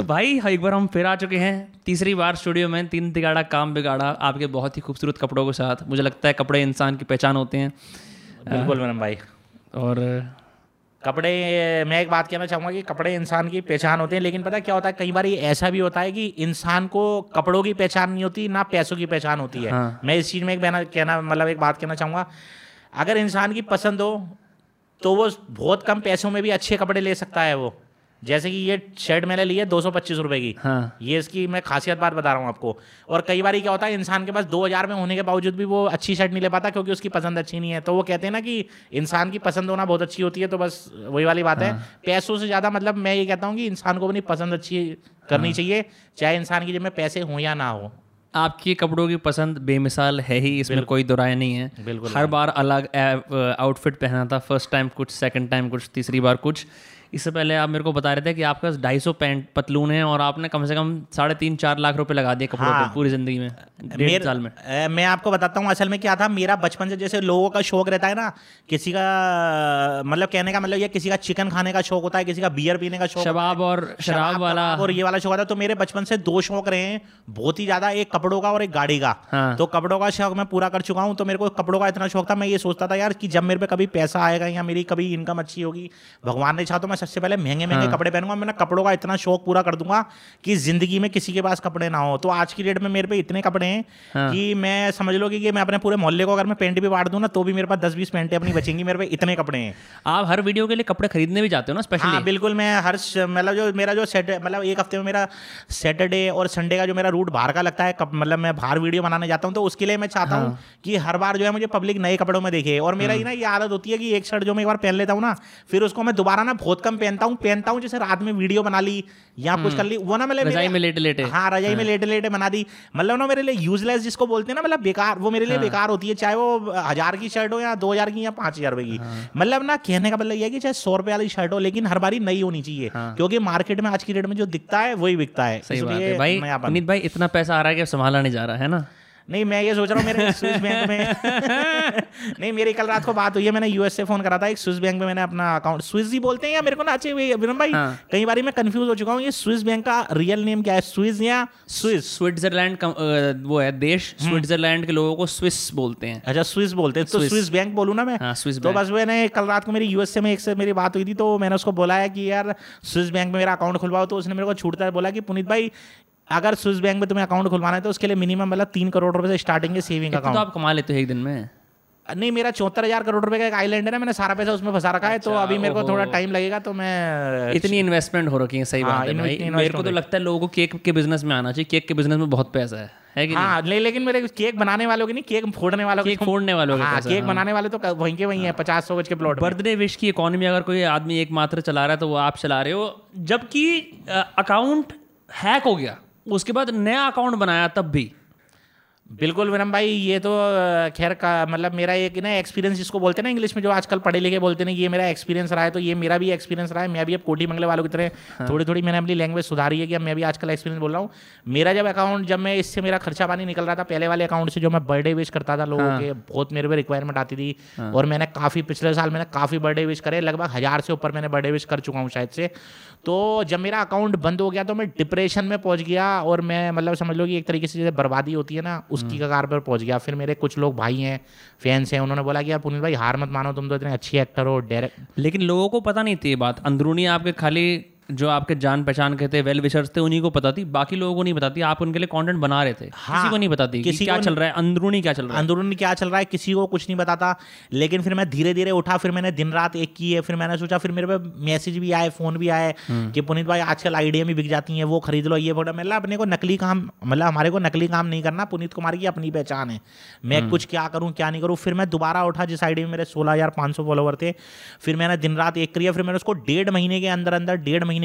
तो भाई हाँ, एक बार हम फिर आ चुके हैं तीसरी बार स्टूडियो में, तीन तिगाड़ा काम बिगाड़ा आपके बहुत ही खूबसूरत कपड़ों के साथ। मुझे लगता है कपड़े इंसान की पहचान होते हैं। बिल्कुल मैडम भाई, और कपड़े, मैं एक बात कहना चाहूँगा कि कपड़े इंसान की पहचान होते हैं, लेकिन पता क्या होता है, कई बार ये ऐसा भी होता है कि इंसान को कपड़ों की पहचान नहीं होती, ना पैसों की पहचान होती है। हाँ। मैं इस चीज़ में एक बात कहना चाहूँगा, अगर इंसान की पसंद हो तो वो बहुत कम पैसों में भी अच्छे कपड़े ले सकता है। वो जैसे कि ये शर्ट मैंने ली है 225 रुपये की। हाँ। ये इसकी मैं खासियत बात बता रहा हूँ आपको। और कई बार क्या होता है, इंसान के पास 2000 में होने के बावजूद भी वो अच्छी शर्ट नहीं ले पाता क्योंकि उसकी पसंद अच्छी नहीं है। तो वो कहते हैं ना कि इंसान की पसंद होना बहुत अच्छी होती है, तो बस वही वाली बात। हाँ। है पैसों से ज़्यादा, मतलब मैं ये कहता हूँ कि इंसान को अपनी पसंद अच्छी करनी चाहिए, चाहे इंसान की जेब में पैसे हों या ना हो। आपकी कपड़ों की पसंद बेमिसाल है ही, इसमें कोई दो राय नहीं है। बिल्कुल, हर बार अलग आउटफिट पहना था, फर्स्ट टाइम कुछ, सेकंड टाइम कुछ, तीसरी बार कुछ। इससे पहले आप मेरे को बता रहे थे कि आपके पास 250 पैंट पतलून है और आपने कम से कम 4.5-4 लाख रुपए लगा दिए कपड़ों पे पूरी जिंदगी में, 1.5 साल में। मैं आपको बताता हूँ असल में क्या था। मेरा बचपन से जैसे लोगों का शौक रहता है ना, किसी का मतलब कहने का मतलब ये, किसी का चिकन खाने का शौक होता है, किसी का बियर पीने का शौक, शराब वाला और ये वाला शौक होता है। तो मेरे बचपन से 2 शौक रहे हैं बहुत ही ज्यादा, एक कपड़ों का और एक गाड़ी का। तो कपड़ों का शौक मैं पूरा कर चुका हूँ। तो मेरे को कपड़ों का इतना शौक था, मैं ये सोचता था यार कि जब मेरे पे कभी पैसा आएगा या मेरी कभी इनकम अच्छी होगी, भगवान ने चाहा तो मैं सबसे पहले महंगे कपड़े पहनूंगा, मैं ना कपड़ों का इतना शौक पूरा कर दूंगा कि जिंदगी में किसी के पास कपड़े ना हो। तो आज की डेट में मेरे पे इतने कपड़े हैं। हाँ। कि मैं समझ लो कि मैं अपने पूरे मोहल्ले को अगर मैं पेंट भी बांट दूं ना तो भी मेरे पास 10-20 पेंटें अपनी बचेंगी। मेरे पे इतने कपड़े हैं। आप हर वीडियो के लिए कपड़े खरीदने भी जाते हो ना स्पेशली? हाँ बिल्कुल, मैं हर मतलब जो मेरा जो सेट मतलब एक हफ्ते में मेरा सैटरडे और संडे का जो मेरा रूट बाहर का लगता है, मतलब मैं बाहर वीडियो बनाने जाता हूँ, तो उसके लिए मैं चाहता हूँ कि हर बार जो है मुझे पब्लिक नए कपड़ों में देखे। और मेरा ही ना ये आदत होती है कि एक शर्ट जो मैं एक बार पहन लेता हूँ ना, फिर उसको मैं दोबारा ना बहुत कम पहनता हूँ जैसे रात में वीडियो बना ली या कुछ कर ली, वो ना मतलब रजाई में लेटे-लेटे। हाँ, रजाई में लेटे-लेटे बना दी, मतलब ना मेरे लिए यूजलेस, जिसको बोलते हैं ना, मतलब बेकार, वो मेरे लिए बेकार होती है, चाहे वो 1000 की शर्ट हो या 2000 की या 5000 रुपए की। मतलब ना कहने का मतलब यह है कि चाहे 100 रुपए वाली शर्ट हो, लेकिन हर बारी नई होनी चाहिए, क्योंकि मार्केट में आज की डेट में जो दिखता है वही बिकता है। पुनीत भाई, इतना पैसा आ रहा है कि संभाला नहीं जा रहा है ना? नहीं, मैं ये सोच रहा हूँ मेरे स्विस बैंक में नहीं, मेरी कल रात को बात हुई है, मैंने USA फोन करा था, एक स्विस बैंक में मैंने अपना अकाउंट, स्विस ही बोलते हैं या मेरे को ना अच्छे विरम भाई। हाँ। कई बार मैं कंफ्यूज हो चुका हूँ ये स्विस बैंक का रियल नेम क्या है, स्विस या स्विस? स्विट्जरलैंड वो है देश, स्विट्जरलैंड के लोगों को स्विस बोलते हैं। अच्छा, स्विस बोलते हैं, तो स्विस बैंक बोलूँ ना मैं? तो बस मैंने कल रात को मेरी USA में एक से मेरी बात हुई थी, तो मैंने उसको बोला है कि यार स्विस बैंक में मेरा अकाउंट खुलवाओ, तो उसने मेरे को छूटता है बोला कि पुनीत भाई अगर स्विस बैंक में तुम्हें अकाउंट खुलवाना है तो उसके लिए मिनिमम मतलब 3 करोड़ रुपए से स्टार्टिंग है सेविंग अकाउंट। तो आप कमा लेते हो एक दिन में? नहीं, मेरा 74,000 करोड़ रुपए का एक आइलैंड है ना, मैंने सारा पैसा उसमें फंसा रखा है। अच्छा, तो अभी मेरे को थोड़ा टाइम लगेगा, तो मैं इतनी इन्वेस्टमेंट हो रखी है। सही बात है भाई, मेरे को तो लगता है लोगों को केक के बिजनेस में आना चाहिए, केक के बिजनेस में बहुत पैसा है कि हाँ, नहीं? लेकिन मेरे केक बनाने वालों की नहीं, केक फोड़ने वालों की, फोड़ने वालों की। हाँ, केक बनाने वाले तो वहीं के वहीं है, 50-100 गज के प्लॉट। बर्थडे विश की इकोनॉमी अगर कोई आदमी एकमात्र चला रहा है तो वो आप चला रहे हो, जबकि अकाउंट हैक हो गया, उसके बाद नया अकाउंट बनाया तब भी। बिल्कुल विरम भाई, ये तो खैर का मतलब मेरा एक ना एक्सपीरियंस, जिसको बोलते हैं ना इंग्लिश में, जो आजकल पढ़े लिखे बोलते हैं, ये मेरा एक्सपीरियंस रहा है। तो ये मेरा भी एक्सपीरियंस रहा है। मैं भी अब कोटी मंगले वालों की तरह थोड़ी थोड़ी मैंने अपनी लैंग्वेज सुधारी है कि अब मैं भी आजकल एक्सपीरियंस बोल रहा हूँ। मेरा जब अकाउंट, जब मैं इससे मेरा खर्चा पानी निकल रहा था पहले वाले अकाउंट से, जो मैं बर्थडे विश करता था लोगों के, बहुत मेरे पे रिक्वायरमेंट आती थी, और मैंने काफ़ी पिछले साल मैंने काफ़ी बर्थडे विश करे, लगभग 1000 से ऊपर मैंने बर्थडे विश कर चुका हूँ शायद से। तो जब मेरा अकाउंट बंद हो गया तो मैं डिप्रेशन में पहुँच गया, और मैं मतलब समझ लो कि एक तरीके से जैसे बर्बादी होती है ना, उसकी कगार पर पहुंच गया। फिर मेरे कुछ लोग भाई हैं, फैंस हैं, उन्होंने बोला कि यार पुनीत भाई हार मत मानो, तुम तो इतने अच्छे एक्टर हो, डायरेक्ट। लेकिन लोगों को पता नहीं थी ये बात, अंदरूनी आपके खाली जो आपके जान पहचान के थे, वेल विशर्स थे, उन्हीं को पता थी, बाकी लोगों को नहीं पता थी। आप उनके लिए कंटेंट बना रहे थे। हाँ, किसी को नहीं पता थी कि क्या चल रहा है अंदरूनी, क्या चल रहा है अंदरूनी, क्या चल रहा है, किसी को कुछ नहीं पता था। लेकिन फिर मैं धीरे धीरे उठा, फिर मैंने दिन रात एक की है, फिर मैंने सोचा, फिर मेरे पे मैसेज भी आए, फोन भी आए कि पुनीत भाई आजकल आइडिया भी बिक जाती है, वो खरीद लो, ये फोटो। मतलब अपने को नकली काम, मतलब हमारे को नकली काम नहीं करना, पुनीत कुमार की अपनी पहचान है। मैं कुछ क्या करूँ क्या नहीं करूँ। फिर मैं दोबारा उठा, जिस आइडिया में मेरे 16,500 फॉलोवर थे, फिर मैंने दिन रात एक करी, फिर मैंने उसको डेढ़ महीने के अंदर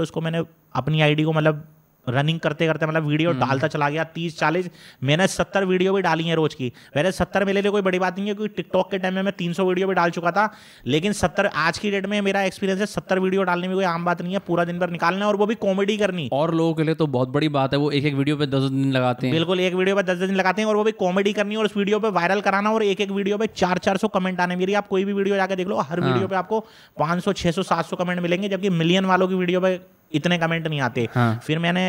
उसको मैंने अपनी आईडी को मतलब रनिंग करते करते, मतलब वीडियो डालता चला गया 30-40, मैंने 70 वीडियो भी डाली है रोज की। वैसे 70 मेरे लिए कोई बड़ी बात नहीं है, क्योंकि टिकटॉक के टाइम में मैं 300 वीडियो भी डाल चुका था, लेकिन 70 आज की डेट में मेरा एक्सपीरियंस है, 70 वीडियो डालने में कोई आम बात नहीं है। पूरा दिन भर निकालना और वो भी कॉमेडी करनी, और लोगों के लिए तो बहुत बड़ी बात है, वो एक वीडियो पे 10 दिन लगाते हैं। बिल्कुल, एक वीडियो पे 10 दिन लगाते हैं, और वो भी कॉमेडी करनी, और उस वीडियो पे वायरल कराना, और एक वीडियो पे 400-400 कमेंट आने। मेरी आप कोई भी वीडियो जाकर देख लो, हर वीडियो पे आपको 500-600-700 कमेंट मिलेंगे, जबकि मिलियन वालों की वीडियो पे इतने कमेंट नहीं आते। हाँ। फिर मैंने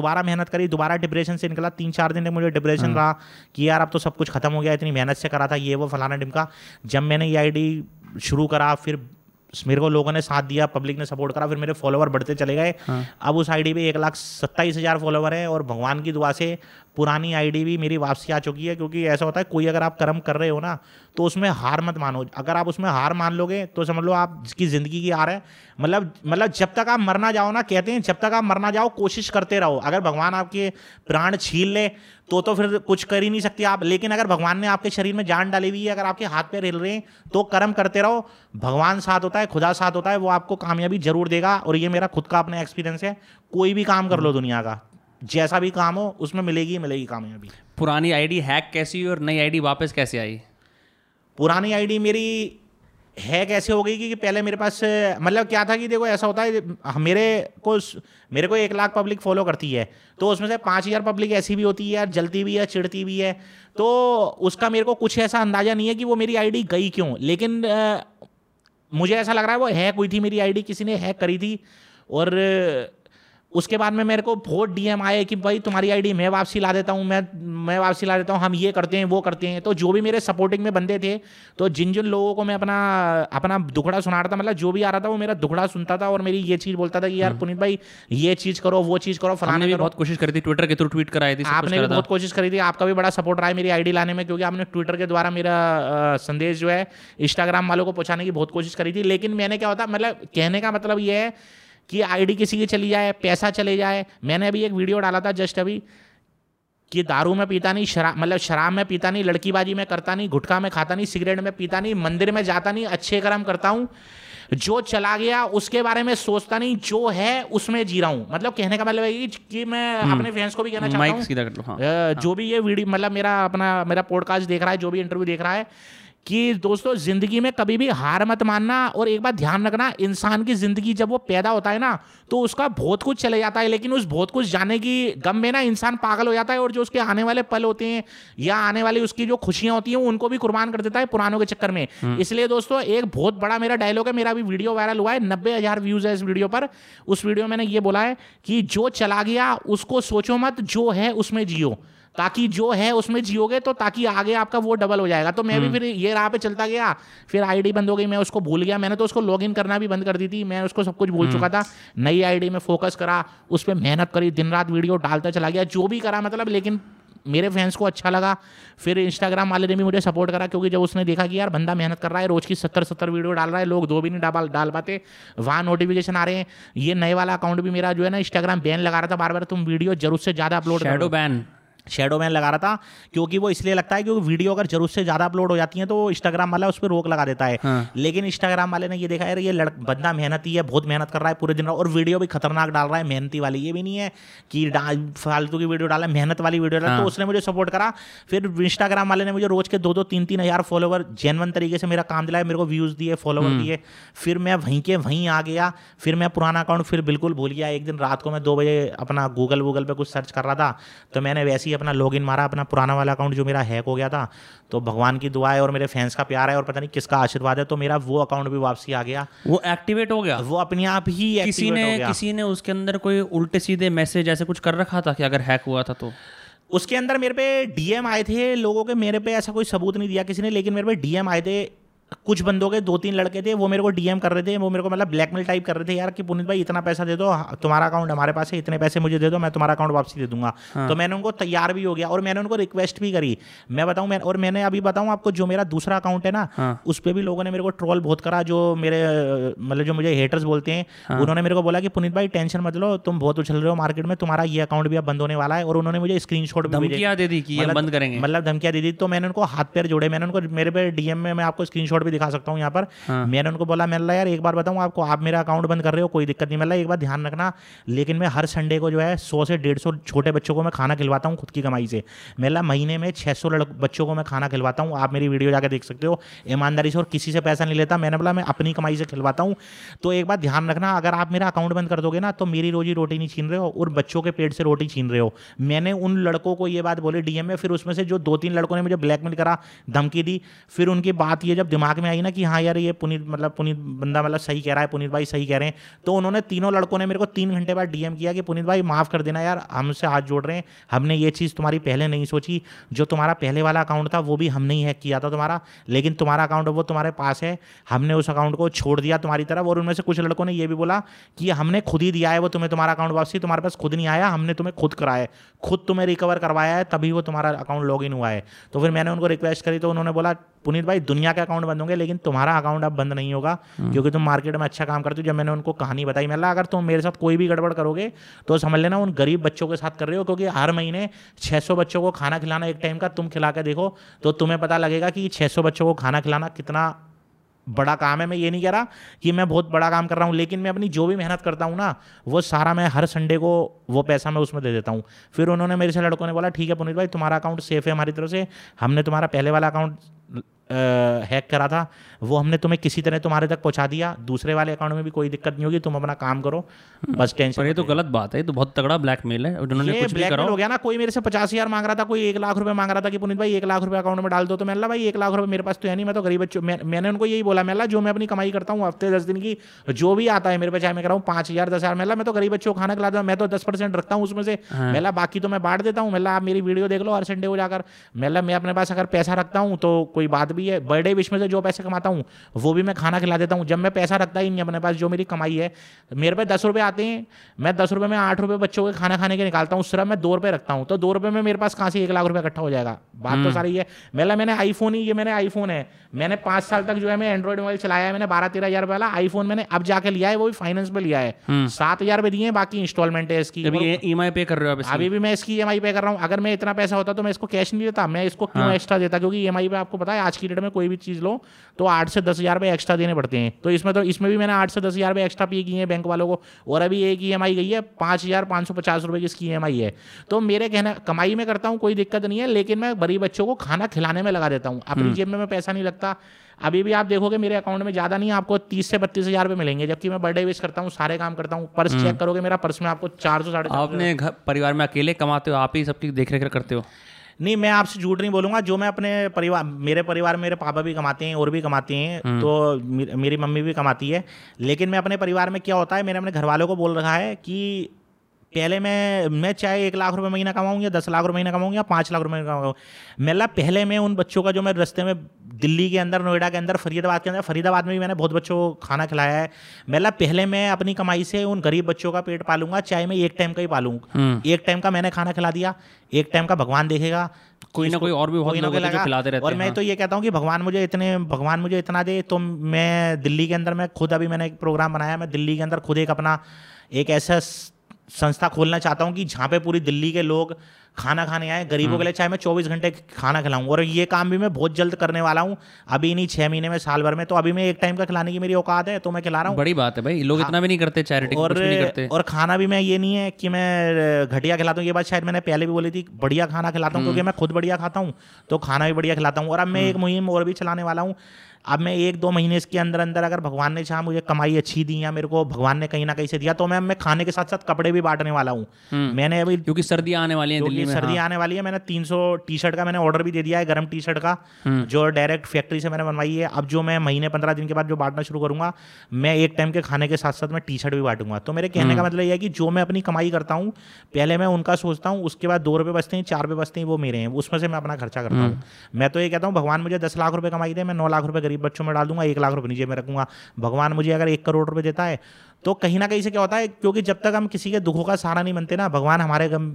दोबारा मेहनत करी, दोबारा डिप्रेशन से निकला, 3-4 दिन तक मुझे डिप्रेशन रहा कि यार अब तो सब कुछ खत्म हो गया, इतनी मेहनत से करा था ये वो फलाना ढिमका। जब मैंने ये आईडी शुरू करा फिर मेरे को लोगों ने साथ दिया, पब्लिक ने सपोर्ट करा, फिर मेरे फॉलोवर बढ़ते चले गए। हाँ। अब उस आईडी पे 1,27,000 फॉलोवर है और भगवान की दुआ से पुरानी आईडी भी मेरी वापसी आ चुकी है। क्योंकि ऐसा होता है कोई अगर आप कर्म कर रहे हो ना तो उसमें हार मत मानो, अगर आप उसमें हार मान लोगे तो समझ लो आप जिसकी ज़िंदगी की हार है। मतलब जब तक आप मरना जाओ ना, कहते हैं जब तक आप मरना जाओ कोशिश करते रहो, अगर भगवान आपके प्राण छीन ले तो फिर कुछ कर ही नहीं सकते आप। लेकिन अगर भगवान ने आपके शरीर में जान डाली हुई है, अगर आपके हाथ पैर हिल रहे हैं तो कर्म करते रहो, भगवान साथ होता है, खुदा साथ होता है, वो आपको कामयाबी जरूर देगा। और ये मेरा खुद का अपना एक्सपीरियंस है, कोई भी काम कर लो दुनिया का, जैसा भी काम हो उसमें मिलेगी कामयाबी। पुरानी आईडी हैक कैसी हुई और नई आईडी वापस कैसे आई? पुरानी आईडी मेरी हैक ऐसे हो गई कि पहले मेरे पास मतलब क्या था कि देखो ऐसा होता है, मेरे को 1 लाख पब्लिक फॉलो करती है तो उसमें से 5,000 पब्लिक ऐसी भी होती है यार, जलती भी है, चिढ़ती भी है, तो उसका मेरे को कुछ ऐसा अंदाजा नहीं है कि वो मेरी आईडी गई क्यों। लेकिन मुझे ऐसा लग रहा है वो हैक हुई थी, मेरी आईडी किसी ने हैक करी थी। और उसके बाद में मेरे को बहुत DM आए कि भाई तुम्हारी आईडी मैं वापसी ला देता हूँ, मैं वापसी ला देता हूँ, हम ये करते हैं वो करते हैं। तो जो भी मेरे सपोर्टिंग में बंदे थे, तो जिन लोगों को मैं अपना दुखड़ा सुना रहा था, मतलब जो भी आ रहा था वो मेरा दुखड़ा सुनता था और मेरी ये चीज़ बोलता था कि यार पुनीत भाई ये चीज़ करो वो चीज़ करो फलाने भी करो। बहुत कोशिश करी थी, ट्विटर के थ्रू ट्वीट कराई थी, आपने भी बहुत कोशिश करी थी, आपका भी बड़ा सपोर्ट रहा है मेरी आईडी लाने में, क्योंकि आपने ट्विटर के द्वारा मेरा संदेश जो है इंस्टाग्राम वालों को पहुँचाने की बहुत कोशिश करी थी। लेकिन मैंने क्या होता मतलब कहने का मतलब ये है कि आईडी किसी की चली जाए, पैसा चले जाए। मैंने अभी एक वीडियो डाला था जस्ट अभी कि दारू में पीता नहीं, शराब में पीता नहीं, लड़कीबाजी में करता नहीं, गुटखा में खाता नहीं, सिगरेट में पीता नहीं, मंदिर में जाता नहीं, अच्छे कर्म करता हूँ, जो चला गया उसके बारे में सोचता नहीं, जो है उसमें जी रहा हूँ। मतलब कहने का मतलब है कि मैं अपने फैंस को भी कहना चाहता हूँ, सीधा कर लो। हाँ। जो भी ये वीडियो मतलब मेरा पॉडकास्ट देख रहा है, जो भी इंटरव्यू देख रहा है, कि दोस्तों ज़िंदगी में कभी भी हार मत मानना। और एक बात ध्यान रखना, इंसान की ज़िंदगी जब वो पैदा होता है ना तो उसका बहुत कुछ चले जाता है, लेकिन उस बहुत कुछ जाने की गम में ना इंसान पागल हो जाता है, और जो उसके आने वाले पल होते हैं या आने वाली उसकी जो खुशियाँ होती हैं उनको भी कुर्बान कर देता है पुरानों के चक्कर में। इसलिए दोस्तों एक बहुत बड़ा मेरा डायलॉग है, मेरा भी वीडियो वायरल हुआ है, 90,000 व्यूज़ है इस वीडियो पर। उस वीडियो में मैंने ये बोला है कि जो चला गया उसको सोचो मत, जो है उसमें जियो, ताकि जो है उसमें जियोगे तो ताकि आगे आपका वो डबल हो जाएगा। तो मैं भी फिर ये राह पे चलता गया, फिर आईडी बंद हो गई, मैं उसको भूल गया, मैंने तो उसको लॉगिन करना भी बंद कर दी थी, मैं उसको सब कुछ भूल चुका था। नई आईडी में फोकस करा, उस पर मेहनत करी, दिन रात वीडियो डालता चला गया, जो भी करा मतलब, लेकिन मेरे फैंस को अच्छा लगा। फिर इंस्टाग्राम वाले ने भी मुझे सपोर्ट करा, क्योंकि जब उसने देखा कि यार बंदा मेहनत कर रहा है, रोज की 70-70 वीडियो डाल रहा है, लोग 2 भी नहीं डाल पाते, वहाँ नोटिफिकेशन आ रहे हैं। ये नए वाला अकाउंट भी मेरा जो है ना इंस्टाग्राम बैन लगा रहा था बार बार, तुम वीडियो जरूर से ज़्यादा अपलोड करो, शेडो बैन लगा रहा था, क्योंकि वो इसलिए लगता है क्योंकि वीडियो अगर जरूरत से ज़्यादा अपलोड हो जाती है तो इंस्टाग्राम वाला उस पर रोक लगा देता है। हाँ। लेकिन इंस्टाग्राम वाले ने ये देखा है ये बंदा मेहनती है, बहुत मेहनत कर रहा है पूरे दिन, और वीडियो भी खतरनाक डाल रहा है, मेहनती वाली, ये भी नहीं है कि फालतू की वीडियो डाला, मेहनत वाली वीडियो डाला। हाँ। तो उसने मुझे सपोर्ट करा, फिर इंस्टाग्राम वाले ने मुझे रोज के 2-3,000 फॉलोवर जेन्युइन तरीके से मेरा काम दिलाया, मेरे को व्यूज़ दिए, फॉलोवर दिए। फिर मैं वहीं के वहीं आ गया, फिर मैं पुराना अकाउंट फिर बिल्कुल भूल गया। एक दिन रात को मैं 2 बजे अपना गूगल पर कुछ सर्च कर रहा था, तो मैंने वैसे ही अपना लॉगिन मारा, अपना पुराना वाला अकाउंट जो मेरा हैक हो गया था। तो भगवान की दुआ है और मेरे फैंस का प्यार है और पता नहीं किसका आशीर्वाद है, तो मेरा वो अकाउंट भी वापसी आ गया, वो एक्टिवेट हो गया, वो अपने आप ही एक्टिवेट हो गया। किसी ने उसके अंदर कोई उल्टे सीधे मैसेज ऐसे कुछ कर रखा था कि अगर हैक हुआ था तो? उसके अंदर मेरे पे DM आए थे लोगों के, मेरे पे ऐसा कोई सबूत नहीं दिया किसी ने, लेकिन मेरे पे DM आए थे कुछ बंदों के, 2-3 लड़के थे, वो मेरे को DM कर रहे थे, वो मेरे को मतलब ब्लैकमेल टाइप कर रहे थे यार कि पुनीत भाई इतना पैसा दे दो, तुम्हारा अकाउंट हमारे पास है, इतने पैसे मुझे दे दो, मैं तुम्हारा अकाउंट वापसी दे दूंगा। हाँ। तो मैंने उनको तैयार भी हो गया और मैंने उनको रिक्वेस्ट भी करी, मैंने अभी बताऊँ आपको, जो मेरा दूसरा अकाउंट है ना। हाँ। उस पर भी लोगों ने मेरे को ट्रोल बहुत करा, जो मुझे हेटर्स बोलते हैं। हाँ। उन्होंने मेरे को बोला कि पुनीत भाई टेंशन मत लो, तुम बहुत उछल रहे हो मार्केट में, तुम्हारा ये अकाउंट भी अब बंद होने वाला है। और उन्होंने मुझे स्क्रीनशॉट भी दे दी कि बंद करेंगे, मतलब धमकियाँ दे दी। तो मैंने उनको हाथ पैर जोड़े, मैंने उनको मेरे पे DM में मैं आपको स्क्रीनशॉट भी दिखा सकता हूं यहां पर। हाँ। मैंने उनको बोला, मैंने बोला यार एक बार बताऊं आपको, आप मेरा अकाउंट बंद कर रहे हो, कोई दिक्कत नहीं, मतलब एक बार ध्यान रखना, लेकिन मैं हर संडे को जो है 100 से 150 छोटे बच्चों को मैं खाना खिलवाता हूं खुद की कमाई से, मतलब महीने में 600 बच्चों को मैं खाना खिलवाता हूं, आप मेरी वीडियो जाकर देख सकते हो, ईमानदारी से, और किसी से पैसा नहीं लेता। मैंने बोला मैं अपनी कमाई से खिलवाता हूं, तो एक बार ध्यान रखना, अगर आप मेरा अकाउंट बंद कर दोगे ना तो मेरी रोजी रोटी नहीं छीन रहे हो और बच्चों के पेट से रोटी छीन रहे हो। मैंने उन लड़कों को ये बात बोली DM में, फिर उसमें से जो 2-3 लड़कों ने मुझे ब्लैकमेल करा, धमकी दी, फिर उनकी बात ये जब दिमाग दिमाग में आई ना कि हाँ यार ये पुनीत मतलब पुनीत बंदा मतलब सही कह रहा है, पुनीत भाई सही कह रहे हैं, तो उन्होंने तीनों लड़कों ने मेरे को 3 घंटे बाद डीएम किया कि पुनीत भाई माफ़ कर देना यार, हमसे हाथ जोड़ रहे हैं, हमने ये चीज़ तुम्हारी पहले नहीं सोची, जो तुम्हारा पहले वाला अकाउंट था वो भी हमने ही हैक किया था तुम्हारा, लेकिन तुम्हारा अकाउंट वो तुम्हारे पास है, हमने उस अकाउंट को छोड़ दिया तुम्हारी तरफ। और उनमें से कुछ लड़कों ने ये भी बोला कि हमने खुद ही दिया है वो तुम्हें, तुम्हारा अकाउंट वापसी तुम्हारे पास खुद नहीं आया, हमने तुम्हें खुद कराया है, खुद तुम्हें रिकवर करवाया है, तभी वो तुम्हारा अकाउंट लॉग इन हुआ है। तो फिर मैंने उनको रिक्वेस्ट करी तो उन्होंने बोला पुनीत भाई दुनिया के अकाउंट बंद होंगे लेकिन तुम्हारा अकाउंट अब बंद नहीं होगा क्योंकि तुम मार्केट में अच्छा काम करते हो। जब मैंने उनको कहानी बताई, मैंने कहा अगर तुम मेरे साथ कोई भी गड़बड़ करोगे तो समझ लेना उन गरीब बच्चों के साथ कर रहे हो, क्योंकि हर महीने 600 बच्चों को खाना खिलाना एक टाइम का तुम खिला के देखो तो तुम्हें पता लगेगा कि 600 बच्चों को खाना खिलाना कितना बड़ा काम है। मैं ये नहीं कह रहा कि मैं बहुत बड़ा काम कर रहा हूँ, लेकिन मैं अपनी जो भी मेहनत करता हूँ ना वो सारा मैं हर संडे को वो पैसा मैं उसमें दे देता हूँ। फिर उन्होंने मेरे से लड़कों ने बोला ठीक है पुनीत भाई तुम्हारा अकाउंट सेफ है हमारी तरफ से, हमने तुम्हारा पहले वाला अकाउंट हैक करा था वो हमने तुम्हें किसी तरह तुम्हारे तक पहुंचा दिया, दूसरे वाले अकाउंट में भी कोई दिक्कत नहीं होगी, तुम अपना काम करो बस टेंशन। ये तो गलत बात है, ये तो बहुत तगड़ा ब्लैकमेल है। उन्होंने कुछ ब्लैकमेल हो गया ना, कोई मेरे से 50,000 मांग रहा था, कोई 1 लाख रुपये मांग रहा था कि पुनीत भाई 1 लाख रुपये अकाउंट में डाल दो, तो मैंने भाई 1 लाख रुपये मेरे पास तो है नहीं, मैं तो गरीब बच्चों, मैंने उनको यही बोला मैं जो मैं अपनी कमाई करता हूँ हफ्ते 10 दिन की जो भी आता है मेरे पास, चाहे मैं कर रहा हूँ 5,000 10,000, मैं तो गरीब बच्चों को खाना खिलाता हूँ, मैं तो 10% रखता हूँ उसमें से, मैं बाकी तो मैं बांट देता हूँ, आप मेरी वीडियो देख लो हर संडे को जाकर, मैं अपने पास अगर पैसा रखता हूँ तो कोई बात भी है, बर्थडे विश में से जो पैसे कमाता हूँ वो भी मैं खाना खिला देता हूँ। जब मैं पैसा रखता ही नहीं अपने पास, जो मेरी कमाई है मेरे पे 10 रुपये आते हैं, मैं 10 रुपये में 8 रुपये बच्चों के खाना खाने के निकालता हूँ, सिर्फ मैं 2 रुपये रखता हूँ, तो 2 रुपये में मेरे पास कहाँ से 1 लाख रुपये इकट्ठा हो जाएगा। बात तो सारी है, मैंने आईफोन ही, ये मैंने आईफोन है, मैंने 5 साल तक जो है मैं एंड्रॉइड मोबाइल चलाया है, मैंने 12-13 हज़ार वाला आईफोन मैंने अब जाके लिया है, वो भी फाइनेंस पे लिया है, 7,000 रुपये दिए, बाकी इंस्टॉलमेंट है इसकी, EMI पे कर रहे हो अभी भी, मैं इसकी EMI पे कर रहा हूँ। अगर मैं इतना पैसा होता तो मैं इसको कैश नहीं देता, मैं इसको क्यों एक्स्ट्रा देता, क्योंकि EMI पे आपको पता है आज की डेट में कोई भी चीज लो तो 8 से 10 हज़ार रुपये एक्स्ट्रा देने पड़ते हैं, तो इसमें भी मैंने 8 से 10 हज़ार रुपये एक्स्ट्रा पे किए हैं बैंक वालों को। और अभी एक EMI गई है 5,550 रुपये की इसकी EMI है। तो मेरे कहना कमाई में करता हूँ, कोई दिक्कत नहीं है, लेकिन मैं गरीब बच्चों को खाना खिलाने में लगा देता हूँ, अपनी जेब में मैं पैसा नहीं लगता। अभी भी आप देखोगे मेरे अकाउंट में ज़्यादा नहीं, आपको 30 से 32 हज़ार रुपये मिलेंगे, जबकि मैं बर्थडे विश करता हूँ, सारे काम करता हूँ। पर्स चेक करोगे मेरा, पर्स में आपको 400 साढ़े। आपने परिवार में अकेले कमाते हो, आप ही सबकी देख रेख करते हो? नहीं, मैं आपसे झूठ नहीं बोलूंगा, जो मैं अपने परिवार, मेरे परिवार में मेरे पापा भी कमाते हैं और भी कमाते हैं, तो मेरी मम्मी भी कमाती है। लेकिन मैं अपने परिवार में क्या होता है, मैंने अपने घर वालों को बोल रखा है कि पहले मैं चाहे 1 लाख रुपए महीना कमाऊँ या 10 लाख रुपए महीना कमाऊँ या 5 लाख रुपए महीना कमाऊँ, मेरा पहले मैं उन बच्चों का जो मैं रस्ते में दिल्ली के अंदर, नोएडा के अंदर, फरीदाबाद के अंदर, फरीदाबाद में भी मैंने बहुत बच्चों को खाना खिलाया है। मेरा पहले मैं अपनी कमाई से उन गरीब बच्चों का पेट पालूंगा, चाहे मैं एक टाइम का ही पालूँ। एक टाइम का मैंने खाना खिला दिया, एक टाइम का भगवान देखेगा, कोई ना कोई और भी बहुत लोग हैं जो खिलाते रहते हैं। और मैं तो ये कहता हूँ कि भगवान मुझे इतना दे। तो मैं दिल्ली के अंदर, मैं खुद अभी मैंने एक प्रोग्राम बनाया, मैं दिल्ली के अंदर खुद एक अपना एक ऐसा संस्था खोलना चाहता हूँ कि जहाँ पे पूरी दिल्ली के लोग खाना खाने आए, गरीबों के लिए चाहे मैं 24 घंटे खाना खिलाऊं। और ये काम भी मैं बहुत जल्द करने वाला हूँ, अभी नहीं 6 महीने में, साल भर में। तो अभी मैं 1 टाइम का खिलाने की मेरी औकात है, तो मैं खिला रहा हूँ। बड़ी बात है भाई, लोग इतना भी नहीं करते, चैरिटी कुछ भी नहीं करते। और खाना भी मैं, ये नहीं है कि मैं घटिया खिलाता हूँ, ये बात शायद मैंने पहले भी बोली थी, बढ़िया खाना खिलाता हूँ, क्योंकि मैं खुद बढ़िया खाता हूँ तो खाना भी बढ़िया खिलाता हूँ। और अब मैं एक मुहिम और भी चलाने वाला हूँ। अब मैं 1-2 महीने इसके अंदर अंदर, अगर भगवान ने चाहा, मुझे कमाई अच्छी दी या मेरे को भगवान ने कहीं ना कहीं से दिया, तो मैं खाने के साथ साथ कपड़े भी बांटने वाला हूँ। मैंने अभी, क्योंकि सर्दियाँ आने वाली है दिल्ली में, सर्दियाँ आने वाली है, मैंने 300 टी-शर्ट का मैंने ऑर्डर भी दे दिया है, गर्म टी-शर्ट का, जो डायरेक्ट फैक्ट्री से मैंने बनवाई है। अब जो मैं महीने 15 दिन के बाद जो बांटना शुरू करूँगा, मैं 1 टाइम के खाने के साथ साथ मैं टी-शर्ट भी बांटूंगा। तो मेरे कहने का मतलब यह है कि जो मैं अपनी कमाई करता हूँ, पहले मैं उनका सोचता हूँ, उसके बाद 2 रुपये बचते हैं, 4 रुपये बचते हैं, वो मेरे हैं, उसमें से मैं अपना खर्चा करता हूँ। मैं तो ये कहता हूँ, भगवान मुझे 10 लाख रुपये कमाई दे, मैं 9 लाख रुपये गरीब बच्चों में डालूंगा, 1 लाख रुपये नीचे में रखूंगा। भगवान मुझे अगर 1 करोड़ रुपये देता है, तो कहीं ना कहीं से क्या होता है, क्योंकि जब तक हम किसी के दुखों का सहारा नहीं बनते ना, भगवान हमारे गम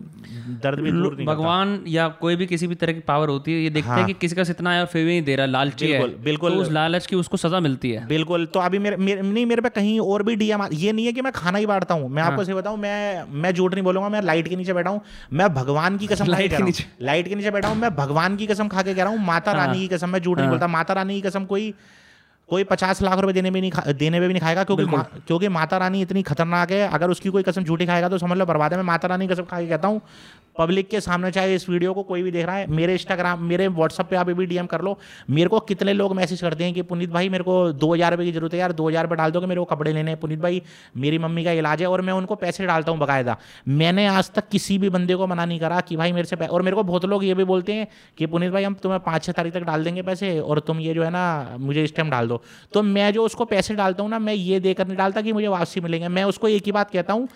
दर्द भी दूर नहीं करता। भगवान या कोई भी, किसी भी तरह की पावर होती है, ये देखते हैं कि किसी का इतना यार फेवर नहीं दे रहा, लालची है, बिल्कुल, तो उस लालच की उसको सजा मिलती है, बिल्कुल। तो अभी मेरे पे कहीं और भी डीएम, ये नहीं है कि मैं खाना ही बांटता हूँ। मैं आपको सही बताऊँ, मैं झूठ नहीं बोलूंगा, मैं लाइट के नीचे बैठा हूँ, मैं भगवान की कसम, लाइट के नीचे बैठा हूँ, मैं भगवान की कसम खा के कह रहा हूँ, माता रानी की कसम, मैं झूठ नहीं बोलता। माता रानी की कसम, कोई 50 लाख रुपए देने में भी नहीं खाएगा, क्योंकि माता रानी इतनी खतरनाक है, अगर उसकी कोई कसम झूठी खाएगा तो समझ लो बर्बाद है। मैं माता रानी कसम खा के कहता हूँ, पब्लिक के सामने, चाहे इस वीडियो को कोई भी देख रहा है, मेरे इंस्टाग्राम, मेरे व्हाट्सअप पे आप भी डीएम कर लो। मेरे को कितने लोग मैसेज करते हैं कि पुनीत भाई मेरे को 2000 रुपये की जरूरत है यार, 2000 रुपये डाल दो कि मेरे को कपड़े लेने हैं, पुनीत भाई मेरी मम्मी का इलाज है, और मैं उनको पैसे डालता हूँ बाकायदा। मैंने आज तक किसी भी बंदे को मना नहीं करा कि भाई मेरे से, और मेरे को बहुत लोग ये भी बोलते हैं कि पुनीत भाई हम तुम्हें 5-6 तारीख तक डाल देंगे पैसे, और तुम ये जो है ना मुझे इस टाइम डाल दो। तो मैं जो उसको पैसे डालता हूँ ना, मैं ये देकर नहीं डालता कि मुझे वापसी मिलेंगे। मैं उसको एक ही बात कहता हूँ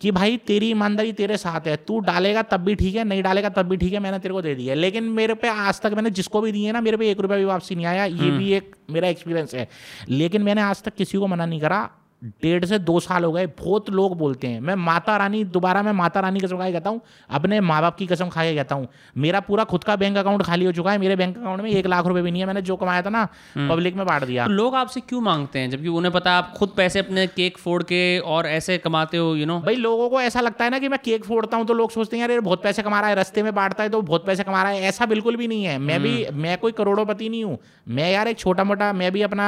कि भाई तेरी ईमानदारी तेरे साथ है, तू डालेगा तब भी ठीक है, नहीं डालेगा तब भी ठीक है, मैंने तेरे को दे दिया। लेकिन मेरे पे आज तक मैंने जिसको भी दिए ना, मेरे पे 1 रुपया भी वापसी नहीं आया, ये भी एक मेरा एक्सपीरियंस है। लेकिन मैंने आज तक किसी को मना नहीं करा, 1.5 से 2 साल हो गए। बहुत लोग बोलते हैं, मैं माता रानी, दोबारा मैं माता रानी की कसम खा के कहता हूँ, अपने माँ बाप की कसम खा के कहता हूँ, मेरा पूरा खुद का बैंक अकाउंट खाली हो चुका है, मेरे बैंक अकाउंट में 1 लाख रुपए भी नहीं है, मैंने जो कमाया था ना पब्लिक में बांट दिया। तो लोग आपसे क्यों मांगते हैं जबकि उन्हें पता आप खुद पैसे अपने केक फोड़ के और ऐसे कमाते हो, यू नो। भाई लोगों को ऐसा लगता है ना कि मैं केक फोड़ता हूँ तो लोग सोचते हैं यार बहुत पैसे कमा रहा है, रस्ते में बांटता है तो बहुत पैसे कमा रहा है। ऐसा बिल्कुल भी नहीं है। मैं कोई करोड़पति नहीं हूँ, मैं यार एक छोटा मोटा, मैं भी अपना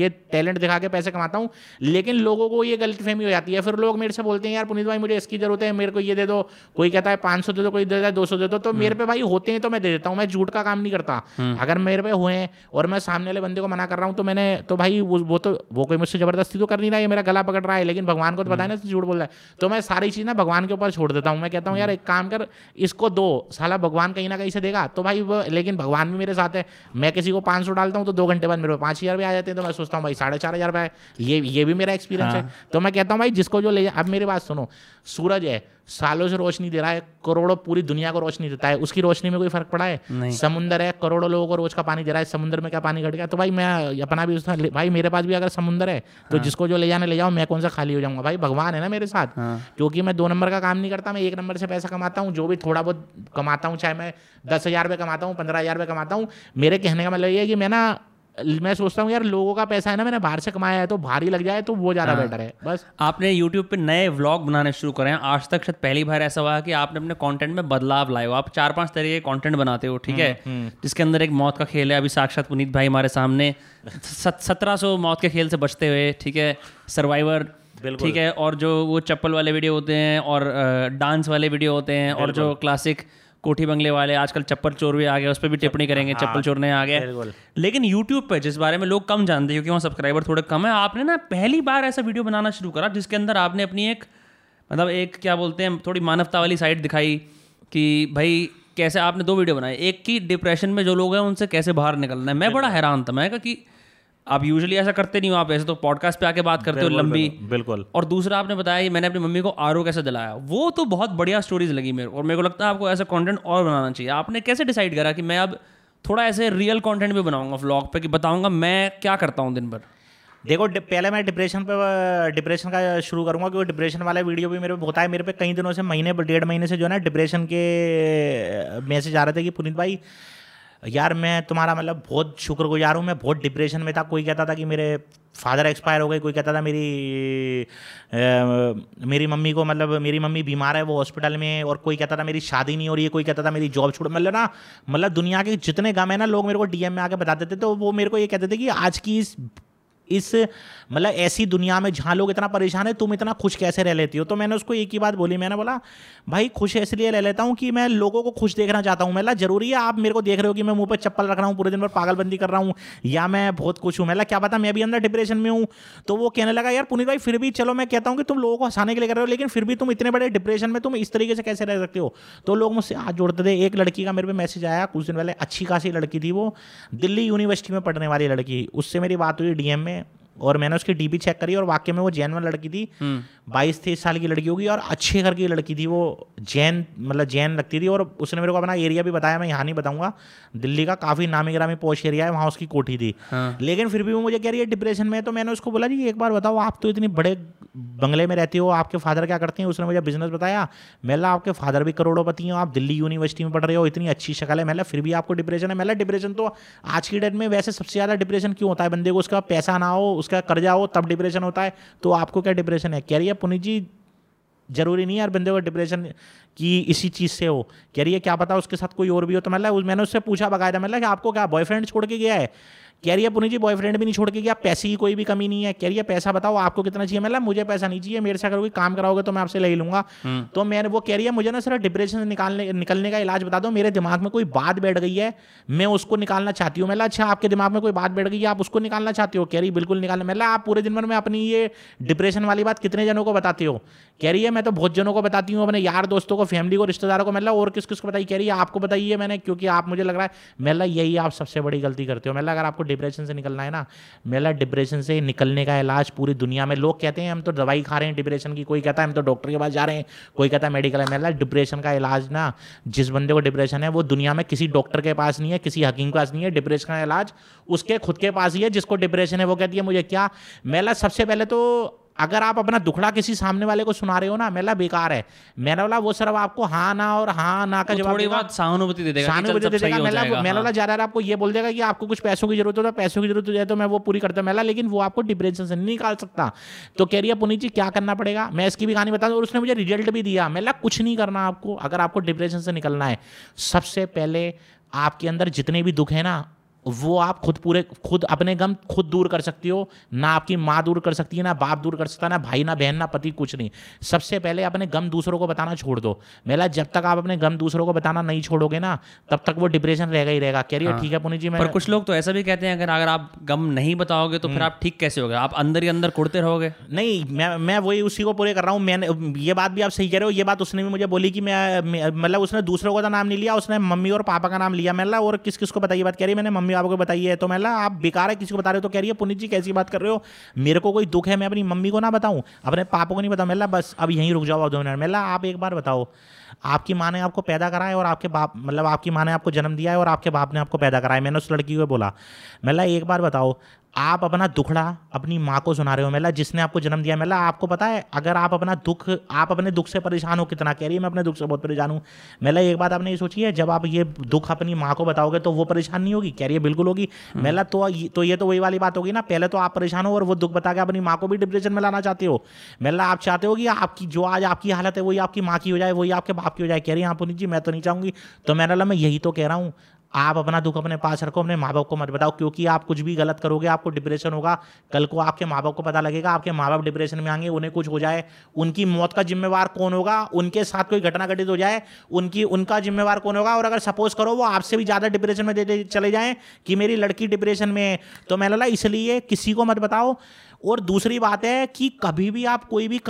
ये टैलेंट दिखा के पैसे कमाता हूँ। लेकिन लोगों को ये गलतफहमी हो जाती है, फिर लोग मेरे से बोलते हैं यार पुनीत भाई मुझे इसकी जरूरत है, मेरे को ये दे दो, कोई कहता है 500 दे दो, कोई देता है 200 दे दो। तो मेरे पे भाई होते हैं तो मैं दे देता हूँ, मैं झूठ का काम नहीं करता। अगर मेरे पे हुए हैं और मैं सामने वाले बंदे को मना कर रहा हूँ तो मैंने तो भाई वो कोई मुझसे जबरदस्ती तो कर नहीं रहा है, मेरा गला पकड़ रहा है, लेकिन भगवान को तो पता है ना झूठ बोल रहा है। तो मैं सारी चीज ना भगवान के ऊपर छोड़ देता हूँ। मैं कहता हूँ यार एक काम कर, इसको दो, साला भगवान कहीं ना कहीं से देगा। तो भाई लेकिन भगवान भी मेरे साथ है। मैं किसी को 500 डालता हूँ तो 2 घंटे बाद मेरे 5000 रुपये आ जाते हैं, तो मैं सोचता हूँ भाई 4500 रुपये ये भी मेरा एक्सपीरियंस है। तो मैं कहता हूँ भाई जिसको जो ले। अब मेरी बात सुनो, सूरज है, सालों से रोशनी दे रहा है, करोड़ों पूरी दुनिया को रोशनी देता है, उसकी रोशनी में कोई फर्क पड़ा है? समुंदर है, करोड़ों लोगों को रोज का पानी दे रहा है, समुंदर में क्या पानी घट गया? तो भाई मैं अपना भी भाई मेरे पास भी अगर समुंदर है तो जिसको जो ले जाने ले जाओ, मैं कौन सा खाली हो जाऊंगा? भाई भगवान है ना मेरे साथ, क्योंकि मैं 2 नंबर का काम नहीं करता, मैं 1 नंबर से पैसा कमाता हूँ। जो भी थोड़ा बहुत कमाता हूँ, चाहे मैं 10,000 रुपये कमाता हूँ, 15,000 रुपये कमाता हूँ, मेरे कहने का मतलब ये है कि मैं सोचता हूँ यार लोगों का पैसा है ना, मैंने बाहर से कमाया है तो भारी लग जाए तो वो ज़्यादा बेटर है। बस आपने YouTube पे नए व्लॉग बनाने शुरू करे हैं, आज तक शायद पहली बार ऐसा हुआ कि आपने अपने कंटेंट में बदलाव लाए हो। आप 4-5 तरीके कंटेंट बनाते हो, ठीक है, जिसके अंदर एक मौत का खेल है। अभी साक्षात पुनीत भाई हमारे सामने 1700 मौत के खेल से बचते हुए, ठीक है, सर्वाइवर, ठीक है, और जो वो चप्पल वाले वीडियो होते हैं और डांस वाले वीडियो होते हैं, और जो क्लासिक कोठी बंगले वाले, आजकल चप्पल चोर भी आ गए, उस पर भी टिप्पणी करेंगे, चप्पल चोर नहीं आ गए। लेकिन YouTube पर जिस बारे में लोग कम जानते हैं क्योंकि वहाँ सब्सक्राइबर थोड़े कम है, आपने ना पहली बार ऐसा वीडियो बनाना शुरू करा जिसके अंदर आपने अपनी एक मतलब एक क्या बोलते हैं थोड़ी मानवता वाली साइड दिखाई कि भाई कैसे आपने 2 वीडियो बनाए, एक की डिप्रेशन में जो लोग हैं उनसे कैसे बाहर निकलना है। मैं बड़ा हैरान था, मैं कहा कि आप यूजुअली ऐसा करते नहीं हो, आप ऐसे तो पॉडकास्ट पे आके बात करते हो लंबी, बिल्कुल। और दूसरा आपने बताया मैंने अपनी मम्मी को आरओ कैसे दिलाया, वो तो बहुत बढ़िया स्टोरीज लगी मेरे को, और मेरे को लगता है आपको ऐसा कंटेंट और बनाना चाहिए। आपने कैसे डिसाइड करा कि मैं अब थोड़ा ऐसे रियल कंटेंट भी बनाऊंगा व्लॉग पे, कि बताऊंगा मैं क्या करता हूँ दिन भर? देखो पहले मैं डिप्रेशन का शुरू करूँगा क्योंकि डिप्रेशन वाला वीडियो भी मेरे पे बहुत आया। मेरे पे कई दिनों से, महीने 1.5 महीने से जो है ना डिप्रेशन के मैसेज आ रहे थे कि पुनीत भाई यार मैं तुम्हारा मतलब बहुत शुक्रगुजार हूँ, मैं बहुत डिप्रेशन में था। कोई कहता था कि मेरे फादर एक्सपायर हो गए, कोई कहता था मेरी मम्मी को मतलब मेरी मम्मी बीमार है वो हॉस्पिटल में है, और कोई कहता था मेरी शादी नहीं हो रही है, कोई कहता था मेरी जॉब छोड़, मतलब दुनिया के जितने गम है ना लोग मेरे को डीएम में आके बताते थे। तो वो मेरे को ये कहते थे कि आज की इस मतलब ऐसी दुनिया में जहाँ लोग इतना परेशान है तुम इतना खुश कैसे रह लेती हो? तो मैंने उसको एक ही बात बोली, मैंने बोला भाई खुश इसलिए रह लेता हूँ कि मैं लोगों को खुश देखना चाहता हूँ। मतलब जरूरी है आप मेरे को देख रहे हो कि मैं मुंह पर चप्पल रख रहा हूँ, पूरे दिन भर पागलबंदी कर रहा हूँ, या मैं बहुत खुश हूँ? मतलब क्या पता मैं भी अंदर डिप्रेशन में हूँ। तो वो कहने लगा यार पुनीत भाई फिर भी चलो मैं कहता हूँ कि तुम लोगों को हंसाने के लिए कर रहे हो, लेकिन फिर भी तुम इतने बड़े डिप्रेशन में तुम इस तरीके से कैसे रह सकते हो? तो लोग मुझसे हाथ जोड़ते थे। एक लड़की का मेरे पे मैसेज आया कुछ दिन पहले, अच्छी खासी लड़की थी, वो दिल्ली यूनिवर्सिटी में पढ़ने वाली लड़की, उससे मेरी बात हुई डीएम में, और मैंने उसकी डीपी चेक करी और वाकई में वो जेन्युइन लड़की थी, 22-23 साल की लड़की होगी और अच्छे घर की लड़की थी, वो जैन मतलब जैन लगती थी। और उसने मेरे को अपना एरिया भी बताया, मैं यहाँ नहीं बताऊंगा, दिल्ली का काफ़ी नामी गिरामी पॉश एरिया है, वहाँ उसकी कोठी थी। लेकिन फिर भी वो मुझे कह रही है डिप्रेशन में। तो मैंने उसको बोला जी एक बार बताओ आप तो इतने बड़े बंगले में रहती हो, आपके फादर क्या करते हैं? उसने मुझे बिजनेस बताया। मैला आपके फादर भी करोड़पति हैं, आप दिल्ली यूनिवर्सिटी में पढ़ रहे हो, इतनी अच्छी शक्ल है, मैला फिर भी आपको डिप्रेशन है। मैला डिप्रेशन तो आज की डेट में वैसे सबसे ज़्यादा डिप्रेशन क्यों होता है? बंदे को उसका पैसा ना हो, उसका कर्जा हो, तब डिप्रेशन होता है। तो आपको क्या डिप्रेशन है? कह रही है पुनीत जी जरूरी नहीं यार बंदे को डिप्रेशन की इसी चीज़ से हो, कह रही है क्या पता उसके साथ कोई और भी हो। तो मैंने उससे पूछा बाकायदा, मैंने कि आपको क्या बॉयफ्रेंड छोड़ के गया है? कह रही है पुनीत जी बॉयफ्रेंड भी नहीं छोड़ के गया, पैसे की कोई भी कमी नहीं है, कह रही है पैसा बताओ आपको कितना चाहिए, मतलब मुझे पैसा नहीं चाहिए, मेरे से अगर कोई काम कराओगे तो मैं आपसे ले लूंगा। तो मैंने वो कह रही है मुझे ना सिर्फ डिप्रेशन से निकलने का इलाज बता दो, मेरे दिमाग में कोई बात बैठ गई है, मैं उसको निकालना चाहती हूँ। मैं अच्छा आपके दिमाग में कोई बात बैठ गई है आप उसको निकालना चाहते हो? कह रही बिल्कुल निकालना। मैं आप पूरे दिन भर में अपनी ये डिप्रेशन वाली बात कितने जनों को बताते हो? कह रही है मैं तो बहुत जनों को बताती हूँ, अपने यार दोस्तों को, फैमिली को, रिश्तेदारों को, मतलब और किस किस को बताई? कह रही है आपको बताइए मैंने, क्योंकि आप मुझे लग रहा है मेला यही आप सबसे बड़ी गलती करते हो। मेला अगर आपको डिप्रेशन से निकलना है ना, मेला डिप्रेशन से निकलने का इलाज पूरी दुनिया में, लोग कहते हैं हम तो दवाई खा रहे हैं डिप्रेशन की, कोई कहता है हम तो डॉक्टर के पास जा रहे हैं, कोई कहता है मेडिकल है। मेला डिप्रेशन का इलाज ना, जिस बंदे को डिप्रेशन है वो दुनिया में किसी डॉक्टर के पास नहीं है, किसी हकीम के पास नहीं है, डिप्रेशन का इलाज उसके खुद के पास ही है। जिसको डिप्रेशन है वो कहती है मुझे क्या। मेला सबसे पहले तो अगर आप अपना दुखड़ा किसी सामने वाले को सुना रहे हो ना, मेला बेकार है। मेला वाला वो सिर्फ आपको हाँ ना और हाँ ना का जवाब देगा, सहानुभूति दे देगा, सहानुभूति दे देगा। मेला वाला जा रहा है आपको ये बोल देगा कि आपको कुछ पैसों की जरूरत हो तो पैसों की जरूरत हो जाए तो मैं वो पूरी करता मेला, लेकिन वो आपको डिप्रेशन से नहीं निकाल सकता। तो कह रही है पुनीत जी क्या करना पड़ेगा? मैं इसकी भी कहानी बता दूं और उसने मुझे रिजल्ट भी दिया। मेला कुछ नहीं करना आपको, अगर आपको डिप्रेशन से निकलना है सबसे पहले आपके अंदर जितने भी दुख है ना वो आप खुद अपने गम खुद दूर कर सकती हो। ना आपकी माँ दूर कर सकती है, ना बाप दूर कर सकता है, ना भाई, ना बहन, ना पति, कुछ नहीं। सबसे पहले अपने गम दूसरों को बताना छोड़ दो। मेला जब तक आप अपने गम दूसरों को बताना नहीं छोड़ोगे ना तब तक वो डिप्रेशन रहेगा ही रहेगा। कह रही है ठीक है पुनीत जी। पर कुछ लोग तो ऐसा भी कहते हैं अगर आप गम नहीं बताओगे तो फिर आप ठीक कैसे होगे, आप अंदर ही अंदर कुड़ते रहोगे। नहीं, मैं वही उसी को पूरे कर रहा हूँ। मैंने ये बात भी आप सही कह रहे हो, ये बात उसने भी मुझे बोली कि मैं मतलब उसने दूसरों का नाम नहीं लिया, उसने मम्मी और पापा का नाम लिया। मतलब और किस किस को बताइए बात, कह रही मैंने मम्मी आपको बताई है तो मैला आप बेकार है किसी को बता रहे हो। तो कह रही है पुनीत जी कैसी बात कर रहे हो, मेरे को कोई दुख है मैं अपनी मम्मी को ना बताऊं, अपने पापा को नहीं बताऊं। मैला बस अब यहीं रुक जाओ 2 मिनट। मैला आप एक बार बताओ, आपकी माँ ने आपको पैदा कराया और आपके बाप, मतलब आपकी माँ ने आपको जन्म दिया है और आपके बाप ने आपको पैदा कराया। मैंने उस लड़की को बोला, मैला एक बार बताओ आप अपना दुखड़ा अपनी माँ को सुना रहे हो, मेला जिसने आपको जन्म दिया। मेला आपको पता है अगर आप अपना दुख, आप अपने दुख से परेशान हो कितना? कह रही है मैं अपने दुख से बहुत परेशान हूँ। मेला एक बात आपने ये सोची है जब आप ये दुख अपनी माँ को बताओगे तो वो परेशान नहीं होगी? कह रही है बिल्कुल होगी। मेला तो ये तो वही वाली बात होगी ना, पहले तो आप परेशान हो और वो दुख बता के अपनी माँ को भी डिप्रेशन में लाना चाहते हो। मेला आप चाहते हो कि आपकी जो आज आपकी हालत है वही आपकी माँ की हो जाए, वही आपके बाप की हो जाए। कह रही है आप जी मैं तो नहीं चाहूँगी। तो मैं यही तो कह रहा हूँ, आप अपना दुख अपने पास रखो, अपने माँ बाप को मत बताओ, क्योंकि आप कुछ भी गलत करोगे आपको डिप्रेशन होगा। कल को आपके माँ बाप को पता लगेगा, आपके माँ बाप डिप्रेशन में आएंगे, उन्हें कुछ हो जाए, उनकी मौत का जिम्मेवार कौन होगा? उनके साथ कोई घटना घटित हो जाए उनका जिम्मेवार कौन होगा? और अगर सपोज करो वो आपसे भी ज़्यादा डिप्रेशन में दे चले जाएँ कि मेरी लड़की डिप्रेशन में है। तो मैं लला इसलिए किसी को मत बताओ। और दूसरी बात है कि कभी भी आप कोई भी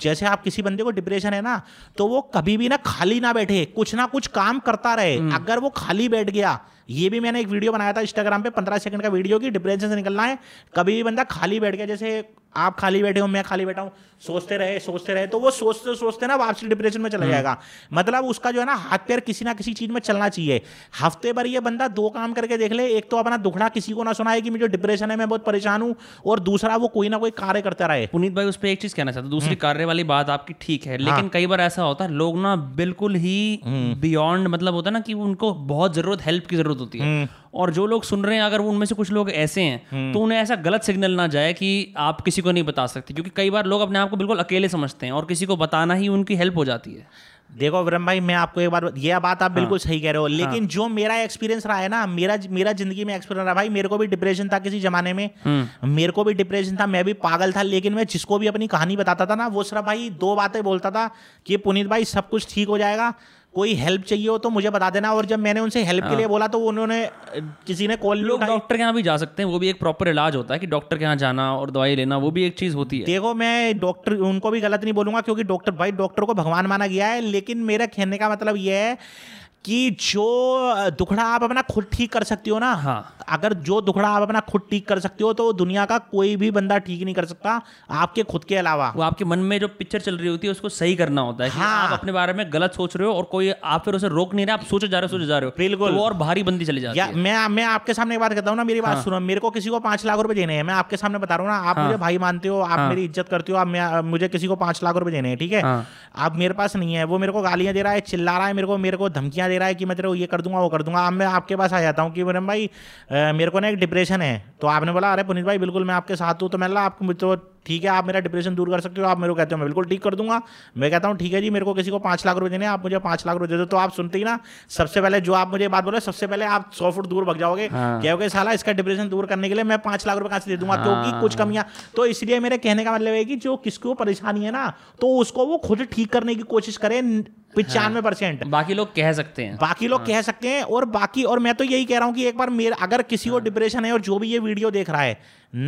जैसे आप किसी बंदे को डिप्रेशन है ना तो वो कभी भी ना खाली ना बैठे, कुछ ना कुछ काम करता रहे। अगर वो खाली बैठ गया, ये भी मैंने एक वीडियो बनाया था इंस्टाग्राम पे 15 सेकंड का वीडियो कि डिप्रेशन से निकलना है, कभी भी बंदा खाली बैठ गया, जैसे आप खाली बैठे हो, मैं खाली बैठा हूं, सोचते रहे तो वो सोचते ना वापसी डिप्रेशन में चला जाएगा। मतलब उसका जो है ना हाथ पैर किसी ना किसी चीज में चलना चाहिए। हफ्ते भर ये बंदा 2 काम करके देख ले, एक तो अपना दुखड़ा किसी को ना सुनाए कि मुझे डिप्रेशन है, मैं बहुत परेशान हूं, और दूसरा वो कोई ना कोई कार्य करता रहे। पुनीत भाई उस पर एक चीज कहना चाहता हूं, दूसरी कार्य वाली बात आपकी ठीक है, लेकिन कई बार ऐसा होता है लोग ना बिल्कुल ही बियॉन्ड, मतलब होता है ना कि उनको बहुत जरूरत, हेल्प की जरूरत होती है। और जो लोग सुन रहे हैं अगर उनमें से कुछ लोग ऐसे हैं तो उन्हें ऐसा गलत सिग्नल ना जाए कि आप किसी को नहीं बता सकते, क्योंकि कई बार लोग अपने आप को बिल्कुल अकेले समझते हैं और किसी को बताना ही उनकी हेल्प हो जाती है। देखो विरम भाई, मैं आपको एक बार, यह बात आप बिल्कुल सही कह रहे हो, लेकिन जो मेरा एक्सपीरियंस रहा है ना, मेरा जिंदगी में एक्सपीरियंस रहा भाई। मेरे को भी डिप्रेशन था किसी जमाने में, मेरे को भी डिप्रेशन था, मैं भी पागल था, लेकिन मैं जिसको भी अपनी कहानी बताता था ना वो सिर्फ भाई 2 बातें बोलता था कि पुनीत भाई सब कुछ ठीक हो जाएगा, कोई हेल्प चाहिए हो तो मुझे बता देना। और जब मैंने उनसे हेल्प के लिए बोला तो उन्होंने, किसी ने कॉल, लोग डॉक्टर के यहाँ भी जा सकते हैं, वो भी एक प्रॉपर इलाज होता है कि डॉक्टर के यहाँ जाना और दवाई लेना, वो भी एक चीज़ होती है। देखो मैं डॉक्टर, उनको भी गलत नहीं बोलूँगा, क्योंकि डॉक्टर भाई, डॉक्टर को भगवान माना गया है। लेकिन मेरा कहने का मतलब ये है कि जो दुखड़ा आप अपना खुद ठीक कर सकते हो ना, अगर जो दुखड़ा आप अपना खुद ठीक कर सकते हो तो दुनिया का कोई भी बंदा ठीक नहीं कर सकता आपके खुद के अलावा। वो आपके मन में जो पिक्चर चल रही होती है उसको सही करना होता है। आप अपने बारे में गलत सोच रहे हो और कोई आप फिर उसे रोक नहीं रहे, आप सोचे जा रहे हो बिल्कुल, तो और भारी बंदी चली जाती है। मैं आपके सामने एक बात कहता हूँ ना, मेरी बात सुनो, मेरे को किसी को 5 लाख रुपए देने हैं, मैं आपके सामने बता रहा हूँ ना, आप मुझे भाई मानते हो, आप मेरी इज्जत करते हो, आप मुझे किसी को 5 लाख रुपए देने हैं, ठीक है, आप मेरे पास नहीं है, वो मेरे को गालियां दे रहा है, चिल्ला रहा है, मेरे को धमकियां दे रहा है कि मैं तेरे को ये कर दूंगा वो कर दूंगा। अब मैं आपके पास आ जाता हूँ कि विरम भाई मेरे को ना एक डिप्रेशन है, तो आपने बोला अरे पुनीत भाई बिल्कुल मैं आपके साथ हूँ, तो मैंने आपको तो ठीक है आप मेरा डिप्रेशन दूर कर सकते हो, आप मेरे को कहते हो मैं बिल्कुल ठीक कर दूंगा। मैं कहता हूँ ठीक है जी मेरे को किसी को 5 लाख रुपए देने, आप मुझे 5 लाख रुपए दे दो, तो आप सुनते ही ना सबसे पहले जो आप मुझे बात बोलो सबसे पहले आप 100 फुट दूर भग जाओगे, कहोगे साला इसका डिप्रेशन दूर करने के लिए मैं 5 लाख रुपए कहाँ से दे दूंगा, क्योंकि कुछ कमियाँ। तो इसलिए मेरे कहने का मतलब है कि जो किसको परेशानी है ना तो उसको वो खुद ठीक करने की कोशिश करें 95%। बाकी लोग कह सकते हैं, बाकी लोग कह सकते हैं। और बाकी और मैं तो यही कह रहा हूँ कि एक बार मेरा अगर किसी को डिप्रेशन है और जो भी ये वीडियो देख रहा है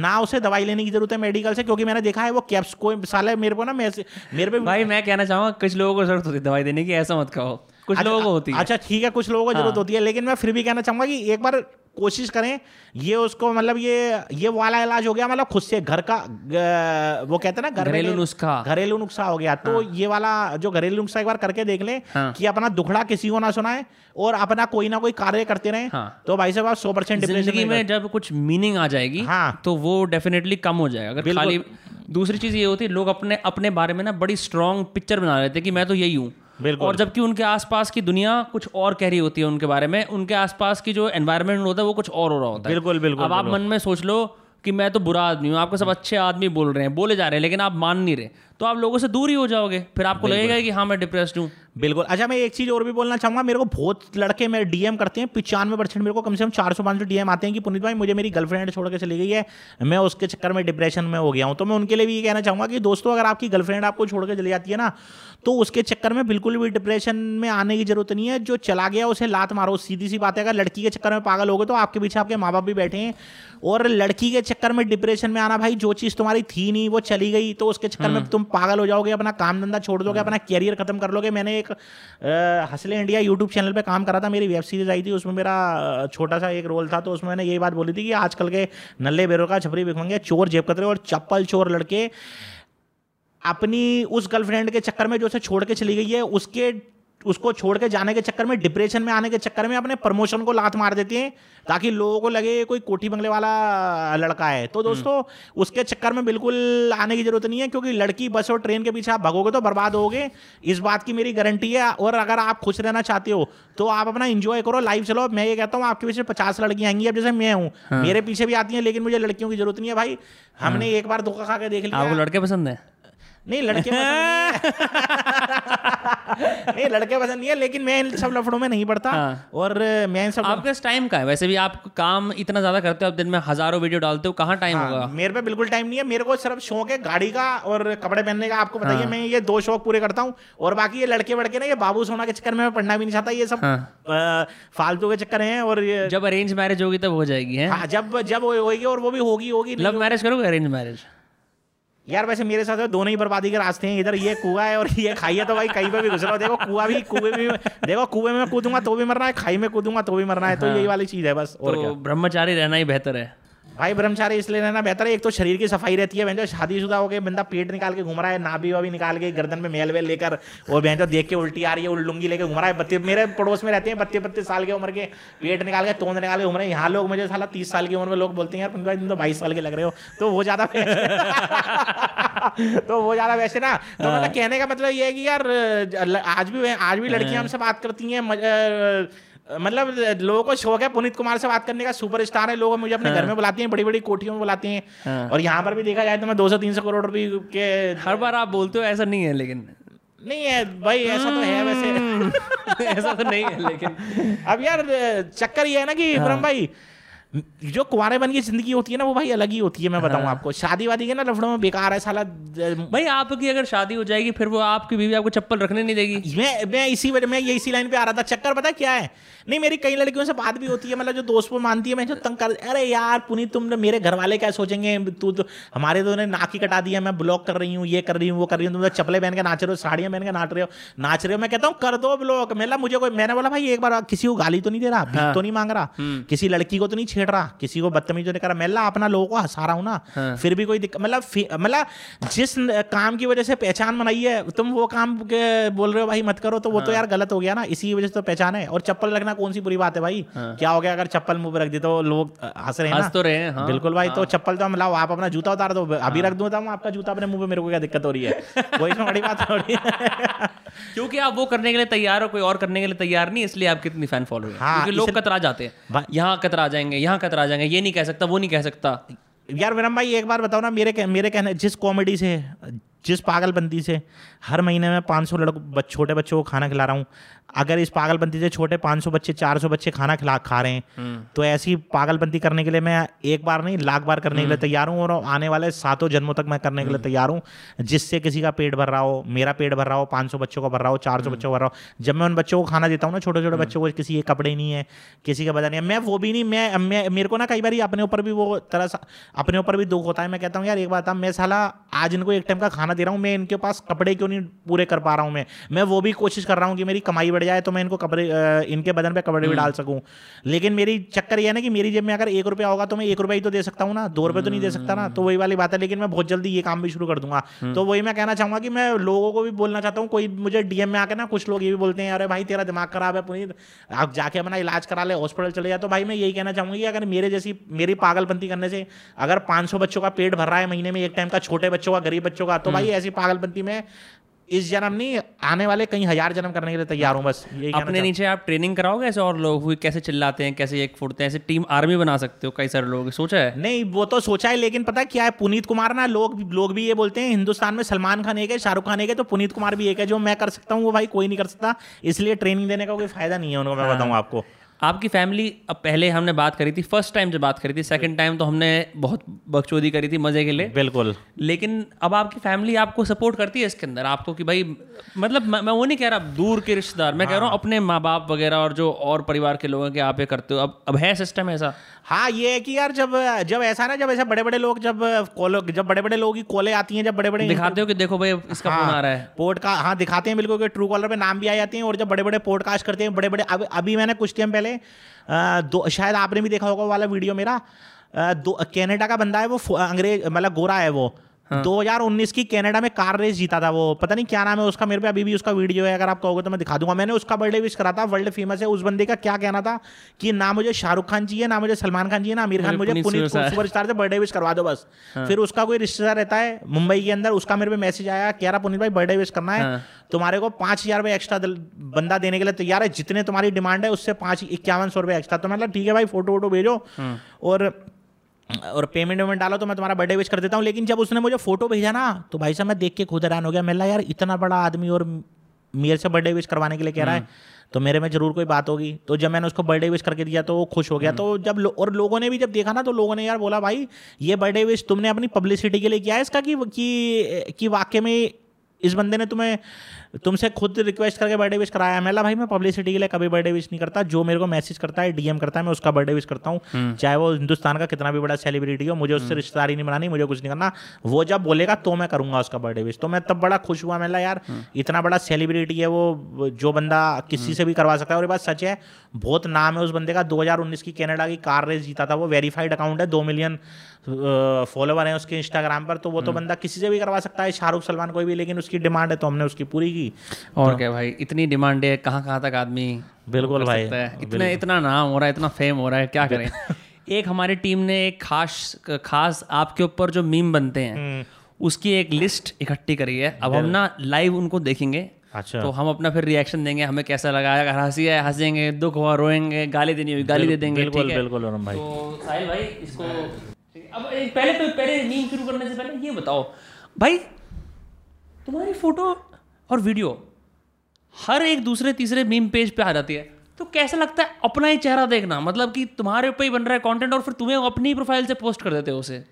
ना उसे दवाई लेने की जरूरत है मेडिकल से, क्योंकि मैंने देखा है वो कैप्स को साले मेरे को ना मेरे पे भाई मैं कहना चाहूँगा कुछ लोगों को जरूरत होती है दवाई देने की, ऐसा मत कहो कुछ लोगों को होती है। अच्छा ठीक है कुछ लोगों को जरूरत होती है, लेकिन मैं फिर भी कहना चाहूँगा कि एक बार कोशिश करें। ये उसको मतलब ये वाला इलाज हो गया, मतलब खुद से घर का वो कहते हैं ना घरेलू नुस्खा हो गया। तो ये वाला जो घरेलू नुस्खा एक बार करके देख लें कि अपना दुखड़ा किसी को ना सुनाए और अपना कोई ना कोई कार्य करते रहें। तो भाई साहब आप 100% जिंदगी में जब कुछ मीनिंग आ जाएगी तो वो डेफिनेटली कम हो जाएगा। अगर खाली दूसरी चीज ये होती है लोग अपने अपने बारे में ना बड़ी स्ट्रॉन्ग पिक्चर बना लेते हैं कि मैं तो यही हूँ, और जबकि उनके आसपास की दुनिया कुछ और कह रही होती है उनके बारे में, उनके आसपास की जो एनवायरनमेंट होता है वो कुछ और हो रहा होता है। बिल्कुल बिल्कुल। अब आप मन में सोच लो कि मैं तो बुरा आदमी हूँ, आपको सब अच्छे आदमी बोल रहे हैं, बोले जा रहे हैं, लेकिन आप मान नहीं रहे, तो आप लोगों से दूर ही हो जाओगे, फिर आपको लगेगा कि हाँ मैं डिप्रेस्ड हूँ। बिल्कुल। अच्छा मैं एक चीज़ और भी बोलना चाहूँगा, मेरे को बहुत लड़के मेरे डीएम करते हैं 95%, मेरे को कम से कम 400-500 डीएम आते हैं कि पुनीत भाई मुझे मेरी गर्लफ्रेंड छोड़ के चली गई है, मैं उसके चक्कर में डिप्रेशन में हो गया हूँ। तो मैं उनके लिए भी ये कहना चाहूँगा कि दोस्तों अगर आपकी गर्लफ्रेंड आपको छोड़ के चली जाती है ना तो उसके चक्कर में बिल्कुल भी डिप्रेशन में आने की जरूरत नहीं है। जो चला गया उसे लात मारो, सीधी सी बात है। अगर लड़की के चक्कर में पागल हो गए तो आपके पीछे आपके माँ बाप भी बैठे हैं, और लड़की के चक्कर में डिप्रेशन में आना भाई, जो चीज़ तुम्हारी थी नहीं वो चली गई तो उसके चक्कर में तुम पागल हो जाओगे, अपना काम धंधा छोड़ दोगे, अपना कैरियर खत्म कर लोगे। मैंने एक हासले इंडिया यूट्यूब चैनल पे काम करा था, मेरी वेब सीरीज आई थी, उसमें मेरा छोटा सा एक रोल था, तो उसमें मैंने यही बात बोली थी कि आजकल के नल्ले बेरोजगार छपरी भिखमंगे चोर जेब कतरे और चप्पल चोर लड़के अपनी उस गर्लफ्रेंड के चक्कर में जो उसे छोड़ के चली गई है उसको छोड़ के जाने के चक्कर में, डिप्रेशन में आने के चक्कर में अपने प्रमोशन को लात मार देते हैं ताकि लोगों को लगे कोई कोठी बंगले वाला लड़का है। तो दोस्तों उसके चक्कर में बिल्कुल आने की जरूरत नहीं है, क्योंकि लड़की बस और ट्रेन के पीछे आप भगोगे तो बर्बाद होगे, इस बात की मेरी गारंटी है। और अगर आप खुश रहना चाहते हो तो आप अपना एंजॉय करो, लाइफ चलो। मैं ये कहता हूँ आपके पीछे 50 लड़कियाँ आएंगी, अब जैसे मैं हूँ मेरे पीछे भी आती हैं, लेकिन मुझे लड़कियों की जरूरत नहीं है भाई। हमने एक बार धोखा खा के देख लिया। आपको लड़के पसंद है? नहीं लड़के नहीं, लड़के पसंद नहीं है, लेकिन मैं इन सब लफड़ों में नहीं पड़ता। और मैं इन सब आपके टाइम का है, वैसे भी आप काम इतना ज्यादा करते हो, आप दिन में हजारों वीडियो डालते हो, कहाँ टाइम होगा? मेरे पे बिल्कुल टाइम नहीं है, मेरे को सिर्फ शौक है गाड़ी का और कपड़े पहनने का। आपको बताइए मैं ये 2 शौक पूरे करता हूँ, और बाकी ये लड़के वड़के ना ये बाबू सोना के चक्कर में पढ़ना भी नहीं चाहता, ये सब फालतू के चक्कर है। और जब अरेंज मैरिज होगी तब हो जाएगी, जब होगी, और वो भी होगी। लव मैरिज करोगे अरेंज मैरिज? यार वैसे मेरे साथ दोनों ही बर्बादी के रास्ते हैं, इधर ये कुआ है और ये खाई है, तो भाई कहीं पर भी घुस रहा हो। देखो कुएं में कूदूंगा तो भी मरना है, खाई में कूदूंगा तो भी मरना है। तो यही वाली चीज है बस। और तो ब्रह्मचारी रहना ही बेहतर है भाई, ब्रह्मचारी इसलिए रहना बेहतर है, एक तो शरीर की सफाई रहती है। बहन शादीशुदा हो गए, बंदा पेट निकाल के घूम रहा है, नाभी वाभी निकाल के गर्दन में मेल वेल लेकर, और बहन तो देख के उल्टी आ रही है, उल्लुंगी लेके घूम रहा है। मेरे पड़ोस में रहते हैं 32-32 साल की उम्र के, पेट निकाल के तोंद निकाल के घूम रहे हैं। यहाँ लोग मुझे साला 30 साल की उम्र में लोग बोलते हैं यार तुम तो 22 साल के लग रहे हो, तो वो ज्यादा वैसे ना। तो मतलब कहने का मतलब ये है कि यार आज भी लड़कियां हमसे बात करती हैं, मतलब लोगों को शौक है पुनीत कुमार से बात करने का, सुपरस्टार है, लोग मुझे अपने घर में बुलाते हैं, बड़ी बड़ी कोठियों में बुलाते हैं। और यहाँ पर भी देखा जाए तो मैं 200-300 करोड़ रुपए के हर बार आप बोलते हो, ऐसा नहीं है लेकिन नहीं है भाई, ऐसा तो है वैसे ऐसा तो नहीं है लेकिन अब यार चक्कर ये है ना कि ब्रह्म भाई जो कुंवारेपन की जिंदगी होती है ना वो भाई अलग ही होती है। मैं बताऊं आपको, शादी वादी के ना लफड़ों में बेकार है साला। भाई आपकी अगर शादी हो जाएगी फिर वो आपकी बीवी आपको चप्पल रखने नहीं देगी। मैं इसी वजह में इसी लाइन पे आ रहा था। चक्कर पता क्या है, नहीं मेरी कई लड़कियों से बात भी होती है, मतलब जो दोस्त वो मानती है, मैं जो तंग कर, अरे यार पुनीत तुमने मेरे घर वाले क्या सोचेंगे, तू तो हमारे तो ने नाक ही कटा दिया, मैं ब्लॉक कर रही हूँ, ये कर रही हूँ, वो कर रही हूँ, तुम तो चप्पलें पहन के नाच रहे हो, साड़ियाँ पहन के नाच रहे हो। मैं कहता हूँ कर दो ब्लॉक। मतलब मैंने बोला भाई एक बार किसी को गाली तो नहीं दे रहा, भीख तो नहीं मांग रहा, किसी लड़की को तो नहीं छेड़ रहा, किसी को बदतमीज तो नहीं कर रहा, मैं अपना लोगों को हंसा रहा हूँ ना, फिर भी कोई दिक्कत। मतलब जिस काम की वजह से पहचान बनाई है तुम वो काम बोल रहे हो भाई मत करो, तो वो तो यार गलत हो गया ना, इसी वजह से तो पहचान है। और चप्पल रखना कौन सी बुरी बात है भाई? क्या हो गया अगर चप्पल मुंह पे रख दी तो लोग हंस रहे हैं, हंस तो रहे हैं। बिल्कुल भाई, तो चप्पल तो हम लाओ, आप अपना जूता उतार दो, अभी रख दूंगा आपका जूता अपने मुंह पे, मेरे को क्या दिक्कत हो रही है? कोई बड़ी बात हो रही है क्योंकि आप वो करने के लिए तैयार हो, कोई और करने के लिए तैयार नहीं, इसलिए आप कितनी फैन फॉलोइंग है। क्योंकि लोग कतरा जाते हैं, यहाँ कतरा जाएंगे, यहाँ कतरा जाएंगे, ये नहीं कह सकता, वो नहीं कह सकता। यार विरम भाई एक बार बताओ ना, मेरे कहने जिस कॉमेडी से, जिस पागलपंती से हर महीने में 500 छोटे बच्चों को खाना खिला रहा हूँ, अगर इस पागलपंती से छोटे 500 बच्चे 400 बच्चे खाना खा रहे हैं, तो ऐसी पागलपंती करने के लिए मैं एक बार नहीं लाख बार करने के लिए तैयार हूँ, और आने वाले सातों जन्मों तक मैं करने के लिए तैयार हूँ, जिससे किसी का पेट भर रहा हो, मेरा पेट भर रहा हो, 500 बच्चों का भर रहा हो, 400 बच्चों का भर रहा हो। जब मैं उन बच्चों को खाना देता हूँ ना, छोटे छोटे बच्चों को, किसी के कपड़े नहीं है, किसी का बता नहीं है, मैं वो भी नहीं, मैं मेरे को ना कई बार अपने ऊपर भी वो तरह अपने ऊपर भी दुख होता है। मैं कहता हूँ यार एक बात, मैं साला आज इनको एक टाइम का खाना दे रहा हूँ, मैं इनके पास कपड़े क्यों नहीं पूरे कर पा रहा हूँ। मैं वो भी कोशिश कर रहा हूँ कि मेरी कमाई बढ़ जाए तो मैं इनको कपड़े, इनके बदन पे कपड़े भी डाल सकूँ, लेकिन मेरी चक्कर ये है ना कि मेरी जेब में अगर 1 रुपया होगा तो मैं 1 रुपया ही तो दे सकता हूँ ना, 2 रुपये तो नहीं दे सकता ना, तो वही वाली बात है। लेकिन मैं बहुत जल्दी ये काम भी शुरू कर दूंगा। तो वही मैं कहना चाहूँगा कि मैं लोगों को भी बोलना चाहता हूँ, कोई मुझे डीएम में आकर ना कुछ लोग ये भी बोलते हैं, अरे भाई तेरा दिमाग खराब है पुनीत, आप जाके अपना इलाज करा ले, हॉस्पिटल चले जाए। तो भाई मैं यही कहना चाहूँगा कि अगर मेरे जैसी, मेरी पागलपंती करने से अगर 500 बच्चों का पेट भर रहा है महीने में एक टाइम का, छोटे बच्चों का, गरीब बच्चों का, तो भाई ऐसी पागलपंती में इस जन्म नहीं, आने वाले कई हजार जन्म करने के लिए तैयार हूं। बस यही अपने नीचे आप ट्रेनिंग कराओगे ऐसे, और लोग हुई कैसे चिल्लाते हैं, कैसे एक फुटते हैं, ऐसे टीम आर्मी बना सकते हो, कई सारे लोग सोचा है। नहीं वो तो सोचा है, लेकिन पता क्या है पुनीत कुमार ना, लोग भी ये बोलते हैं हिंदुस्तान में सलमान खान एक है, शाहरुख खान एक है, तो पुनीत कुमार भी एक है। जो मैं कर सकता हूँ वो भाई कोई नहीं कर सकता, इसलिए ट्रेनिंग देने का कोई फायदा नहीं है उनको। मैं बताऊँ आपको, आपकी फैमिली, अब पहले हमने बात करी थी, फर्स्ट टाइम जब बात करी थी, सेकंड टाइम तो हमने बहुत बकचोदी करी थी मजे के लिए, बिल्कुल। लेकिन अब आपकी फैमिली आपको सपोर्ट करती है इसके अंदर, आपको कि भाई मतलब मैं वो नहीं कह रहा दूर के रिश्तेदार, मैं कह रहा हूँ अपने माँ बाप वगैरह और जो और परिवार के लोग हैं कि आप ये करते हो। अब है सिस्टम ऐसा। हाँ ये है कि यार जब ऐसा ना, जब ऐसे बड़े बड़े लोग, जब बड़े बड़े लोगों की कॉलें आती हैं, जब बड़े बड़े दिखाते हो कि देखो भाई इसका फोन आ रहा है, पॉडकास्ट, हाँ दिखाते हैं बिल्कुल, ट्रू कॉलर पे नाम भी आ जाते हैं, और जब बड़े बड़े पॉडकास्ट करते हैं बड़े बड़े, अभी मैंने कुछ टाइम पहले शायद आपने भी देखा होगा वाला वीडियो मेरा, कनाडा का बंदा है वो, अंग्रेज मतलब गोरा है वो, 2019 की कनाडा में कार रेस जीता था वो, पता नहीं क्या नाम है उसका, मेरे पे अभी भी उसका वीडियो है, अगर आप कहोगे तो मैं दिखा दूंगा। मैंने उसका बर्थडे विश करा था, वर्ल्ड फेमस है उस बंदे का। क्या कहना था कि ना मुझे शाहरुख खान चाहिए, ना मुझे सलमान खान चाहिए, ना आमिर खान, मुझे पुनीत सुपरस्टार से बर्थडे विश करवा दो बस। फिर उसका कोई रिश्तेदार रहता है मुंबई के अंदर, उसका मेरे पे मैसेज आया, कह रहा पुनीत भाई बर्थडे विश करना है, तुम्हारे को 5000 रुपये एक्स्ट्रा बंदा देने के लिए तैयार है, जितने तुम्हारी डिमांड है उससे 5100 रुपये एक्स्ट्रा। तो मतलब ठीक है भाई, फोटो वोटो भेजो और पेमेंट वेमेंट डालो तो मैं तुम्हारा बर्थडे विश कर देता हूँ। लेकिन जब उसने मुझे फोटो भेजा ना, तो भाई साहब मैं देख के खुद हैरान हो गया। मैं यार इतना बड़ा आदमी और मेरे से बर्थडे विश करवाने के लिए कह रहा है, तो मेरे में जरूर कोई बात होगी। तो जब मैंने उसको बर्थडे विश करके दिया तो वो खुश हो गया। तो जब और लोगों ने भी जब देखा ना, तो लोगों ने यार बोला भाई ये बर्थडे विश तुमने अपनी पब्लिसिटी के लिए किया है इसका, कि वाकई में इस बंदे ने तुमसे खुद रिक्वेस्ट करके बर्थडे विश कराया। मैं ला भाई मैं पब्लिसिटी के लिए कभी बर्थडे विश नहीं करता, जो मेरे को मैसेज करता है, डीएम करता है, मैं उसका बर्थडे विश करता हूँ, चाहे वो हिंदुस्तान का कितना भी बड़ा सेलिब्रिटी हो। मुझे उससे रिश्तेदारी नहीं बनानी, मुझे कुछ नहीं करना, वो जब बोलेगा तो मैं करूँगा उसका बर्थडे विश। तो मैं तब बड़ा खुश हुआ, मैं ला यार इतना बड़ा सेलिब्रिटी है वो, जो बंदा किसी से भी करवा सकता है। और ये बात सच है, बहुत नाम है उस बंदे का, 2019 की कनाडा की कार रेस जीता था वो, वेरीफाइड अकाउंट है, 2 मिलियन फॉलोवर है उसके इंस्टाग्राम पर। तो वो तो बंदा किसी से भी करवा सकता है, शाहरुख सलमान कोई भी, लेकिन उसकी डिमांड है तो हमने उसकी पूरी की। और तो, क्या भाई इतनी डिमांड है, कहाँ तक आदमी बिल्कुल भाई इतना नाम हो रहा है, इतना फेम हो रहा है, क्या करें। एक हमारी टीम ने एक खास आपके ऊपर जो मीम बनते हैं उसकी एक लिस्ट इकट्ठी करी है। अब हम ना लाइव उनको देखेंगे, अच्छा तो हम अपना फिर रिएक्शन देंगे, हमें कैसा लगा, अगर हंसी है हंसेंगे, दुख हुआ रोएंगे, गाली देनी हुई गाली दे देंगे। बिल्कुल भाई। तो साहिल भाई इसको अब पहले मीम शुरू करने से पहले ये बताओ भाई, तुम्हारी फोटो और वीडियो हर एक दूसरे तीसरे मीम पेज पे आ जाती है, तो कैसा लगता है अपना ही चेहरा देखना, मतलब कि तुम्हारे ऊपर ही बन रहा है कंटेंट और फिर तुम्हें अपनी प्रोफाइल से पोस्ट कर देते हो उसे?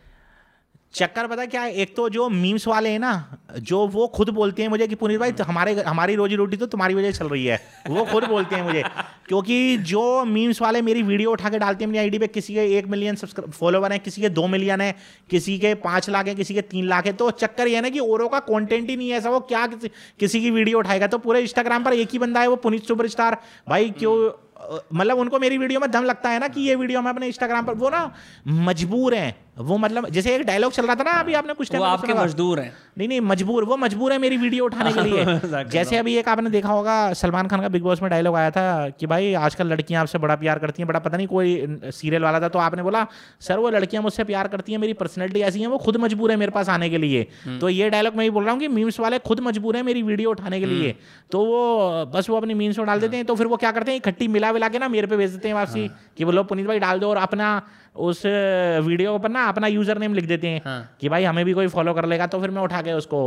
चक्कर पता क्या है, एक तो जो मीम्स वाले हैं ना, जो वो खुद बोलते हैं मुझे कि पुनीत भाई तो हमारी रोजी रोटी तो तुम्हारी वजह से चल रही है, वो खुद बोलते हैं मुझे। क्योंकि जो मीम्स वाले मेरी वीडियो उठा के डालते हैं अपनी आईडी पे, किसी के 1 मिलियन फॉलोवर है, किसी के 2 मिलियन है, किसी के 5 लाख है, किसी के 3 लाख है। तो चक्कर ये है ना कि औरों का कॉन्टेंट ही नहीं है ऐसा, वो क्या किसी की वीडियो उठाएगा। तो पूरे इंस्टाग्राम पर एक ही बंदा है वो पुनीत सुपरस्टार भाई, क्यों मतलब उनको मेरी वीडियो में दम लगता है ना कि ये वीडियो मैं अपने इंस्टाग्राम पर, वो ना मजबूर हैं वो, मतलब जैसे एक डायलॉग चल रहा था ना अभी आपने कुछ टाइम, आपके मजदूर हैं, नहीं नहीं मजबूर, वो मजबूर है मेरी वीडियो उठाने के लिए। जैसे अभी एक आपने देखा होगा सलमान खान का बिग बॉस में डायलॉग आया था कि भाई आजकल लड़कियां आपसे बड़ा प्यार करती हैं, बड़ा पता नहीं कोई सीरियल वाला था, तो आपने बोला सर वो लड़कियां मुझसे प्यार करती हैं, मेरी पर्सनैलिटी ऐसी है, वो खुद मजबूर है मेरे पास आने के लिए। तो ये डायलॉग मैं भी बोल रहा हूँ कि मीम्स वाले खुद मजबूर है मेरी वीडियो उठाने के लिए, तो वो बस वो अपनी मीम्स में डाल देते हैं, तो फिर वो क्या करते हैं इकट्ठी मिला के ना मेरे पे भेज देते हैं वापसी कि बोलो पुनीत भाई डाल दो, और अपना उस वीडियो पर ना अपना यूजर नेम लिख देते हैं कि भाई हमें भी कोई फॉलो कर लेगा, तो फिर मैं उठा के उसको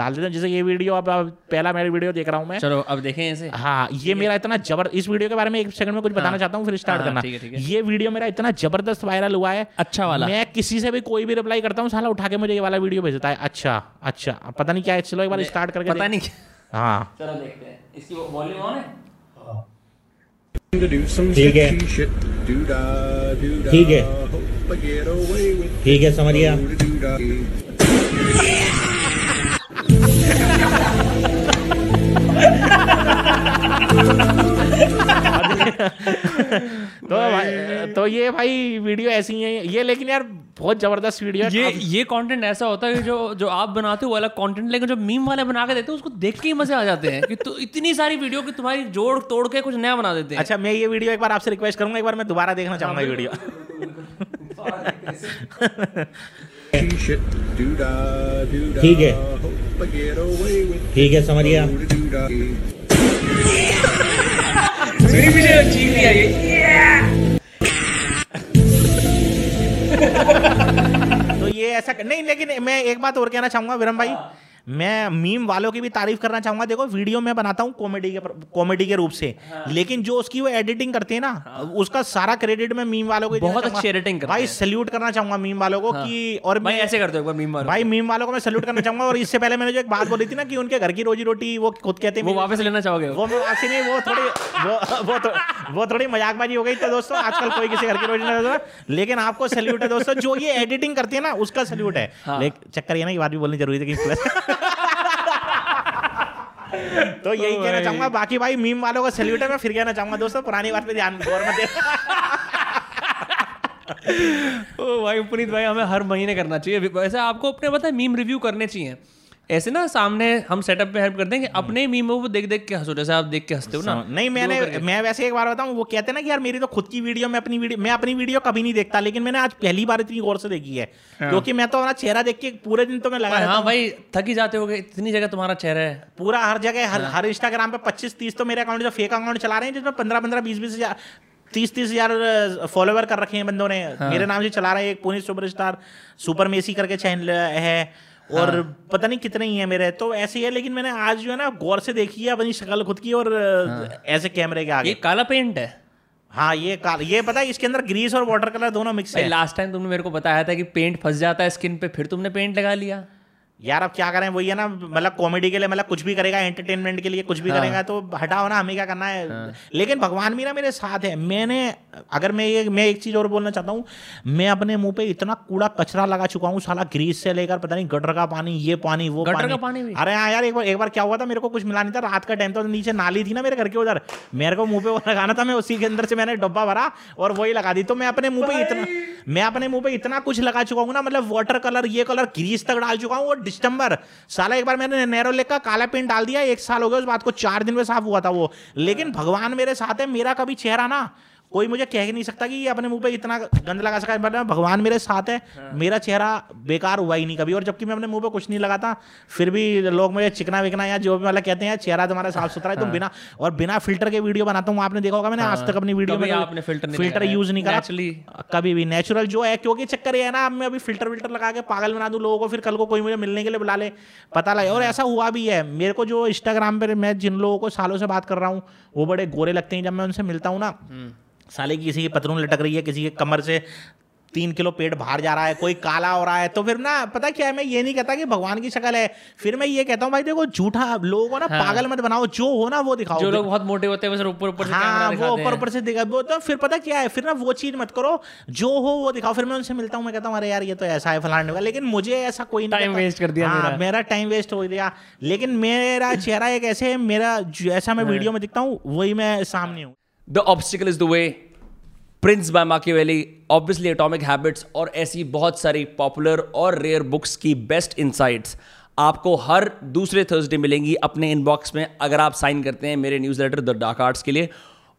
डाल देता हूँ। जैसे ये वीडियो अब पहला मेरी वीडियो देख रहा हूँ मैं, चलो अब देखें इसे। हाँ ये मेरा इतना जबरदस्त, इस वीडियो के बारे में एक सेकंड में कुछ बताना चाहता हूँ फिर स्टार्ट करना। ये वीडियो मेरा इतना जबरदस्त वायरल हुआ है, अच्छा वाला, मैं किसी से भी कोई भी रिप्लाई करता हूँ साला उठा के मुझे ये वाला वीडियो भेज देता है। अच्छा पता नहीं क्या है, चलो एक बार स्टार्ट करके हाँ चलो देखते हैं। इसकी वॉल्यूम ऑन है ठीक है समझ गया। तो ये भाई वीडियो ऐसी है ये, लेकिन यार बहुत जबरदस्त वीडियो है। ये कंटेंट ऐसा होता है जो जो आप बनाते हो अलग कंटेंट, लेकिन जो मीम वाले बना के देते हो उसको देख के ही मजे आ जाते हैं कि तो इतनी सारी वीडियो कि तुम्हारी जोड़ तोड़ के कुछ नया बना देते हैं। अच्छा मैं ये वीडियो एक बार आपसे रिक्वेस्ट करूंगा, एक बार मैं दोबारा देखना चाहूंगा ये वीडियो। ठीक है समझ गया। तो ये ऐसा नहीं, लेकिन मैं एक बात और कहना चाहूंगा विरम भाई, मैं मीम वालों की भी तारीफ करना चाहूंगा। देखो वीडियो मैं बनाता हूँ कॉमेडी के रूप से, लेकिन जो उसकी वो एडिटिंग करते हैं ना उसका सारा क्रेडिट मैं मीम वालों को, बहुत अच्छी एडिटिंग करते हैं भाई, सैल्यूट करना चाहूंगा मीम वालों को कि और मैं ऐसे करते हो भाई मीम वालों को मैं सैल्यूट करना चाहूंगा। और इससे पहले मैंने जो एक बात बोली थी ना कि उनके घर की रोजी रोटी वो खुद कहते हैं, वो वापस लेना चाहोगे? वो ऐसे नहीं, वो थोड़ी मजाकबाजी हो गई। तो दोस्तों आजकल कोई किसी घर की रोजी नहीं, लेकिन आपको सैल्यूट है दोस्तों, जो ये एडिटिंग करते हैं ना उसका सैल्यूट है। चक्कर ये ना ये बात भी बोलनी जरूरी थी कि तो यही कहना चाहूंगा। बाकी भाई मीम वालों का सैल्यूट है। मैं फिर कहना चाहूंगा दोस्तों पुरानी बात पे ध्यान गौर मत देना। ओ भाई पुनीत भाई हमें हर महीने करना चाहिए वैसे। आपको अपने पता है मीम रिव्यू करने चाहिए ऐसे ना, सामने हम सेटअप पे हेल्प करते हैं कि अपने मीमों को देख देख के हंसो, जैसे आप देख के हंसते हो ना। नहीं मैं वैसे एक बार बताऊं, वो कहते हैं ना कि यार मेरी तो खुद की वीडियो, मैं अपनी वीडियो कभी नहीं देखता, लेकिन मैंने आज पहली बार इतनी गौर से देखी है क्योंकि मैं तो अपना चेहरा देख के पूरे दिन तो मैं लगा रहता हूं। हां भाई थक ही जाते होगे, इतनी जगह तुम्हारा चेहरा है पूरा, हर जगह, हर इंस्टाग्राम पे 25-30 तो मेरे अकाउंट जो फेक अकाउंट चला रहे हैं जिसमें 15-15, 20-20 हजार 30-30 हजार फॉलोवर कर रखे हैं बंदों ने, मेरे नाम से चला रहे हैं। एक पुनीत सुपरस्टार सुपर मेसी करके चैनल है और पता नहीं कितने ही है मेरे, तो ऐसे ही है। लेकिन मैंने आज जो है ना गौर से देखी है अपनी शक्ल खुद की और ऐसे कैमरे के आगे। ये काला पेंट है। हाँ ये पता है इसके अंदर ग्रीस और वाटर कलर दोनों मिक्स है। लास्ट टाइम तुमने मेरे को बताया था कि पेंट फंस जाता है स्किन पे, फिर तुमने पेंट लगा लिया। यार अब क्या करें, वही है ना, मतलब कॉमेडी के लिए मतलब कुछ भी करेगा, एंटरटेनमेंट के लिए कुछ भी करेगा, तो हटाओ ना, हमें क्या करना है। लेकिन भगवान भी ना मेरे साथ है। मैं एक चीज और बोलना चाहता हूँ, मैं अपने मुंह पे इतना कूड़ा कचरा लगा चुका हूँ साला, ग्रीस से लेकर पता नहीं गटर का पानी, ये पानी वो पानी। अरे हाँ यार एक बार क्या हुआ था, मेरे को कुछ मिला नहीं था, रात का टाइम था, नीचे नाली थी ना मेरे घर के उधर, मेरे को मुंह पे वो लगाना था, मैं उसी के अंदर से मैंने डब्बा भरा और वही लगा दी। तो मैं अपने मुंह पे इतना कुछ लगा चुका हूँ ना, मतलब वाटर कलर ये कलर ग्रीस तक डाल चुका हूँ। डिस्टेंबर साला, एक बार मैंने नेरोलेक का काला पेंट डाल दिया, 1 साल हो गया उस बात को, 4 दिन में साफ हुआ था वो। लेकिन भगवान मेरे साथ है, मेरा कभी चेहरा ना कोई मुझे कह ही नहीं सकता कि ये अपने मुंह पे इतना गंद लगा सका है। भगवान मेरे साथ है, मेरा चेहरा बेकार हुआ ही नहीं कभी। और जबकि मैं अपने मुंह पे कुछ नहीं लगाता, फिर भी लोग मुझे चिकना विकना या जो भी वाला कहते हैं, चेहरा तुम्हारा साफ सुथरा है, तुम बिना फिल्टर के वीडियो बनाता हूँ। आपने देखा होगा मैंने आज तक अपनी वीडियो में फिल्टर यूज नहीं करा कभी भी, नेचुरल जो है, क्योंकि चक्कर है ना, मैं अभी फिल्टर लगा के पागल बना दूं लोगों को, फिर कल को कोई मुझे मिलने के लिए बुला ले, पता लगे। और ऐसा हुआ भी है मेरे को, जो इंस्टाग्राम पर मैं जिन लोगों को सालों से बात कर रहा हूँ वो बड़े गोरे लगते हैं, जब मैं उनसे मिलता हूँ ना साले की किसी की पतलून लटक रही है, किसी के कमर से 3 किलो पेट बाहर जा रहा है, कोई काला हो रहा है, तो फिर ना पता क्या है, मैं ये नहीं कहता कि भगवान की शक्ल है, फिर मैं ये कहता हूँ भाई देखो झूठा लोगों को ना पागल मत बनाओ, जो हो ना वो दिखाओ। जो लोग बहुत मोटे होते हैं बस ऊपर-ऊपर से कैमरा दिखाते हैं, वो ऊपर-ऊपर से दिखा, तो फिर पता क्या है, फिर ना वो चीज मत करो, जो हो वो दिखाओ। फिर मैं उनसे मिलता हूँ, मैं कहता हूँ अरे यार ये तो ऐसा है फलाने का, लेकिन मुझे ऐसा कोई टाइम वेस्ट कर दिया, मेरा टाइम वेस्ट हो गया। लेकिन मेरा चेहरा एक ऐसे है, मेरा जैसा मैं वीडियो में दिखता हूँ वही मैं सामने हूँ। The obstacle is the way, prince by Machiavelli, obviously atomic habits और ऐसी बहुत सारी पॉपुलर और रेयर बुक्स की बेस्ट इनसाइट्स आपको हर दूसरे थर्सडे मिलेंगी अपने इनबॉक्स में अगर आप साइन करते हैं मेरे न्यूज़लेटर द डार्क आर्ट्स के लिए।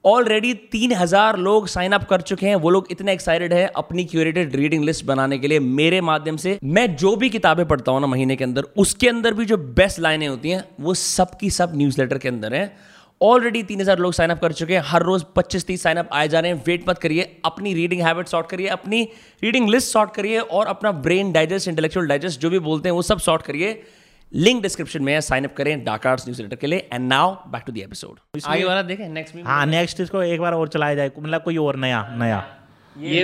ऑलरेडी 3000 लोग साइन अप कर चुके हैं। वो लोग इतने एक्साइटेड हैं अपनी क्यूरेटेड रीडिंग लिस्ट बनाने के लिए मेरे माध्यम से। मैं जो भी किताबें पढ़ता हूँ ना महीने के अंदर, उसके अंदर भी जो बेस्ट लाइनें होती हैं वो सब की सब न्यूज़लेटर के अंदर हैं। ऑलरेडी 3000 लोग साइन अप कर चुके हैं। हर रोज 25-30 साइन अप आए जा रहे हैं। वेट मत करिए, अपनी रीडिंग हैबिट सॉर्ट करिए, अपनी रीडिंग लिस्ट सॉर्ट करिए और अपना ब्रेन डाइजेस्ट, इंटेलेक्चुअल डाइजेस्ट जो भी बोलते हैं वो सब सॉर्ट करिए। लिंक डिस्क्रिप्शन में है, साइन अप करें डार्क आर्ट्स न्यूज़लेटर के लिए। And now back to the episode. आगे वाला देखें नेक्स्ट में। हां नेक्स्ट इसको एक बार और चलाया जाए, मतलब कोई और नया ये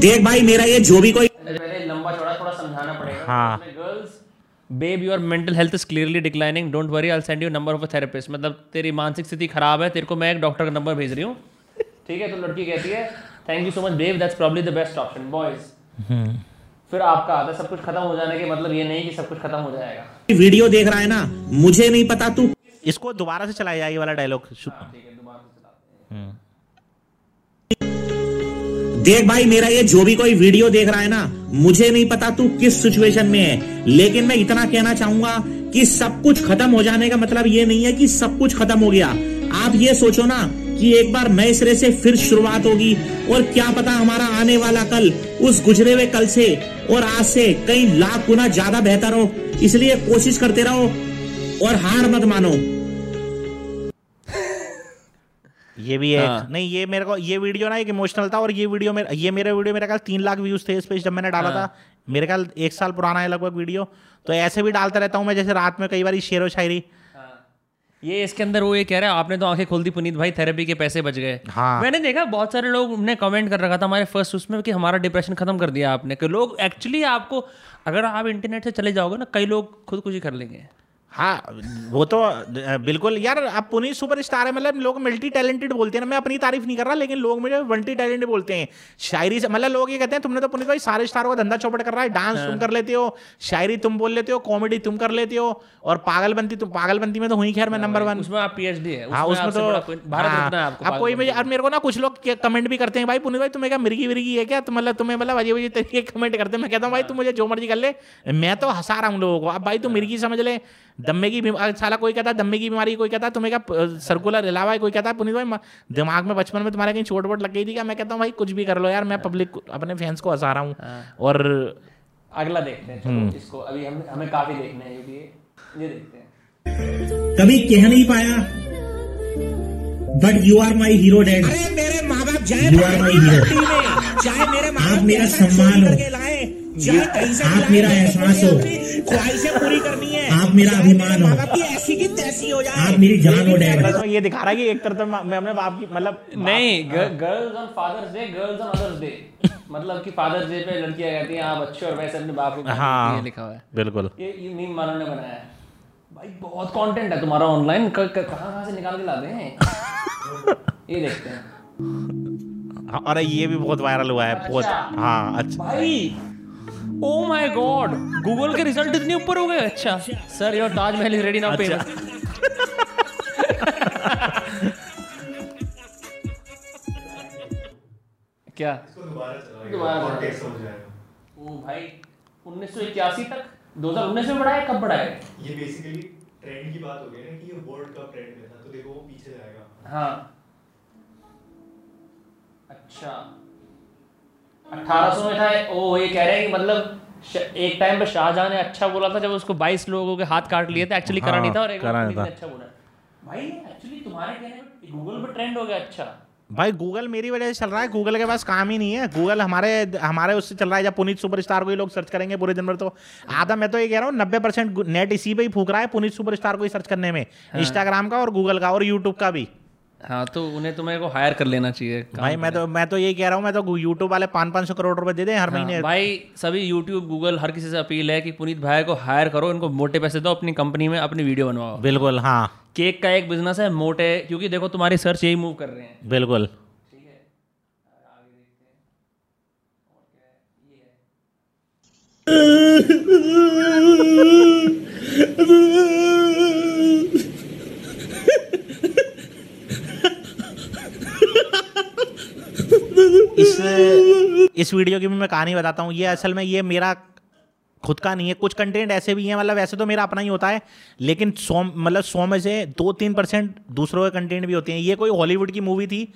देख भाई मेरा ये जो भी कोई पहले लंबा चौड़ा थोड़ा समझाना पड़ेगा। हां girls babe your mental health is clearly declining, don't worry I will send you number of a therapist. मतलब तेरी मानसिक स्थिति खराब है, तेरे को मैं एक डॉक्टर का नंबर भेज रही हूँ ठीक है। तो लड़की कहती है thank you so much babe, that's probably the best option boys. फिर आपका आता है सब कुछ खत्म हो जाने के मतलब ये नहीं कि सब कुछ खत्म हो जाएगा। वीडियो देख रहा है ना, मुझे नहीं पता तू। इसको दोबारा से चलाया जाएगी वाला डायलॉग। देख भाई मेरा ये जो भी कोई वीडियो देख रहा है ना, मुझे नहीं पता तू किस सिचुएशन में है, लेकिन मैं इतना कहना चाहूंगा कि सब कुछ खत्म हो जाने का मतलब ये नहीं है कि सब कुछ खत्म हो गया। आप ये सोचो ना कि एक बार नए सिरे से फिर शुरुआत होगी और क्या पता हमारा आने वाला कल उस गुजरे हुए कल से और आज से कई लाख गुना ज्यादा बेहतर हो। इसलिए कोशिश करते रहो और हार मत मानो। ये भी है नहीं, ये मेरे को ये वीडियो ना एक इमोशनल था और ये वीडियो में ये मेरा वीडियो मेरे ख्याल 3 लाख व्यूज थे इस पे जब मैंने डाला था। मेरे ख्याल 1 साल पुराना है लगभग वीडियो। तो ऐसे भी डालता रहता हूँ मैं, जैसे रात में कई बार शेरो शायरी। ये इसके अंदर वो ये कह रहा है आपने तो आंखें खोल दी पुनीत भाई, थेरेपी के पैसे बच गए। हाँ। मैंने देखा बहुत सारे लोग ने कमेंट कर रखा था हमारे फर्स्ट उसमें कि हमारा डिप्रेशन खत्म कर दिया आपने। कि लोग एक्चुअली आपको, अगर आप इंटरनेट से चले जाओगे ना, कई लोग खुदकुशी कर लेंगे। हाँ वो तो बिल्कुल यार, आप पुनीत सुपर स्टार है। मतलब लोग मल्टी टैलेंटेड बोलते हैं ना, मैं अपनी तारीफ नहीं कर रहा, लेकिन लोग मुझे मल्टी टैलेंटेड बोलते हैं शायरी से। मतलब लोग ये कहते हैं तुमने तो पुनीत भाई सारे स्टारों का धंधा चौपट कर रहा है। डांस तुम कर लेते हो, शायरी तुम बोल लेते हो, कॉमेडी तुम कर लेते हो और पागलबंदी तुम, पागलबंदी में तो हुई खैर मैं नंबर 1, उसमें आप PhD है। हाँ उसमें तो आप कोई भी। और मेरे को ना कुछ लोग कमेंट भी करते हैं भाई पुनीत भाई तुम्हें क्या मिर्गी विर्गी है क्या, मतलब तुम्हें मतलब अजीब अजीब तरीके कमेंट करते हैं। मैं कहता हूँ भाई तुम मुझे जो मर्जी कर ले, मैं तो हंसा रहा हूँ लोगों को। अब भाई तुम मिर्गी समझ ले, दम्मे की बीमारी साला कोई कहता है, दम्मे की बीमारी कोई कहता है, तुम्हें क्या सर्कुलर हिलावा है, कोई कहता है पुनीत भाई दिमाग में बचपन में तुम्हारे कहीं चोट वोट लग गई थी क्या। मैं कहता हूँ भाई कुछ भी कर लो यार, मैं पब्लिक अपने फैंस को हंसा रहा हूँ। और अगला देखते हैं, चलो इसको अभी हमें काफी देखना है ये देखते हैं। कभी कह नहीं पाया but you are my hero dad, मेरे माँ बाप जाए आप मेरा सम्मान हो, आप मेरा एहसास हो, ख्वाहिशें पूरी करनी है, आप मेरा अभिमान हो, ऐसी की तैसी हो जाए, आप मेरी जान हो डैड। ये दिखा रहा है कि एक तरफ तो मैं अपने बाप की मतलब नहीं, girls on father's day, girls on others day, मतलब कि फादर्स डे पे लड़कियां कहती हैं आप अच्छे और वैसे अपने बाप को। हाँ लिखा हुआ है बिल्कुल, ये मीम मानव ने बनाया है। भाई बहुत कंटेंट है तुम्हारा ऑनलाइन, कहाँ से निकाल के लाते हैं ये देखते हैं। अरे ये भी बहुत वायरल हुआ है बहुत। हाँ अच्छा भाई Oh my God, Google के रिजल्ट इतने ऊपर हो गए। अच्छा sir your Taj Mahal is ready now pay. क्या इसको दोबारा चलाएंगे। ओ भाई 1981 तक 2019 में बढ़ा है, कब बढ़ा है। ये बेसिकली ट्रेंड की बात हो गई ना कि ये वर्ल्ड कप ट्रेंड में था, तो देखो वो पीछे जाएगा। हाँ अच्छा 1800 में था ओ, ये कह रहे हैं कि मतलब एक टाइम पे शाहजहां ने अच्छा बोला था जब उसको 22 लोगों के हाथ काट लिए थे, एक्चुअली करा नहीं था और एक ने अच्छा बोला। भाई एक्चुअली तुम्हारे कहने पे गूगल पे ट्रेंड हो गया। अच्छा भाई गूगल मेरी वजह से चल रहा है, गूगल के पास काम ही नहीं है। गूगल हमारे हमारे उससे चल रहा है, जब पुनीत सुपरस्टार को ही लोग सर्च करेंगे पूरे दिन भर। तो आधा मैं तो ये कह रहा हूँ 90% नेट इसी पे ही फूक रहा है, पुनीत सुपरस्टार को ही सर्च करने में, इंस्टाग्राम का और गूगल का और यूट्यूब का भी। हाँ तो उन्हें तुम्हें को हायर कर लेना चाहिए भाई। मैं तो यही कह रहा हूँ, मैं तो यूट्यूब वाले 500-500 करोड़ रुपए दे दें हर महीने। भाई सभी यूट्यूब गूगल हर किसी से अपील है कि पुनीत भाई को हायर करो, इनको मोटे पैसे दो, अपनी कंपनी में अपनी वीडियो बनवाओ। बिल्कुल हाँ, केक का एक बिजनेस है मोटे, क्योंकि देखो तुम्हारी सर्च यही मूव कर रहे हैं। बिल्कुल ठीक है। आगे देखते हैं। इस वीडियो की भी मैं कहानी बताता हूँ। ये असल में ये मेरा खुद का नहीं है, कुछ कंटेंट ऐसे भी हैं, मतलब वैसे तो मेरा अपना ही होता है, लेकिन 100 में से 2-3% दूसरों के कंटेंट भी होते हैं। ये कोई हॉलीवुड की मूवी थी,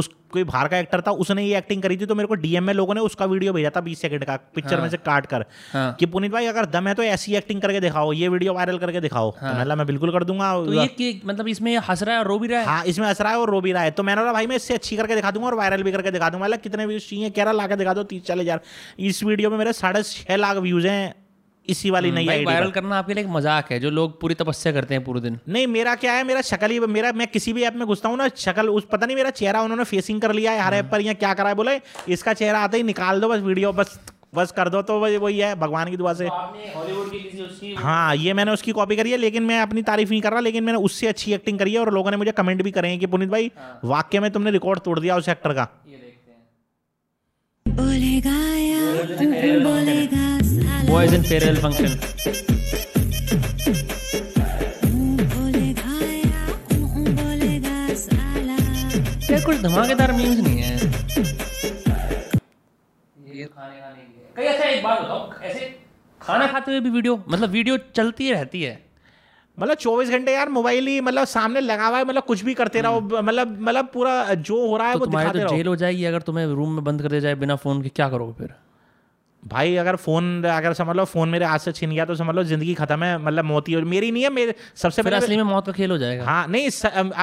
उस कोई बाहर का एक्टर था, उसने ये एक्टिंग करी थी, तो मेरे को डीएम में लोगों ने उसका वीडियो भेजा था 20 सेकंड का पिक्चर में से काट कर कि पुनीत भाई अगर दम है तो ऐसी एक्टिंग करके दिखाओ, ये वीडियो वायरल करके दिखाओ। तो मतलब मैं बिल्कुल कर दूंगा। तो ये मतलब इसमें हंस रहा है और रो भी रहा है। हाँ, इसमें हंस रहा है और रो भी रहा है। तो मैंने बोला भाई मैं इससे अच्छी करके दिखा दूंगा और वायरल भी करके दिखा दूंगा। मतलब कितने व्यूज चाहिए? कह रहा ला के दिखा दो 30-40 हज़ार। इस वीडियो में मेरे 6.5 लाख व्यूज हैं। इसी वाली नहीं है। वायरल करना आपके लिए एक मजाक है, जो लोग पूरी तपस्या करते हैं पूरे दिन। नहीं, मेरा क्या है, मेरा शक्ल ही मेरा, मैं किसी भी ऐप में घुसता हूँ ना, शक्ल उस पता नहीं मेरा चेहरा उन्होंने फेसिंग कर लिया है हर ऐप पर। यहाँ क्या करा है, बोले इसका चेहरा आता ही निकाल दो, बस वीडियो बस कर दो। तो वही है भगवान की दुआ से। हाँ, ये मैंने उसकी कॉपी करी है, लेकिन मैं अपनी तारीफ नहीं कर रहा, लेकिन मैंने उससे अच्छी एक्टिंग करी है और लोगों ने मुझे कमेंट भी करे कि पुनीत भाई वाकई में तुमने रिकॉर्ड तोड़ दिया उस एक्टर का। Boys in farewell function. ये कुछ धमाकेदार मीम्स नहीं है। ये खाने का नहीं है। कहीं अच्छा एक बात बताओ, ऐसे खाना खाते हुए भी वीडियो, मतलब वीडियो चलती रहती है, मतलब 24 घंटे यार मोबाइल ही मतलब सामने लगा हुआ है, मतलब कुछ भी करते रहो, मतलब पूरा जो हो रहा है वो दिखाते रहो। तो जेल हो जाएगी अगर तुम्हें रूम में बंद कर दिया जाए बिना फोन के, क्या करोगे फिर भाई? अगर समझ लो फोन मेरे हाथ से छिन गया तो समझ लो जिंदगी खत्म है, मतलब मौत ही मेरी नहीं है। मेरे सबसे पहले असली में मौत का खेल हो जाएगा। हाँ नहीं,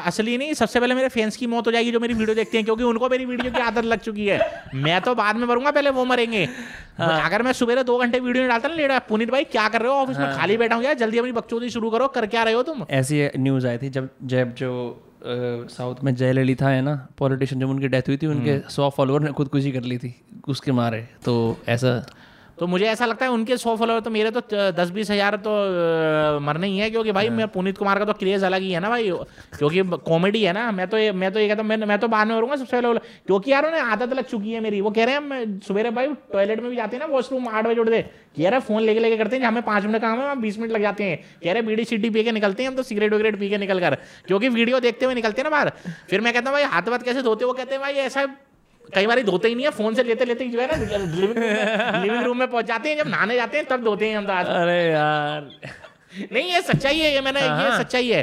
असली नहीं, सबसे पहले मेरे फैंस की मौत हो जाएगी जो मेरी वीडियो देखते हैं, क्योंकि उनको मेरी वीडियो की आदत लग चुकी है। मैं तो बाद में मरूंगा, पहले वो मरेंगे। अगर मैं सुबह 2 घंटे वीडियो डालता ना लेटा, पुनीत भाई क्या कर रहे हो ऑफिस में, खाली बैठा हूँ यार, जल्दी अपनी बकचोदी शुरू करो, कर क्या रहे हो तुम। ऐसी न्यूज आई थी जब जो साउथ में जयललिता है ना पॉलिटिशियन, जब उनकी डेथ हुई थी उनके 100 फॉलोअर ने खुदकुशी कर ली थी उसके मारे। तो ऐसा तो मुझे ऐसा लगता है उनके 100 फॉलोअर, तो मेरे तो 10-20 हज़ार तो मरने ही है, क्योंकि भाई मैं पुनीत कुमार का तो क्रेज अलग ही है ना भाई, क्योंकि कॉमेडी है ना। मैं तो ये कहता हूँ मैं तो बाद में मरूंगा सबसे पहले, क्योंकि यार उन्हें आदत लग चुकी है मेरी। वो कह रहे हैं सुबह भाई टॉयलेट में भी जाते हैं ना, वॉशरूम 8 बजे उठते हैं, कह रहे फोन लेके करते हैं, हमें 5 मिनट काम है, हम 20 मिनट लग जाते हैं। कह रहे बीड़ी सीटी पी के निकलते हैं हम, तो सिगरेट वगरेट पी के निकल कर, क्योंकि वीडियो देखते हुए निकलते हैं ना बाहर। फिर मैं कहता हूँ भाई हाथ वाथ कैसे धोते हो, कहते हैं भाई ऐसा कई बार धोते ही नहीं है, फोन से लेते लेते जो है ना लिविंग रूम में पहुंच जाते हैं, जब नहाने जाते हैं तब धोते हैं हम। अरे यार नहीं, ये सच्चाई है, ये मैंने ये सच्चाई है,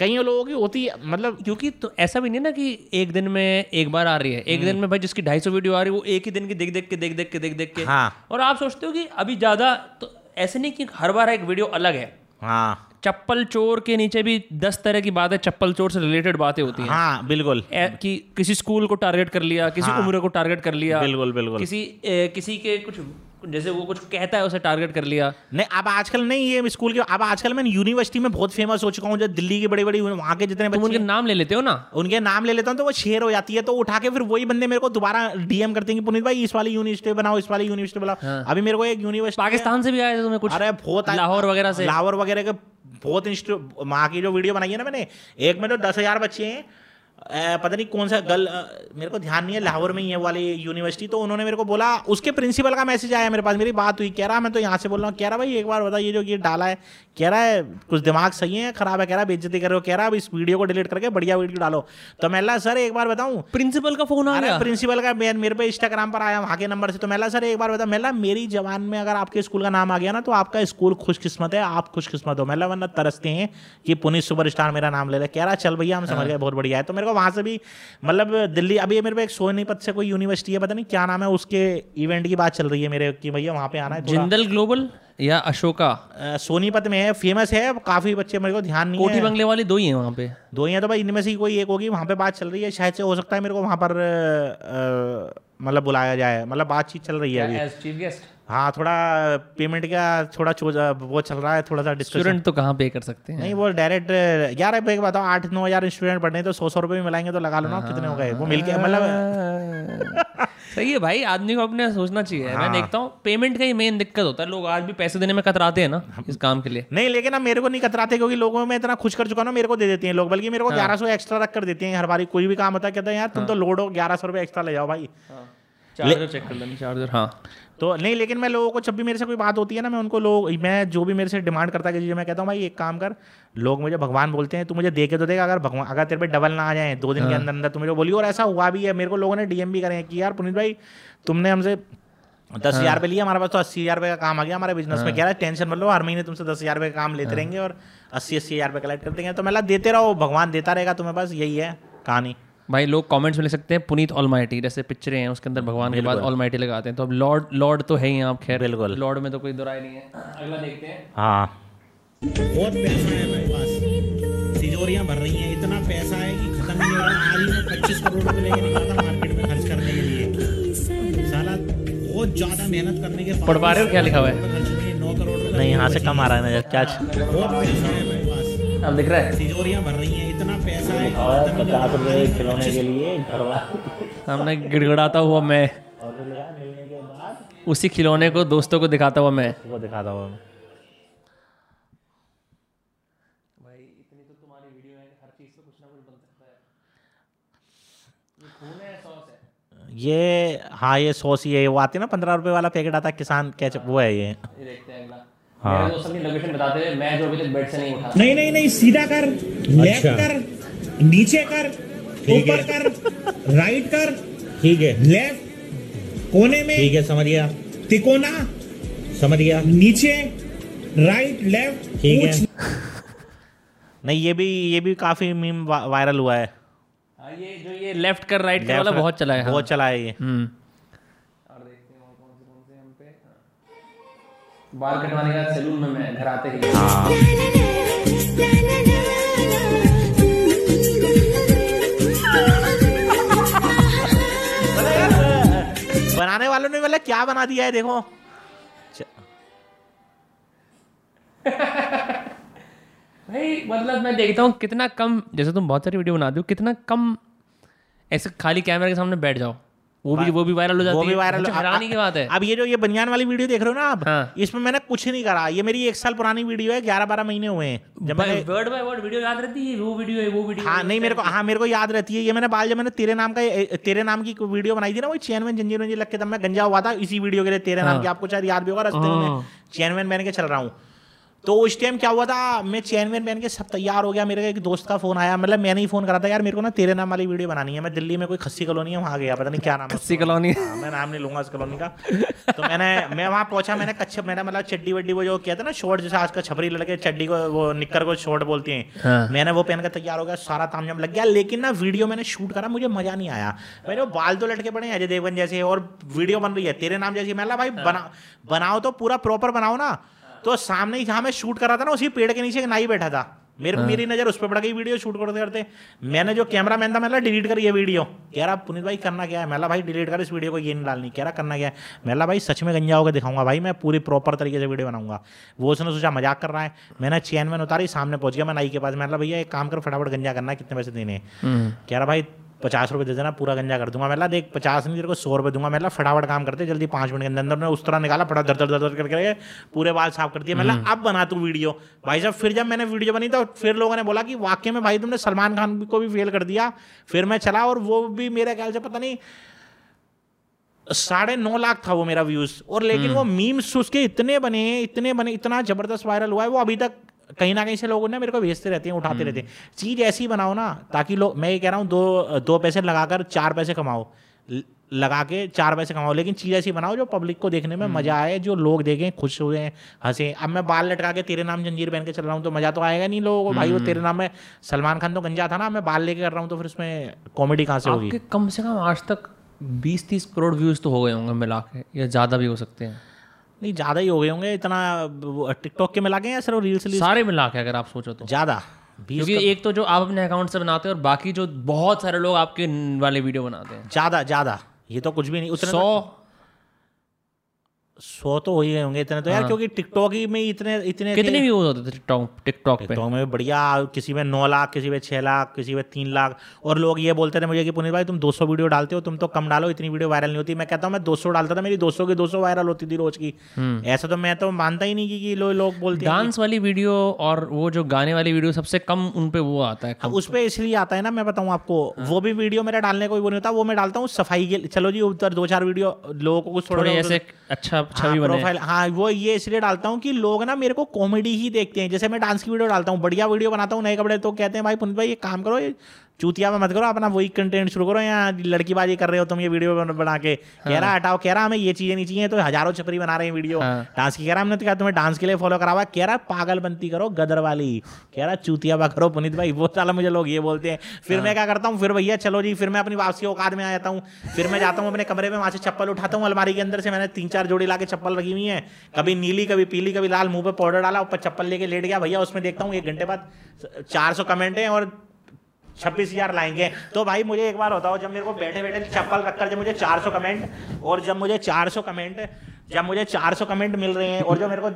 कई लोगों की होती है, मतलब क्योंकि तो ऐसा भी नहीं ना कि एक दिन में एक बार आ रही है। एक दिन में भाई जिसकी 250 वीडियो आ रही है, वो एक ही दिन की देख देख के हाँ। और आप सोचते हो कि अभी ज्यादा, तो ऐसे नहीं कि हर बार एक वीडियो अलग है। हाँ, चप्पल चोर के नीचे भी 10 तरह की बातें, चप्पल चोर से रिलेटेड बातें होती हैं। हाँ बिल्कुल, कि किसी स्कूल को टारगेट कर लिया, किसी उम्र को टारगेट कर लिया, बिल्कुल बिल्कुल, किसी के कुछ जैसे वो कुछ कहता है उसे टारगेट कर लिया। नहीं अब आजकल नहीं, ये स्कूल के, अब आजकल मैं यूनिवर्सिटी में बहुत फेमस हो चुका हूँ, जो दिल्ली की बड़ी बड़ी, वहाँ के जितने बच्चे, उनके नाम ले लेते हो ना, उनके नाम ले लेता हूँ, तो वो शेयर हो जाती है, तो उठा के फिर वही बंदे मेरे को दोबारा डीएम करते हैं कि पुनीत भाई इस वाली यूनिवर्सिटी बनाओ, इस वाली यूनिवर्सिटी बनाओ। अभी मेरे को एक यूनिवर्सिटी पाकिस्तान से भी आया तुम्हें कुछ, अरे बहुत, लाहौर वगैरह के बहुत इंस्टीट्यूट, वहाँ की जो वीडियो बनाई है ना मैंने, एक में तो 10,000 बच्चे हैं, पता नहीं कौन सा मेरे को ध्यान नहीं है, लाहौर में ही है वाली यूनिवर्सिटी। तो उन्होंने मेरे को बोला, उसके प्रिंसिपल का मैसेज आया मेरे पास, मेरी बात हुई, कह रहा मैं तो यहाँ से बोल रहा हूँ, कह रहा भाई एक बार बता ये जो ये डाला है, कह रहा है कुछ दिमाग सही है खराब है, कह रहा बेइज्जती कर रहे हो, कह रहा अब इस वीडियो को डिलीट करके बढ़िया वीडियो डालो। तो मैं बोला सर एक बार बताऊँ, प्रिंसिपल का फोन आ गया, प्रिंसिपल का मेरे पे इंस्टाग्राम पर आया वहाँ के नंबर से। तो मैं बोला सर एक बार बताऊँ, मैं बोला मेरी जवान में अगर आपके स्कूल का नाम आ गया ना तो आपका स्कूल खुशकिस्मत है, आप खुशकिस्मत हो, मैं बोला वरना तरसते हैं कि पुनीत सुपरस्टार मेरा नाम ले रहा है। कह रहा चल भैया हम समझ गए, बहुत बढ़िया है। तो मेरे वहां से भी मतलब दिल्ली, अभी मेरे पे एक सोनीपत से कोई यूनिवर्सिटी है, पता नहीं क्या नाम है, उसके इवेंट की बात चल रही है मेरे कि भैया वहां पे आना है, जिंदल ग्लोबल या अशोका, सोनीपत में है, फेमस है काफी बच्चे, मेरे को ध्यान नहीं है, कोठी बंगले वाली 2 ही है वहां पे, 2 ही है, तो भाई इनमें से कोई एक होगी, वहां पे बात चल रही है, शायद से हो सकता है मेरे को वहां पर मतलब बुलाया जाए, मतलब बातचीत चल रही है। हाँ थोड़ा पेमेंट का थोड़ा वो चल रहा है, थोड़ा सा डिस्कशन। स्टूडेंट तो कहाँ पे कर सकते हैं? नहीं वो डायरेक्ट यार, एक बताओ 8-9 हज़ार स्टूडेंट पढ़ने, तो 100-100 रुपए भी मिलाएंगे, तो लगा लो ना कितने हो गए वो मिलके, मतलब सही है भाई, आदमी को अपने सोचना चाहिए। मैं देखता हूँ पेमेंट का ही मेन दिक्कत होता है, लोग आज भी पैसे देने में कतराते हैं ना इस काम के लिए। नहीं लेकिन अब मेरे को नहीं कतराते, क्योंकि लोगों में इतना खुश कर चुका ना, मेरे को दे देते हैं लोग, बल्कि मेरे को 1,100 एक्स्ट्रा रख कर देते हैं हर बारी, कोई भी काम होता है, कहते हैं यार तुम तो लोड हो, 1,100 रुपये एक्स्ट्रा ले जाओ भाई। चार्जर चेक कर लेना, चार्जर हाँ। तो नहीं, लेकिन मैं लोगों को जब भी मेरे से कोई बात होती है ना, मैं उनको लोग, मैं जो भी मेरे से डिमांड करता है कि मैं कहता हूँ भाई एक काम कर, लोग मुझे भगवान बोलते हैं, तू मुझे देखे तो देगा, अगर भगवान अगर तेरे पे डबल ना आ जाए 2 दिन के अंदर अंदर तुम्हें बोलिए। और ऐसा हुआ भी है, मेरे को लोगों ने डीएम भी करे हैं कि यार पुनीत भाई तुमने हमसे 10,000 रुपये लिए, हमारे पास तो 80,000 रुपये का काम आ गया हमारे बिजनेस में, कह रहा है टेंशन मत लो, हर महीने तुमसे 10,000 रुपये का काम लेते रहेंगे और 80,000 रुपये कलेक्ट कर देंगे। तो मैं देते रहो, भगवान देता रहेगा तुम्हें, बस यही है कहानी। भाई लोग कमेंट्स में ले सकते हैं पुनीत ऑलमाइटी, जैसे पिक्चरें हैं उसके अंदर भगवान के बाद ऑलमाइटी लगाते हैं, तो अब लॉर्ड लॉर्ड तो है ही आप, खैर बिल्कुल लॉर्ड में तो कोई दुराई नहीं है। अगला देखते हैं। हाँ बहुत पैसा है मेरे पास, तिजोरियां भर रही हैं, इतना पैसा है कि खत्म नहीं हो रहा। आज ही मैं 25 करोड़ रुपए लेके निकला था मार्केट में खर्च करने के लिए, साला बहुत ज्यादा मेहनत करने के बाद। पढ़ पा रहे हो क्या लिखा हुआ है? 9 करोड़ नहीं, यहाँ से कम आ रहा है क्या? बहुत पैसा है मेरे पास, अब दिख रहा है, तिजोरियां भर रही हैं, इतना पैसा है। 50 रुपये खिलौने के लिए सामने गिड़गड़ाता हुआ मैं, उसी खिलौने को दोस्तों को दिखाता हुआ मैं, वो दिखाता हुआ भाई। इतनी तो तुम्हारी वीडियो है, हर चीज से कुछ ना कुछ बन सकता है। ये सॉस है ये, हाँ ये सॉस ही है, वो आती है ना 15 रुपये वाला पैकेट आता है किसान कैचअप, वो है ये। देखते हैं अगला। हाँ। लोकेशन बताते हैं, मैं जो अभी तक बेड से नहीं उठा। नहीं नहीं नहीं, सीधा कर, लेफ्ट कर, नीचे कर, ऊपर कर, राइट कर, ठीक है, लेफ्ट कोने में, ठीक है समझ गया, तिकोना समझ गया, नीचे राइट लेफ्ट, ठीक है। नहीं ये भी काफी मीम वायरल हुआ है। ये जो ये लेफ्ट कर राइट कर वाला बहुत चला है, हाँ। बहुत चला है ये। बाल कटवाने का सैलून में मैं घर आते ही। हाँ। बनाने वालों ने मतलब क्या बना दिया है, देखो। भाई मतलब मैं देखता हूँ कितना कम, जैसे तुम बहुत सारी वीडियो बनाते हो, कितना कम ऐसे खाली कैमरा के सामने बैठ जाओ, वो भी वायरल हो जाती है, वो भी वायरल की बात है। अब ये जो ये बनियान वाली वीडियो देख रहे हो ना आप, हाँ। इसमें मैंने कुछ नहीं करा, ये मेरी 1 साल पुरानी वीडियो है, 11-12 महीने हुए हैं। जब मैंने वर्ड बाय वर्ड वीडियो याद रहती है, वो वीडियो हाँ नहीं मेरे को, हाँ मेरे को याद रहती है। ये मैंने बाल, जब मैंने तेरे नाम की वीडियो बनाई थी ना, वो चैन में जंजीर वंजीर लग के तब मैं गंजा हुआ था, इसी वीडियो के लिए तेरे नाम की, आपको शायद याद भी होगा, रास्ते में चैन वैन पहन के चल रहा हूँ। तो उस टाइम क्या हुआ था, मैं चैन वैन पहन के सब तैयार हो गया, मेरे एक दोस्त का फोन आया, मतलब मैंने ही फोन करा था, यार मेरे को ना तेरे नाम वाली वीडियो बनानी है, मैं दिल्ली में कोई खस्सी कॉलोनी है वहाँ गया, पता नहीं क्या नाम है, खस्सी कॉलोनी, मैं नाम नहीं लूंगा उस कॉलोनी का। तो मैं वहाँ पहुंचा, मैंने कच्छप, मैंने मतलब चड्डी वड्डी वो जो कहते हैं ना शॉर्ट, जैसे आजकल छपरी लड़के चड्डी को, वो निक्कर को शॉर्ट बोलती हैं, मैंने वो पहन कर तैयार हो गया, सारा तामझाम लग गया, लेकिन ना वीडियो मैंने शूट करा, मुझे मजा नहीं आया। मेरे बाल तो लटके पड़े हैं अजय देवगन जैसे, और वीडियो बन रही है तेरे नाम जैसी, मतलब भाई बनाओ तो पूरा प्रॉपर बनाओ ना। तो सामने ही जहाँ मैं शूट कर रहा था ना, उसी पेड़ के नीचे नाई बैठा था, मेरे को मेरी नजर उस पर पड़ गई, वीडियो शूट करते करते मैंने जो कैमरा मैन था, मैं डिलीट कर ये वीडियो, कह रहा पुनीत भाई करना क्या है, मैं भाई डिलीट कर इस वीडियो को, ये नहीं डालनी, कह रहा करना क्या है, मैं भाई सच में गंजा होकर दिखाऊंगा भाई, मैं पूरी प्रॉपर तरीके से वीडियो बनाऊंगा। वो उसने सोचा मजाक कर रहा है, मैंने चैन में उतारी, सामने पहुंच गया मैं नाई के पास, मैं भैया एक काम कर, फटाफट गंजा करना, कितने पैसे देने, कह रहा भाई 50 रुपये दे देना, पूरा गंजा कर दूंगा। मैं देख 50 नहीं, तेरे को 100 रुपये दूंगा, मैं फटाफट काम करते जल्दी, 5 मिनट के अंदर मैं उस तरह निकाला, फटा दर करके पूरे बाल साफ कर दिए, मतलब अब बना तू वीडियो भाई साहब। फिर जब मैंने वीडियो बनी तो फिर लोगों ने बोला कि वाकई में भाई तुमने सलमान खान को भी फेल कर दिया। फिर मैं चला, और वो भी मेरे ख्याल से पता नहीं 9.5 लाख था वो मेरा व्यूज, और लेकिन वो मीम्स उसके इतने बने, इतना जबरदस्त वायरल हुआ है वो, अभी तक कहीं ना कहीं से लोगों ने मेरे को भेजते रहते हैं, उठाते रहते हैं। चीज़ ऐसी बनाओ ना ताकि लोग, मैं ये कह रहा हूँ 2 पैसे लगाकर 4 पैसे कमाओ, लगा के 4 पैसे कमाओ, लेकिन चीज़ ऐसी बनाओ जो पब्लिक को देखने में मजा आए, जो लोग देखें, खुश हुए, हंसे। अब मैं बाल लटका के तेरे नाम जंजीर पहन के चल रहा हूँ तो मजा तो आएगा नहीं लोगों को भाई, वो तेरे नाम में सलमान खान तो गंजा था ना, मैं बाल लेके कर रहा हूँ तो फिर उसमें कॉमेडी कहाँ से होगी। कम से कम आज तक 20-30 करोड़ व्यूज़ तो हो गए होंगे मिला के, या ज़्यादा भी हो सकते हैं। नहीं ज़्यादा ही हो गए होंगे, इतना टिकटॉक के मिला के या सिर्फ रील्स सारे मिला के अगर आप सोचो तो ज़्यादा, क्योंकि एक तो जो आप अपने अकाउंट से बनाते हो और बाकी जो बहुत सारे लोग आपके वाले वीडियो बनाते हैं, ज़्यादा ये तो कुछ भी नहीं, 100 100 तो हो ही होंगे इतने तो यार, क्योंकि टिकटॉक में इतने इतने कितने व्यूज होते थे टिकटॉक में बढ़िया, किसी में 9 लाख, किसी में 6 लाख, किसी में 3 लाख। और लोग ये बोलते थे मुझे कि पुनीत भाई तुम 200 वीडियो डालते हो, तुम तो कम डालो, इतनी वीडियो वायरल नहीं होती। मैं कहता हूँ मैं 200 डालता था, मेरी 200 की 200 वायरल होती थी रोज की। ऐसा तो मैं तो मानता ही नहीं कि लोग बोलते हैं। डांस वाली वीडियो और वो जो गाने वाली वीडियो सबसे कम उन पे वो आता है, अब उस पर इसलिए आता है ना, मैं बताऊँ आपको। वो भी वीडियो मेरा डालने को वो नहीं होता, वो मैं डालता हूँ सफाई के, चलो जी उधर 2-4 वीडियो लोगों को कुछ थोड़ा ऐसे अच्छा छवि प्रोफाइल। हाँ वो ये इसलिए डालता हूँ कि लोग ना मेरे को कॉमेडी ही देखते हैं। जैसे मैं डांस की वीडियो डालता हूँ, बढ़िया वीडियो बनाता हूँ, नए कपड़े, तो कहते हैं भाई पुनीत भाई ये काम करो, ये चूतिया में मत करो, अपना वही कंटेंट शुरू करो, यहाँ लड़कीबाजी कर रहे हो तुम ये वीडियो बना के। कह रहा हटाओ, कह रहा हमें ये चीजें नहीं चाहिए, तो हजारों छपरी बना रहे हैं वीडियो डांस की। कह रहा हमने तो कहा तुम्हें डांस के लिए फॉलो करा हुआ, कह रहा पागलपंती करो गदर वाली, कह रहा चूतियाबा करो पुनीत भाई। वो साला मुझे लोग ये बोलते हैं। फिर मैं क्या करता हूँ, फिर भैया चलो जी, फिर मैं अपनी वापसी औकात में आ जाता हूँ। फिर मैं जाता हूँ अपने कमरे में, वहाँ से चप्पल उठाता हूँ अलमारी के अंदर से, मैंने 3-4 जोड़ी ला के चप्पल रखी हुई है, कभी नीली कभी पीली कभी लाल, मुँह पर पाउडर डाला, ऊपर चप्पल लेके लेट गया भैया। उसमें देखता हूँ 1 घंटे बाद 400 कमेंट हैं और 26,000 लाएंगे। तो भाई मुझे एक बार होता हो, जब मेरे को बैठे बैठे चप्पल रखकर जब मुझे 400 कमेंट, और जब मुझे 400 कमेंट मिल रहे हैं और जब मेरे को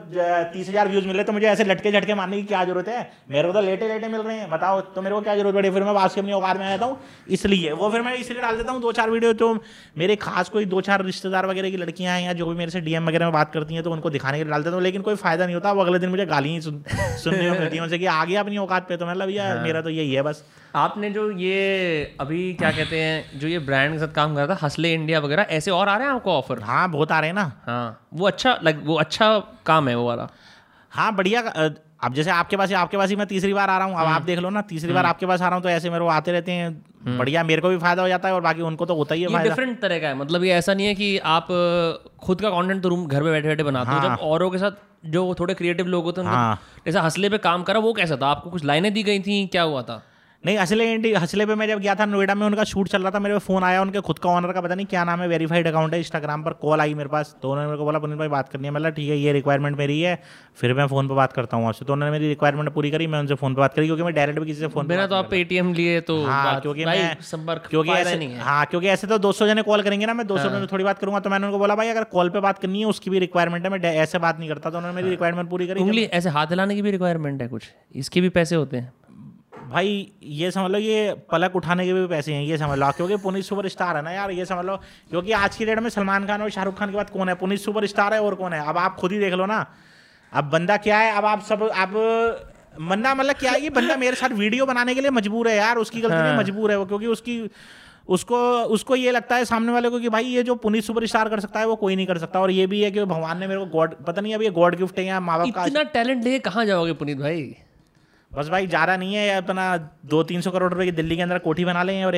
30,000 व्यूज मिल रहे, तो मुझे ऐसे लटके झटके मारने की क्या जरूरत है, मेरे को तो लेटे लेटे मिल रहे हैं, बताओ तो मेरे को क्या जरूरत पड़ी। फिर मैं वापस अपनी औकात में आ जाता हूँ, इसलिए वो फिर मैं इसलिए डाल देता हूँ 2-4 वीडियो। तो मेरे खास कोई 2-4 रिश्तेदार वगैरह की लड़कियाँ हैं या जो भी मेरे से DM वगैरह में बात करती हैं, तो उनको दिखाने के लिए डाल देता हूँ, लेकिन कोई फायदा नहीं होता। वो अगले दिन मुझे गाली सुनने को मिलती है उनसे कि आ गया अपनी औकात पे, तो मतलब भैया मेरा तो यही है बस। आपने जो ये अभी क्या कहते हैं, जो ये ब्रांड के साथ काम कर रहा था हास्ले इंडिया वगैरह, ऐसे और आ रहे हैं आपको ऑफर? हाँ बहुत आ रहे हैं ना। हाँ वो अच्छा काम है वो वाला। हाँ बढ़िया। अब जैसे आपके पास ही मैं तीसरी बार आ रहा हूँ, अब आप देख लो ना, तीसरी बार आपके पास आ रहा हूँ, तो ऐसे मेरे को आते रहते हैं, बढ़िया, मेरे को भी फायदा हो जाता है और बाकी उनको तो होता ही है। डिफरेंट तरह का है, मतलब ये ऐसा नहीं है कि आप खुद का कॉन्टेंट तो रूम घर में बैठे बैठे बनाते हो, जब औरों के साथ जो थोड़े क्रिएटिव लोग होते हैं, जैसे हास्ले पे काम करा, वो कैसा था? आपको कुछ लाइनें दी गई थी, क्या हुआ था? नहीं, हास्ले पे मैं जब गया था नोएडा में, उनका शूट चल रहा था, मेरे पे फोन आया उनके खुद का ऑनर का, पता नहीं क्या नाम है, वेरीफाइड अकाउंट है इंस्टाग्राम पर, कॉल आई मेरे पास, तो उन्होंने मेरे को बोला पुनीत भाई बात करनी है। मतलब ठीक है, ये रिक्वायरमेंट मेरी है, फिर मैं फोन पर बात करता हूँ आपसे। तो उन्होंने मेरी रिक्वायरमेंट पूरी करी, मैं उनसे फोन पर बात करी, क्योंकि मैं डायरेक्ट भी किसी से फोन बिना तो आप ATM लिए तो क्योंकि ऐसे तो 200 जने कॉल करेंगे ना, मैं 200 में थोड़ी बात करूँगा। तो मैंने उनको बोला भाई अगर कॉल पर बात करनी है उसकी भी रिक्वायरमेंट है, मैं ऐसे बात नहीं करता। तो उन्होंने मेरी रिक्वायरमेंट पूरी करी। ऐसे हाथ हिलाने की भी रिक्वायरमेंट है कुछ, इसके भी पैसे होते हैं भाई, ये समझ लो ये पलक उठाने के भी पैसे हैं, ये समझ लो, क्योंकि पुनीत सुपर स्टार है ना यार, ये समझ लो। क्योंकि आज की डेट में सलमान खान और शाहरुख खान के बाद कौन है? पुनीत सुपर स्टार है, और कौन है? अब आप खुद ही देख लो ना, अब बंदा क्या है, अब आप सब अब मन्ना मतलब क्या है, ये बंदा मेरे साथ वीडियो बनाने के लिए मजबूर है यार, उसकी गलती नहीं, मजबूर है वो, क्योंकि उसको ये लगता है सामने वाले को कि भाई ये जो पुनीत सुपरस्टार कर सकता है वो कोई नहीं कर सकता। और ये भी है कि भगवान ने मेरे को गॉड, पता नहीं अब ये गॉड गिफ्ट है या माँ बाप का, इतना टैलेंट लेके कहाँ जाओगे पुनीत भाई? बस भाई जा रहा नहीं है अपना 200-300 करोड़ रुपए की दिल्ली के अंदर कोठी बना लें और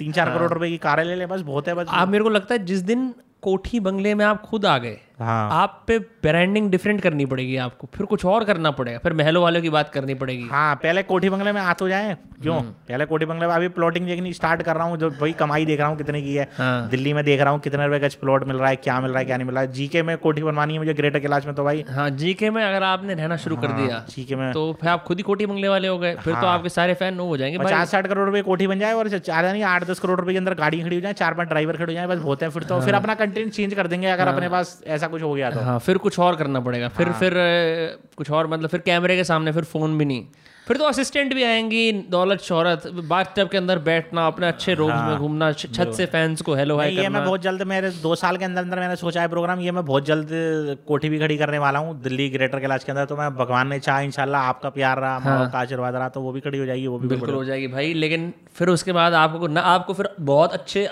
3-4 करोड़ रुपए की कारें ले लें, बस बहुत है। बस आप, मेरे को लगता है जिस दिन कोठी बंगले में आप खुद आ गए, हाँ, आप पे ब्रांडिंग डिफरेंट करनी पड़ेगी आपको, फिर कुछ और करना पड़ेगा, फिर महलों वालों की बात करनी पड़ेगी। हाँ पहले कोठी बंगले में आ तो जाए, क्यों पहले कोठी बंगले में। अभी प्लॉटिंग देखनी स्टार्ट कर रहा हूँ, जो भाई कमाई देख रहा हूँ कितने की है, हाँ, दिल्ली में देख रहा हूँ कितने रुपए का प्लॉट मिल रहा है, क्या मिल रहा है क्या नहीं मिल रहा है। जीके में कोठी बनवानी है मुझे, ग्रेटर कैलाश में। तो भाई हाँ जीके में अगर आपने रहना शुरू कर दिया जीके में, तो फिर आप खुद ही कोठी बंगले वाले हो गए, फिर तो आपके सारे फैन हो जाएंगे। 50-60 करोड़ रुपए कोठी बन जाए और 8-10 करोड़ रुपए के अंदर गाड़ी खड़ी हो जाए, 4-5 ड्राइवर खड़े हो जाए, बस बहुत है। फिर तो फिर अपना कंटेंट चेंज कर देंगे अगर अपने पास ऐसा कुछ हो गया तो। हाँ फिर कुछ और करना पड़ेगा, फिर हाँ, फिर कुछ और, मतलब फिर कैमरे के सामने, फिर फोन भी नहीं, फिर तो असिस्टेंट भी आएंगी, दौलत शोहरत, बाथटब के अंदर बैठना, अपने अच्छे रोज में घूमना, छत से फैंस को हेलो हाय करना। ये मैं बहुत जल्द, मेरे 2 साल के अंदर अंदर मैंने सोचा है प्रोग्राम, ये मैं बहुत जल्द कोठी भी खड़ी करने वाला हूँ दिल्ली ग्रेटर कैलाश के अंदर। तो मैं भगवान ने चाहा, इंशाल्लाह आपका प्यार रहा, माँ बाप का आशीर्वाद रहा, तो वो भी खड़ी हो जाएगी, वो भी बिल्कुल हो जाएगी भाई। लेकिन फिर उसके बाद आपको फिर बहुत अच्छे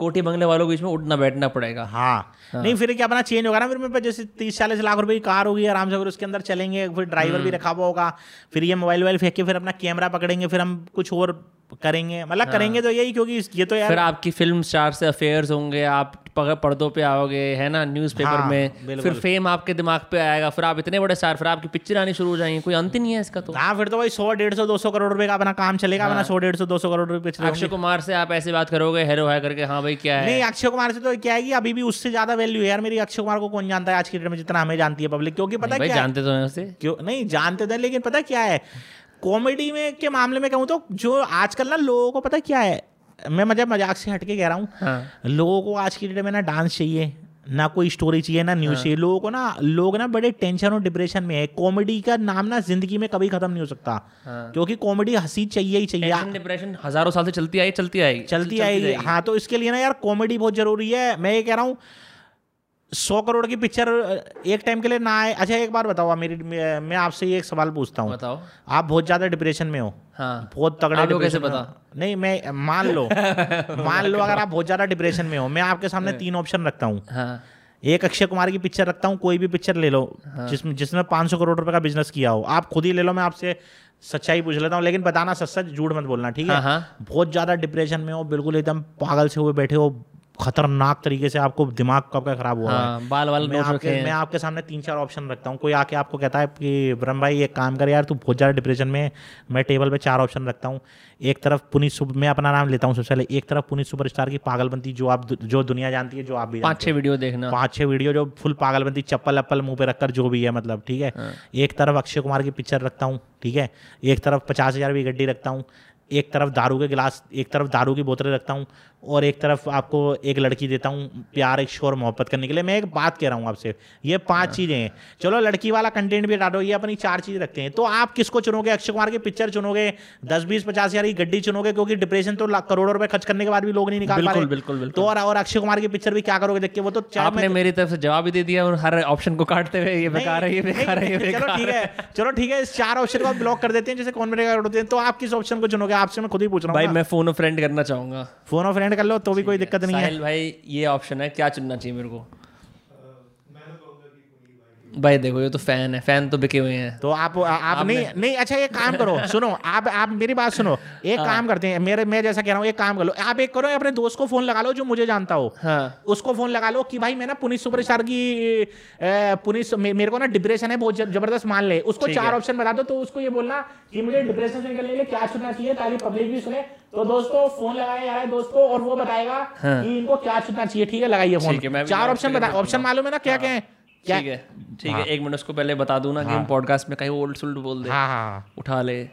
कोठी बंगले वालों के बीच में उठना बैठना पड़ेगा। हाँ, हाँ नहीं फिर क्या अपना चेंज होगा ना, फिर मेरे पास जैसे 30-40 लाख रुपए की कार होगी आराम से, फिर उसके अंदर चलेंगे, फिर ड्राइवर भी रखा हुआ होगा, फिर ये मोबाइल वाइल फेंक के फिर अपना कैमरा पकड़ेंगे, फिर हम कुछ और करेंगे, मतलब हाँ, करेंगे तो यही, क्योंकि ये तो यार फिर आपकी फिल्म स्टार से अफेयर्स होंगे, आप पर्दों पे आओगे है ना, न्यूज़पेपर हाँ, में, फिर फेम आपके दिमाग पे आएगा, फिर आप इतने बड़े स्टार, फिर आपकी पिक्चर आनी शुरू हो जाएंगी, कोई अंत नहीं है इसका तो। हाँ फिर तो भाई 100-150-200 करोड़ रुपए का अपना काम चलेगा, अपना 100-150-200 करोड़ रुपए चलेगा। अक्षय कुमार से आप ऐसे बात करोगे हेलो हाय करके, हाँ भाई क्या है? नहीं अक्षय कुमार से तो क्या है, अभी भी उससे ज्यादा वैल्यू है यार मेरी। अक्षय कुमार को कौन जानता है आज की डेट में जितना हमें जानती है पब्लिक, क्योंकि पता है जानते तो हैं, क्यों नहीं जानते थे, लेकिन पता क्या है कॉमेडी में के मामले में कहूँ तो जो आजकल ना लोगों को पता क्या है, मैं मजाक से हटके कह रहा हूँ, हाँ, लोगों को आज की डेट में ना डांस चाहिए, ना कोई स्टोरी चाहिए ना न्यूज चाहिए। लोग ना बड़े टेंशन और डिप्रेशन में है। कॉमेडी का नाम ना जिंदगी में कभी खत्म नहीं हो सकता, क्योंकि कॉमेडी हंसी चाहिए ही चाहिए। टेंशन डिप्रेशन हजारों साल से चलती आएगी। हाँ, तो इसके लिए ना यार कॉमेडी बहुत जरूरी है। मैं ये कह रहा हूँ 100 करोड़ की पिक्चर एक टाइम के लिए ना आए। अच्छा एक बार बताओ, मेरी मैं आपसे ये एक सवाल पूछता हूँ, बताओ आप बहुत ज्यादा डिप्रेशन में हो। हाँ, बहुत तगड़े डिप्रेशन में हो। नहीं मैं मान लो अगर आप बहुत ज्यादा डिप्रेशन में हो, मैं आपके सामने 3 ऑप्शन रखता हूँ। हाँ, एक अक्षय कुमार की पिक्चर रखता हूँ, कोई भी पिक्चर ले लो। हाँ, जिसने 500 करोड़ रुपए का बिजनेस किया हो। आप खुद ही ले लो, मैं आपसे सच्चाई पूछ लेता हूँ, लेकिन बताना सच सच, झूठ मत बोलना, ठीक है? बहुत ज्यादा डिप्रेशन में हो, बिल्कुल एकदम पागल से हुए बैठे हो, खतरनाक तरीके से आपको दिमाग आपका खराब हुआ। हाँ, है बाल मैं आपके सामने 3-4 ऑप्शन रखता हूँ। कोई आके आपको कहता है कि ब्रह्म भाई एक काम कर यार, तू बहुत ज़्यादा डिप्रेशन में। मैं टेबल पे 4 ऑप्शन रखता हूँ। एक तरफ पुनीत सुपर, मैं अपना नाम लेता हूँ सबसे पहले, एक तरफ पुनीत सुपरस्टार की पागलबंदी, जो दुनिया जानती है, जो आप भी 5-6 वीडियो देखना, 5-6 वीडियो जो फुल पागलबंदी, चप्पल अप्पल मुँह पे रखकर जो भी है, मतलब ठीक है। एक तरफ अक्षय कुमार की पिक्चर रखता हूँ, ठीक है। एक तरफ 50,000 की गड्डी रखता हूँ, एक तरफ दारू के गिलास, एक तरफ दारू की बोतलें रखता हूँ, और एक तरफ आपको एक लड़की देता हूँ प्यार, एक शोर मोहब्बत करने के लिए। मैं एक बात कह रहा हूँ आपसे, ये 5 चीज़ें हैं। चलो लड़की वाला कंटेंट भी डालो, ये अपनी 4 चीज़ें रखते हैं। तो आप किसको चुनोगे? अक्षय कुमार की पिक्चर चुनोगे, 10-20-50 हज़ार की गड्डी चुनोगे, क्योंकि डिप्रेशन तो करोड़ों रुपए खर्च करने के बाद भी लोग नहीं निकाल पाए। बिल्कुल। तो और अक्षय कुमार की पिक्चर भी क्या करोगे देख के? वो तो आपने मेरी तरफ से जवाब ही दे दिया, और हर ऑप्शन को काटते हुए ये बेकार है, ये बेकार है, ये बेकार। चलो ठीक है, इस 4 ऑप्शन को ब्लॉक कर देते हैं, जैसे कौन मेरे होते हैं। तो आप किस ऑप्शन को चुनोगे? आपसे मैं खुद ही पूछ रहा हूँ भाई। मैं फोन ऑफ फ्रेंड करना चाहूंगा। फोन ऑफ फ्रेंड कर लो तो भी कोई दिक्कत नहीं है भाई। ये ऑप्शन है, क्या चुनना चाहिए मेरे को? भाई देखो, ये तो फैन तो बिके हुए हैं, तो आप नहीं। अच्छा एक काम करो, सुनो आप मेरी बात सुनो, एक काम करते हैं, मैं जैसा कह रहा हूँ, एक काम करो आप, एक करो अपने दोस्त को फोन लगा लो जो मुझे जानता हो। हाँ, उसको फोन लगा लो कि भाई मैं ना पुनीत सुपरस्टार की मेरे को ना डिप्रेशन है बहुत जबरदस्त, मान ले। उसको 4 ऑप्शन बता दो, तो उसको ये बोलना कि मुझे डिप्रेशन से निकलने के लिए क्या सुनना चाहिए, ताकि पब्लिक भी सुने। तो दोस्तों फोन लगाया जा रहा है दोस्तों, और वो बताएगा कि इनको क्या सुनना चाहिए, ठीक है? लगाइए फोन। 4 ऑप्शन बताए, ऑप्शन मालूम है ना क्या क्या है? ठीक है। 1 मिनट उसको पहले बता दूं ना कि हम पॉडकास्ट में कहीं ओल्ड सुल्ड बोल दे। हाँ। उठा ले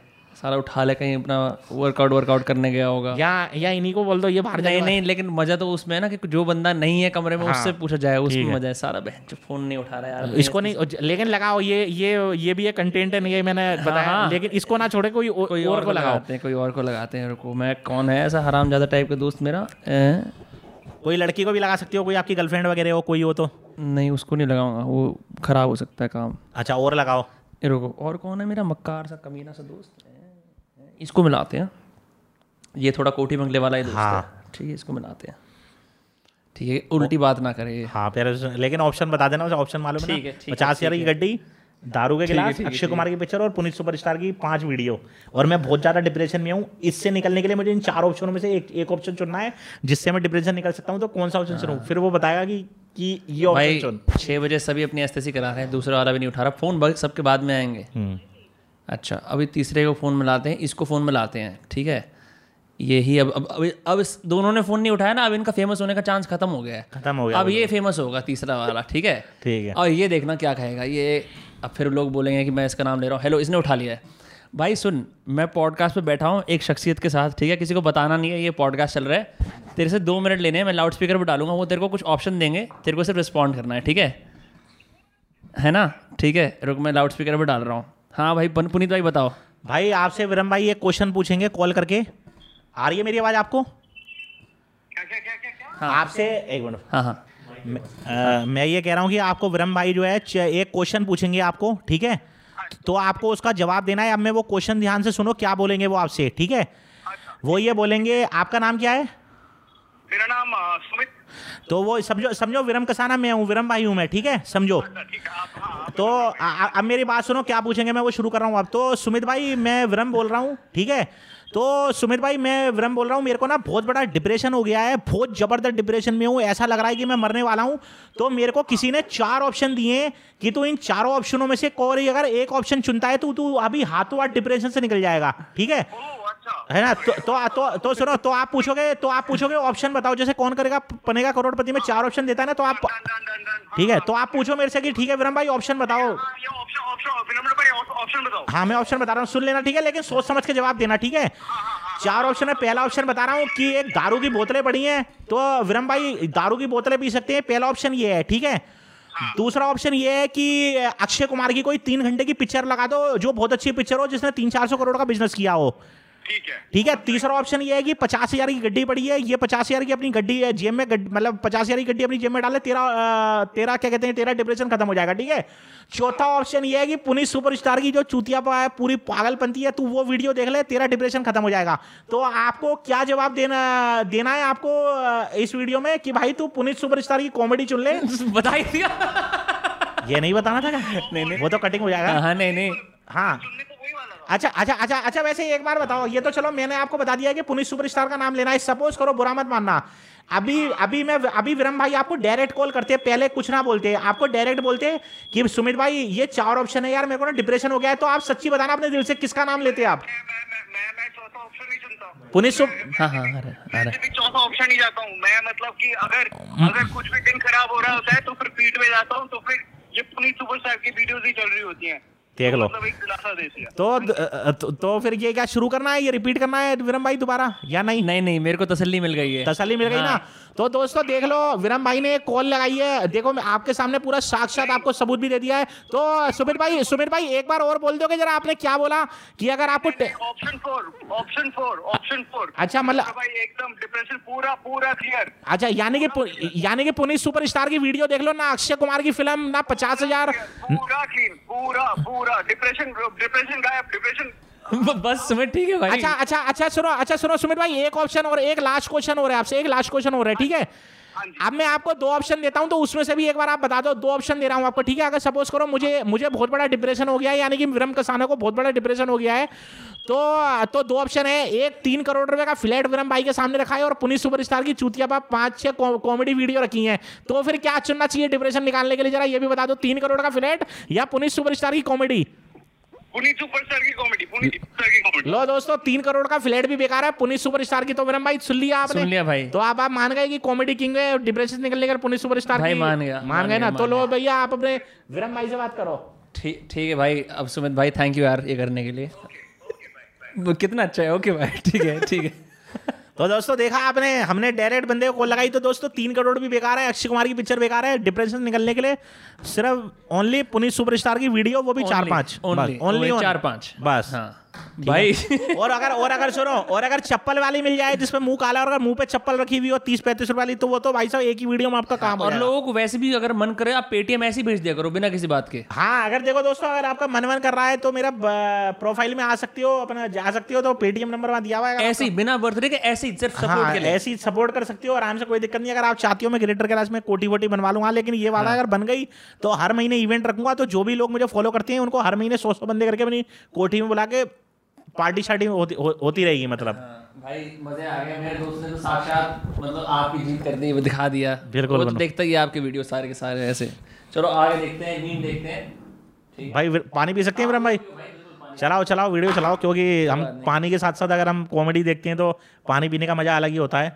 कहीं अपना वर्कआउट करने गया होगा, या इन्हीं को बोल दो ये बाहर जाए। नहीं, लेकिन मजा तो उसमें है ना कि जो बंदा नहीं है कमरे में उससे पूछा जाए, उसमें मजा है। सारा बहन जो फोन नहीं उठा रहा यार, इसको नहीं, लेकिन लगाओ ये भी एक कंटेंट है, नहीं मैंने बताया, लेकिन इसको ना छोड़े, कोई और को लगाते हैं। रुको, मैं कौन है ऐसा हरामजादा टाइप का दोस्त मेरा? कोई लड़की को भी लगा सकती हो, कोई आपकी गर्लफ्रेंड वगैरह हो, कोई हो तो? नहीं, उसको नहीं लगाऊंगा, वो खराब हो सकता है काम। अच्छा और लगाओ, रुको। और कौन है मेरा मक्कार सा कमीना सा दोस्त है? इसको मिलाते हैं, ये थोड़ा कोठी बंगले वाला ही दोस्त है, ठीक है? इसको मिलाते हैं, ठीक है? उल्टी बात ना करे। हाँ लेकिन ऑप्शन बता देना, ऑप्शन मालूम है? 50,000 की गड्डी, दारू के गिलास, अक्षय कुमार की पिक्चर और पुनीत सुपरस्टार की 5 वीडियो, और मैं बहुत ज़्यादा डिप्रेशन में हूँ। इससे निकलने के लिए मुझे इन 4 ऑप्शनों में से एक ऑप्शन चुनना है जिससे मैं डिप्रेशन निकल सकता हूँ। तो कौन सा ऑप्शन चुनूँ? फिर वो बताएगा कि ये ऑप्शन चुन। 6 बजे सभी अपनी एस्थेसी करा रहे हैं, दूसरा वाला भी नहीं उठा रहा फोन, सबके बाद में आएंगे। अच्छा, अभी तीसरे को फ़ोन मिलाते हैं, इसको फ़ोन मिलाते हैं, ठीक है? यही अब दोनों ने फोन नहीं उठाया ना, अब इनका फेमस होने का चांस खत्म हो गया। अब ये फेमस होगा तीसरा वाला, ठीक है। और ये देखना क्या कहेगा ये। अब फिर लोग बोलेंगे कि मैं इसका नाम ले रहा हूँ, हेलो इसने उठा लिया है। भाई सुन, मैं पॉडकास्ट पे बैठा हूँ एक शख्सियत के साथ, ठीक है? किसी को बताना नहीं है ये पॉडकास्ट चल रहा है। तेरे से 2 मिनट लेने हैं, मैं लाउड स्पीकर पर डालूंगा, वो तेरे को कुछ ऑप्शन देंगे, तेरे को सिर्फ रिस्पॉन्ड करना है, ठीक है ना? ठीक है, रुक मैं लाउड स्पीकर पर डाल रहा हूँ। हाँ भाई, पुनीत भाई बताओ। भाई आपसे विरम भाई एक क्वेश्चन पूछेंगे कॉल करके। आ रही है मेरी आवाज़ आपको? क्या? हाँ, आपसे एक मिनट। हाँ, मैं ये कह रहा हूँ कि आपको विरम भाई जो है एक क्वेश्चन पूछेंगे आपको, ठीक है? तो आपको उसका जवाब देना है। अब मैं वो क्वेश्चन ध्यान से सुनो क्या बोलेंगे वो आपसे, ठीक है? वो ये बोलेंगे, आपका नाम क्या है? मेरा नाम सुमित। तो वो समझो विरम कसाना मैं हूँ, विरम भाई हूँ मैं, ठीक है? समझो। तो अब मेरी बात सुनो क्या पूछेंगे, मैं वो शुरू कर रहा हूँ अब। तो सुमित भाई, मैं विरम बोल रहा हूँ, ठीक है? तो सुमित भाई, मैं विरम बोल रहा हूँ, मेरे को ना बहुत बड़ा डिप्रेशन हो गया है, बहुत ज़बरदस्त डिप्रेशन में हूँ, ऐसा लग रहा है कि मैं मरने वाला हूँ। तो मेरे को किसी ने 4 ऑप्शन दिए कि तू इन 4 ऑप्शनों में से कोई अगर एक ऑप्शन चुनता है तो तू अभी हाथों हाथ डिप्रेशन से निकल जाएगा, ठीक है? है ना? तो सुनो, तो आप पूछोगे ऑप्शन बताओ, जैसे कौन करेगा बनेगा करोड़पति में 4 ऑप्शन देता है ना, तो आप ठीक है? तो आप पूछो मेरे से कि ठीक है विरम भाई ऑप्शन बताओ। ऑप्शन बताओ। हाँ मैं ऑप्शन बता रहा हूँ, सुन लेना ठीक है, लेकिन सोच समझ के जवाब देना ठीक है। चार ऑप्शन है, पहला ऑप्शन बता रहा हूँ कि एक दारू की बोतलें पड़ी हैं, तो विरम भाई दारू की बोतलें पी सकते हैं, पहला ऑप्शन ये है ठीक है। दूसरा ऑप्शन ये है कि अक्षय कुमार की कोई 3 घंटे की पिक्चर लगा दो जो बहुत अच्छी पिक्चर हो, जिसने 300-400 करोड़ का बिजनेस किया हो ठीक है ठीक है। तीसरा ऑप्शन ये है कि 50,000 की गड्डी पड़ी है, ये 50,000 की अपनी गड्डी है जेब में, मतलब 50,000 की गड्डी अपनी जेब में डाले, तेरा क्या कहते हैं, तेरा डिप्रेशन खत्म हो जाएगा ठीक है। चौथा ऑप्शन ये है कि पुनीत सुपरस्टार की जो चूतिया है पूरी पागलपंती है, तू वो वीडियो देख ले, तेरा डिप्रेशन खत्म हो जाएगा। तो आपको क्या जवाब देना है आपको इस वीडियो में कि भाई तू पुनीत सुपरस्टार की कॉमेडी चुन ले, बताई दिया। ये नहीं बताना था क्या, वो तो कटिंग हो जाएगा। हाँ नहीं नहीं हाँ अच्छा अच्छा अच्छा अच्छा। वैसे एक बार बताओ, ये तो चलो मैंने आपको बता दिया कि पुनीत सुपरस्टार का नाम लेना है, सपोज करो, बुरा मत मानना। अभी विरम भाई आपको डायरेक्ट कॉल करते हैं, पहले कुछ ना बोलते, आपको डायरेक्ट बोलते कि सुमित भाई ये 4 ऑप्शन है यार, मेरे को ना डिप्रेशन हो गया है, तो आप सच्ची बताना अपने दिल से किसका नाम लेते हैं आप। पुनीत चौथा ऑप्शन ही जाता हूँ मैं, मतलब कि अगर कुछ भी दिन खराब हो रहा होता है तो फिर पीठ में जाता हूँ, तो फिर ये पुनीत सुपरस्टार की वीडियोज ही चल रही होती है, देख लो। तो फिर ये क्या शुरू करना है, ये रिपीट करना है विरम भाई दोबारा या नहीं? नहीं नहीं मेरे को तसल्ली मिल गई है, तसल्ली मिल गई ना। तो दोस्तों देख लो, विरम भाई ने कॉल लगाई है, देखो आपके सामने पूरा साक्षात आपको सबूत भी दे दिया है। तो सुमित भाई एक बार और बोल दोगे जरा आपने क्या बोला कि अगर आपको ऑप्शन 4 अच्छा मतलब एकदम डिप्रेशन पूरा क्लियर। अच्छा यानी कि पुनीत सुपरस्टार की वीडियो देख लो ना, अक्षय कुमार की फिल्म ना, 50,000 डिप्रेशन गायब, डिप्रेशन बस सुमित ठीक है भाई। अच्छा सुनो सुमित भाई, एक ऑप्शन और एक लास्ट क्वेश्चन हो रहा है आपसे, एक लास्ट क्वेश्चन हो रहा है ठीक है। अब मैं आपको 2 ऑप्शन देता हूं, तो उसमें से भी एक बार आप बता दो। 2 ऑप्शन दे रहा हूं आपको ठीक है। अगर सपोज करो मुझे बहुत बड़ा डिप्रेशन हो गया है, यानी कि विरम कसाना को बहुत बड़ा डिप्रेशन हो गया है, तो 2 ऑप्शन है, एक 3 करोड़ रुपए का फ्लैट विरम भाई के सामने रखा है और पुनीत सुपरस्टार की चूतिया पर 5-6 कॉमेडी वीडियो रखी है, तो फिर क्या चुनना चाहिए डिप्रेशन निकालने के लिए, जरा ये भी बता दो। 3 करोड़ का फ्लैट या पुनीत सुपरस्टार की कॉमेडी? पुनीत सुपरस्टार की कॉमेडी। लो दोस्तों, 3 करोड़ का फ्लैट भी बेकार है, पुनीत सुपरस्टार की। तो विरम भाई सुन लिया आपने? सुन लिया भाई। तो आप मान गए कि कॉमेडी किंग है, डिप्रेशन निकलने का पुनीत सुपरस्टार भाई मान गए ना। तो लो भैया, आप अपने विरम भाई से बात करो। ठीक है भाई। अब सुमित भाई थैंक यू यार ये करने के लिए। कितना अच्छा है। ओके भाई ठीक है। तो दोस्तों देखा आपने, हमने डायरेक्ट बंदे को लगाई। तो दोस्तों 3 करोड़ भी बेकार है, अक्षय कुमार की पिक्चर बेकार है, डिप्रेशन निकलने के लिए सिर्फ ओनली पुनीत सुपरस्टार की वीडियो, वो भी 4-5 बस। हाँ भाई और अगर सुनो, और अगर चप्पल वाली मिल जाए जिसमें मुंह काला और अगर मुंह पे चप्पल रखी हुई हो 30-35 रुपए वाली, तो वो तो भाई साहब एक ही वीडियो में आपका काम। और लोगों को वैसे भी अगर मन करे आप पेटीएम ऐसे भेज दिया करो बिना किसी बात के। हाँ अगर देखो दोस्तों, अगर आपका मन कर रहा है तो मेरा प्रोफाइल में आ सकती हो, अपना जा सकती हो, तो पेटीएम नंबर वहां दिया हुआ है, ऐसे ही बिना बर्थडे के ऐसे ही सपोर्ट कर सकती हो आराम से, कोई दिक्कत नहीं। अगर आप चाहती हो मैं ग्रेटर कैलाश में कोटी वोटी बनवा लूंगा, लेकिन ये वाला अगर बन गई तो हर महीने इवेंट रखूंगा, तो जो भी लोग मुझे फॉलो करते हैं उनको हर महीने 100-100 बंदे करके अपनी कोठी में बुला के पार्टी शार्टी होती रहेगी। मतलब भाई मजे आ गए, मेरे दोस्त ने तो साक्षात मतलब आपकी जीत कर दी, वो दिखा दिया बिल्कुल। वो देखता ही आपके वीडियो सारे के सारे ऐसे। चलो आगे देखते हैं भाई। पानी पी सकते हैं विरम भाई? चलाओ वीडियो चलाओ, क्योंकि हम पानी के साथ साथ अगर हम कॉमेडी देखते हैं तो पानी पीने का मजा अलग ही होता है।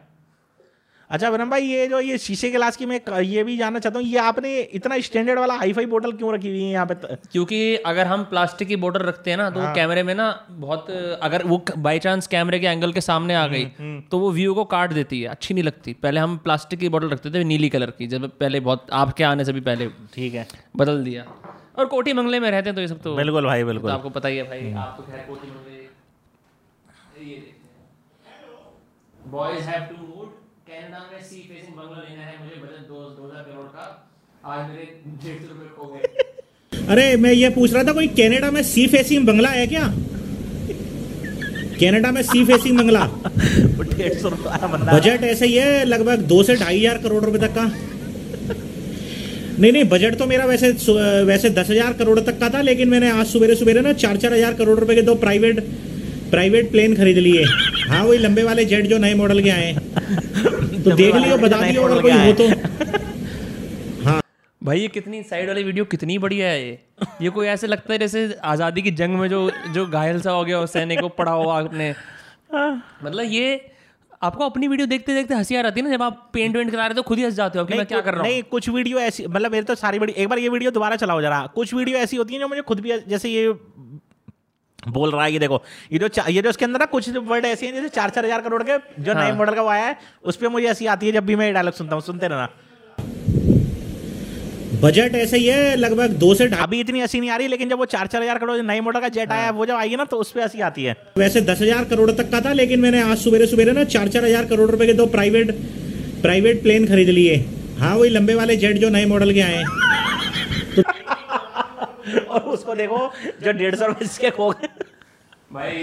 अच्छा विरम भाई, ये शीशे के गिलास की मैं ये भी जानना चाहता हूँ, ये आपने इतना स्टैंडर्ड वाला हाईफाई बोतल क्यों रखी हुई है यहाँ पे? क्योंकि अगर हम प्लास्टिक की बोतल रखते हैं ना तो हाँ। कैमरे में ना बहुत, अगर वो बाय चांस कैमरे के एंगल के सामने आ गई तो वो व्यू को काट देती है, अच्छी नहीं लगती। पहले हम प्लास्टिक की बोतल रखते थे नीली कलर की, जब पहले बहुत आपके आने से भी पहले। ठीक है, बदल दिया। और कोठी मंगले में रहते हैं तो ये सब तो बिल्कुल भाई बिल्कुल तो आपको पता ही है भाई। आप तो खैर कोठी मंगले ये देखते हैं। Boys have to mood, Canada में सी फेसिंग बंगला लेना है मुझे, बजट 2000 करोड़ का। आज मेरे 150 रुपए खो गए। अरे मैं ये पूछ रहा था, कोई कनाडा में सी फेसिंग बंगला है क्या? कनाडा में सी फेसिंग बंगला 150 रुपए बंदा, बजट ऐसे ही है लगभग 2 से 2.5 हजार करोड़ रुपए तक का। नहीं, बजट तो मेरा वैसे 10,000 करोड़ तक का था, लेकिन मैंने आज सुबह ना 4-4 हजार करोड़ रुपए के 2 प्राइवेट प्लेन खरीद लिए। हाँ वही लंबे वाले जेट जो नए मॉडल के आए तो देख लियो, बता दियो अगर कोई हो तो। हाँ भाई ये कितनी साइड वाली वीडियो कितनी बढ़िया है। ये कोई ऐसे लगता है जैसे आज़ादी की जंग में जो घायल सा हो गया सैनिक को पड़ा हुआ आपने, मतलब ये आपको अपनी वीडियो देखते देखते हंसी आ रही है ना, जब आप पेंट वेंट करा रहे हो तो खुद ही हंस जाते हो कि मैं क्या कर रहा हूँ। नहीं, कुछ वीडियो ऐसी, मतलब मेरे तो सारी बड़ी, एक बार ये वीडियो दोबारा चलाओ जरा, कुछ वीडियो ऐसी होती है जो मुझे खुद भी, जैसे ये बोल रहा है कि देखो ये जो इसके अंदर ना कुछ वर्ड ऐसे हैं जैसे 4-4 हज़ार करोड़ के जो नए मॉडल का वो आया है, उस पर मुझे ऐसी आती है जब भी मैं डायलॉग सुनता हूँ। सुनते रहना। बजट ऐसे ही है लगभग 2 से 2.5। अभी इतनी हंसी नहीं आ रही, लेकिन जब वो 4-4 हज़ार करोड़ नई मॉडल का जेट आया वो जब आई है ना तो उस पर हंसी आती है। वैसे 10 हज़ार करोड़ तक का था, लेकिन मैंने आज सुबह ना 4-4 हज़ार करोड़ रुपए के 2 प्राइवेट प्लेन खरीद लिए। हाँ, वही लंबे वाले जेट जो नए मॉडल के आए हैं। और उसको देखो जो 150 के खो गए भाई।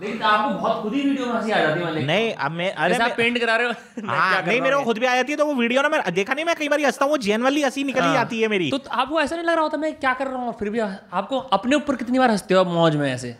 लेकिन आपको बहुत खुद ही वीडियो में हंसी आ जाती है। नहीं, अब मैं अरे आप पेंट करा रहे हो। हाँ, नहीं मेरे को खुद भी आ जाती है। तो वो वीडियो ना मैं देखा नहीं, मैं कई बार हंसता हूँ, वो जेनवनली हंसी निकल ही आती है मेरी। तो आपको ऐसा नहीं लग रहा होता मैं क्या कर रहा हूँ? फिर भी आपको अपने ऊपर कितनी बार हंसते हो आप मौज में ऐसे?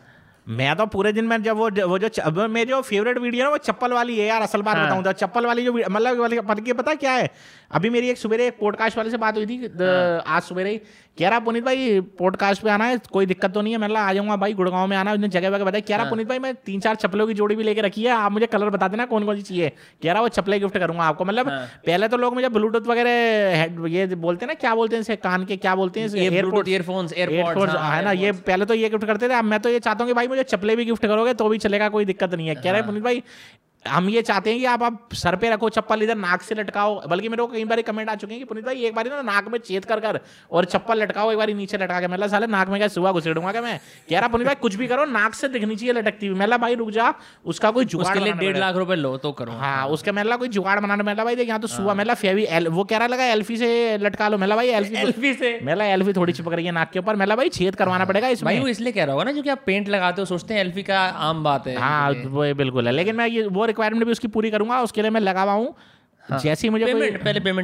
मैं तो पूरे दिन में जब वो जो मेरी जो फेवरेट वीडियो है वो चप्पल वाली है यार। असल बात बताऊँ तो चप्पल वाली जो मतलब पता क्या है, अभी मेरी एक सुबह एक पॉडकास्ट वाले से बात हुई थी आज सुबह ही। कह रहा पुनीत भाई पॉडकास्ट पे आना है, कोई दिक्कत तो नहीं है। मैं आ जाऊँगा भाई, गुड़गांव में आना है, जगह वगैरह बताया। कह रहा पुनीत भाई मैं 3-4 चप्पलों की जोड़ी भी लेके रखी है, आप मुझे कलर बता देना कौन कौन सी चाहिए। कह रहा वो चप्पलें गिफ्ट करूँगा आपको। मतलब पहले तो लोग मुझे ब्लूटूथ वगैरह ये बोलते हैं ना, क्या बोलते हैं कान के, क्या बोलते हैं एयरफोन्स है ना, ये पहले तो ये गिफ्ट करते थे। अब मैं तो ये चाहता हूँ कि भाई मुझे चप्पलें भी गिफ्ट करोगे तो भी चलेगा, कोई दिक्कत नहीं है। कह रहे पुनीत भाई हम ये चाहते हैं कि आप सर पे रखो चप्पल, इधर नाक से लटकाओ। बल्कि मेरे को कई बार कमेंट आ चुके हैं कि पुनीत भाई एक बार ना नाक में छेद कर और चप्पल लटकाओ, एक बार नीचे लटका के। मतलब साले नाक में क्या सुबह घुसेड़ूंगा क्या मैं? कह रहा पुनीत भाई कुछ भी करो, नाक से दिखनी चाहिए लटकती हुई। मतलब भाई रुक जा, उसका कोई जुगाड़ 1.5 लाख रुपए लो तो करो। हाँ, उसके मतलब कोई जुगाड़ बनाने मेला भाई देख यहाँ तो सुबह मेला फेवी वो कह रहा लगा एल्फी से लटका लो। मेला भाई एल्फी से, मेला एल्फी थोड़ी चिपक रही है नाक के ऊपर। मेला भाई छेद करवाना पड़ेगा इसमें। इसलिए कह रहा होगा ना क्योंकि आप पेंट लगाते हो, सोचते हैं एल्फी का आम बात है। हाँ वो बिल्कुल है, लेकिन मैं ये वो रिक्वायरमेंट भी उसकी पूरी करूंगा। उसके लिए मैं लगा हुआ हूं। हाँ, जैसे ही मुझे पेमेंट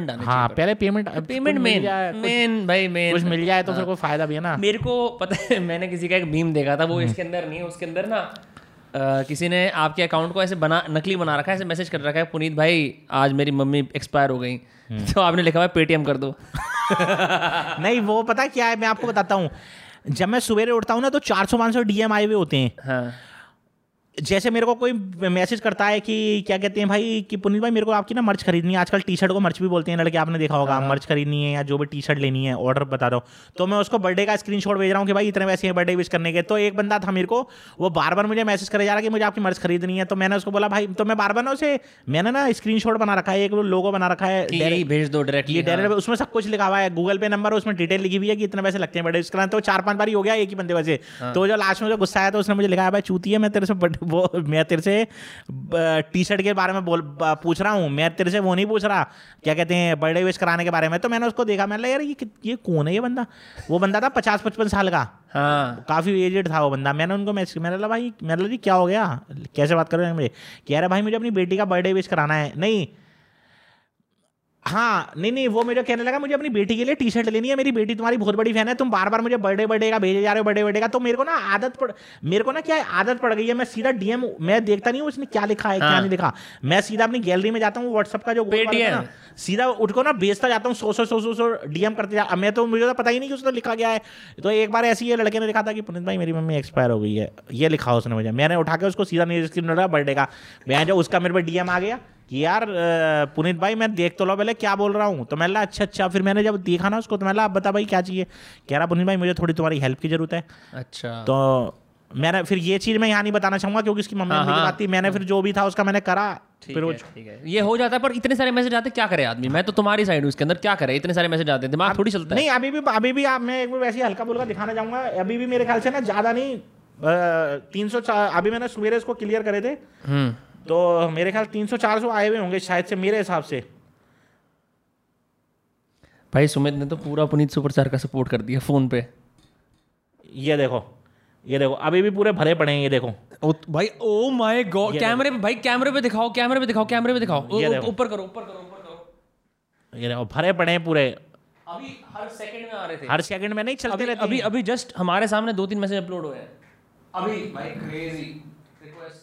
आने चाहिए। हाँ, पहले पेमेंट मेन भाई, मेन कुछ मिल जाए तो फिर कोई फायदा भी है ना। मेरे को पता है, मैंने किसी का एक मीम देखा था, वो इसके अंदर नहीं है, उसके अंदर ना किसी ने आपके अकाउंट को ऐसे बना नकली बना रखा है, ऐसे मैसेज कर रखा है पुनीत भाई आज मेरी मम्मी एक्सपायर हो गई, तो आपने लिखा हुआ पेटीएम कर दो। नहीं वो पता क्या है, मैं आपको बताता हूँ। जब मैं सुबह उठता हूँ ना तो 400-500 डीएम आए हुए होते हैं। जैसे मेरे को कोई मैसेज करता है कि क्या कहते हैं भाई कि पुनीत भाई मेरे को आपकी ना मर्च खरीदनी है। आजकल टी शर्ट को मर्च भी बोलते हैं लड़के, आपने देखा होगा। मर्च खरीदनी है या जो भी टी शर्ट लेनी है, ऑर्डर बता दो। तो मैं उसको बर्थडे का स्क्रीनशॉट भेज रहा हूँ कि भाई इतने पैसे हैं बर्थडे विश करने के। तो एक बंदा था मेरे को, वो बार बार मुझे मैसेज करे जा रहा कि मुझे आपकी मर्च खरीदनी है। तो मैंने उसको बोला भाई, तो मैं बार बार ना उसे मैंने ना स्क्रीनशॉट बना रखा है, एक लोगो बना रखा है, भेज दो डायरेक्टली। डायरेक्ट उसमें सब कुछ लिखा हुआ है, गूगल पे नंबर, उसमें डिटेल लिखी हुई है कि इतने पैसे लगते हैं बर्थडे विश कराने। तो 4-5 बार ही हो गया एक ही बंदे वैसे। तो जो लास्ट में जो गुस्सा आया तो उसने मुझे लिखा भाई चूती है, मैं तेरे से वो मैं तेरे से टी शर्ट के बारे में पूछ रहा हूँ, मैं तेरे से वो नहीं पूछ रहा क्या कहते हैं बर्थडे विश कराने के बारे में। तो मैंने उसको देखा, मैंने यार ये कौन है ये बंदा? वो बंदा था 50-55 साल का। हाँ, काफ़ी एजेड था वो बंदा। मैंने उनको मैसेज, मैंने बोला भाई, मैंने जी क्या हो गया, कैसे बात कर रहे हैं? मुझे कह रहा भाई मुझे अपनी बेटी का बर्थडे विश कराना है। नहीं, हाँ नहीं, वो मेरे कहने लगा मुझे अपनी बेटी के लिए टी शर्ट लेनी है, मेरी बेटी तुम्हारी बहुत बड़ी फैन है, तुम बार बार मुझे बर्थडे का भेजे जा रहे हो, बर्थडे का। तो मेरे को ना क्या आदत पड़ गई है, मैं सीधा डीएम मैं देखता नहीं हूँ उसने क्या लिखा है। हाँ, क्या नहीं लिखा। मैं सीधा अपनी गैलरी में जाता हूँ, व्हाट्सअप का जो पेटीएम सीधा उठको ना भेजता जाता हूँ, 100-100 डीएम करते जा। मैं तो मुझे तो पता ही नहीं कि उसने लिखा गया है। तो एक बार ऐसी ये लड़के ने लिखा था कि पुनीत भाई मेरी मम्मी एक्सपायर हो गई है, ये लिखा उसने मुझे। मैंने उठा के उसको सीधा नहीं लिखा बर्थडे का। मैं जो उसका मेरे पर डीएम आ गया कि यार पुनीत भाई मैं देख तो लो पहले क्या बोल रहा हूँ। तो मैंने अच्छा। फिर मैंने जब देखा ना उसको तो मैंने आप बता भाई क्या चाहिए? कह रहा पुनीत भाई मुझे थोड़ी तुम्हारी हेल्प की जरूरत है। अच्छा, तो मैंने फिर ये चीज़ मैं यहाँ नहीं बताना चाहूँगा क्योंकि उसकी मम्मी की बात थी। मैंने फिर जो भी था उसका मैंने करा। फिर ठीक है ये हो जाता है, पर इतने सारे मैसेज आते क्या करे आदमी? मैं तो तुम्हारी साइड हूँ, इसके अंदर क्या करे, इतने सारे मैसेज आते हैं, दिमाग थोड़ी चलता है। नहीं, अभी भी आप मैं वैसे ही हल्का फुल्का दिखाना चाहूँगा। अभी भी मेरे ख्याल से ना ज़्यादा नहीं 300, अभी मैंने सवेरे इसको क्लियर करे थे तो मेरे ख्याल 300-400 आए हुए होंगे शायद से, मेरे हिसाब से। भाई सुमित ने तो पूरा पुनीत सुपरस्टार का सपोर्ट कर दिया फोन पे। ये देखो अभी भी पूरे भरे पड़े हैं। ये देखो भाई, ओ माय गॉड। कैमरे पे भाई, कैमरे पे दिखाओ, ऊपर करो। ये देखो भरे पड़े हैं पूरे, अभी हर सेकंड में आ रहे थे। हर सेकंड में नहीं, चलते रहते। अभी जस्ट हमारे सामने 2-3 मैसेज अपलोड हुए हैं अभी। भाई क्रेजी रिक्वेस्ट।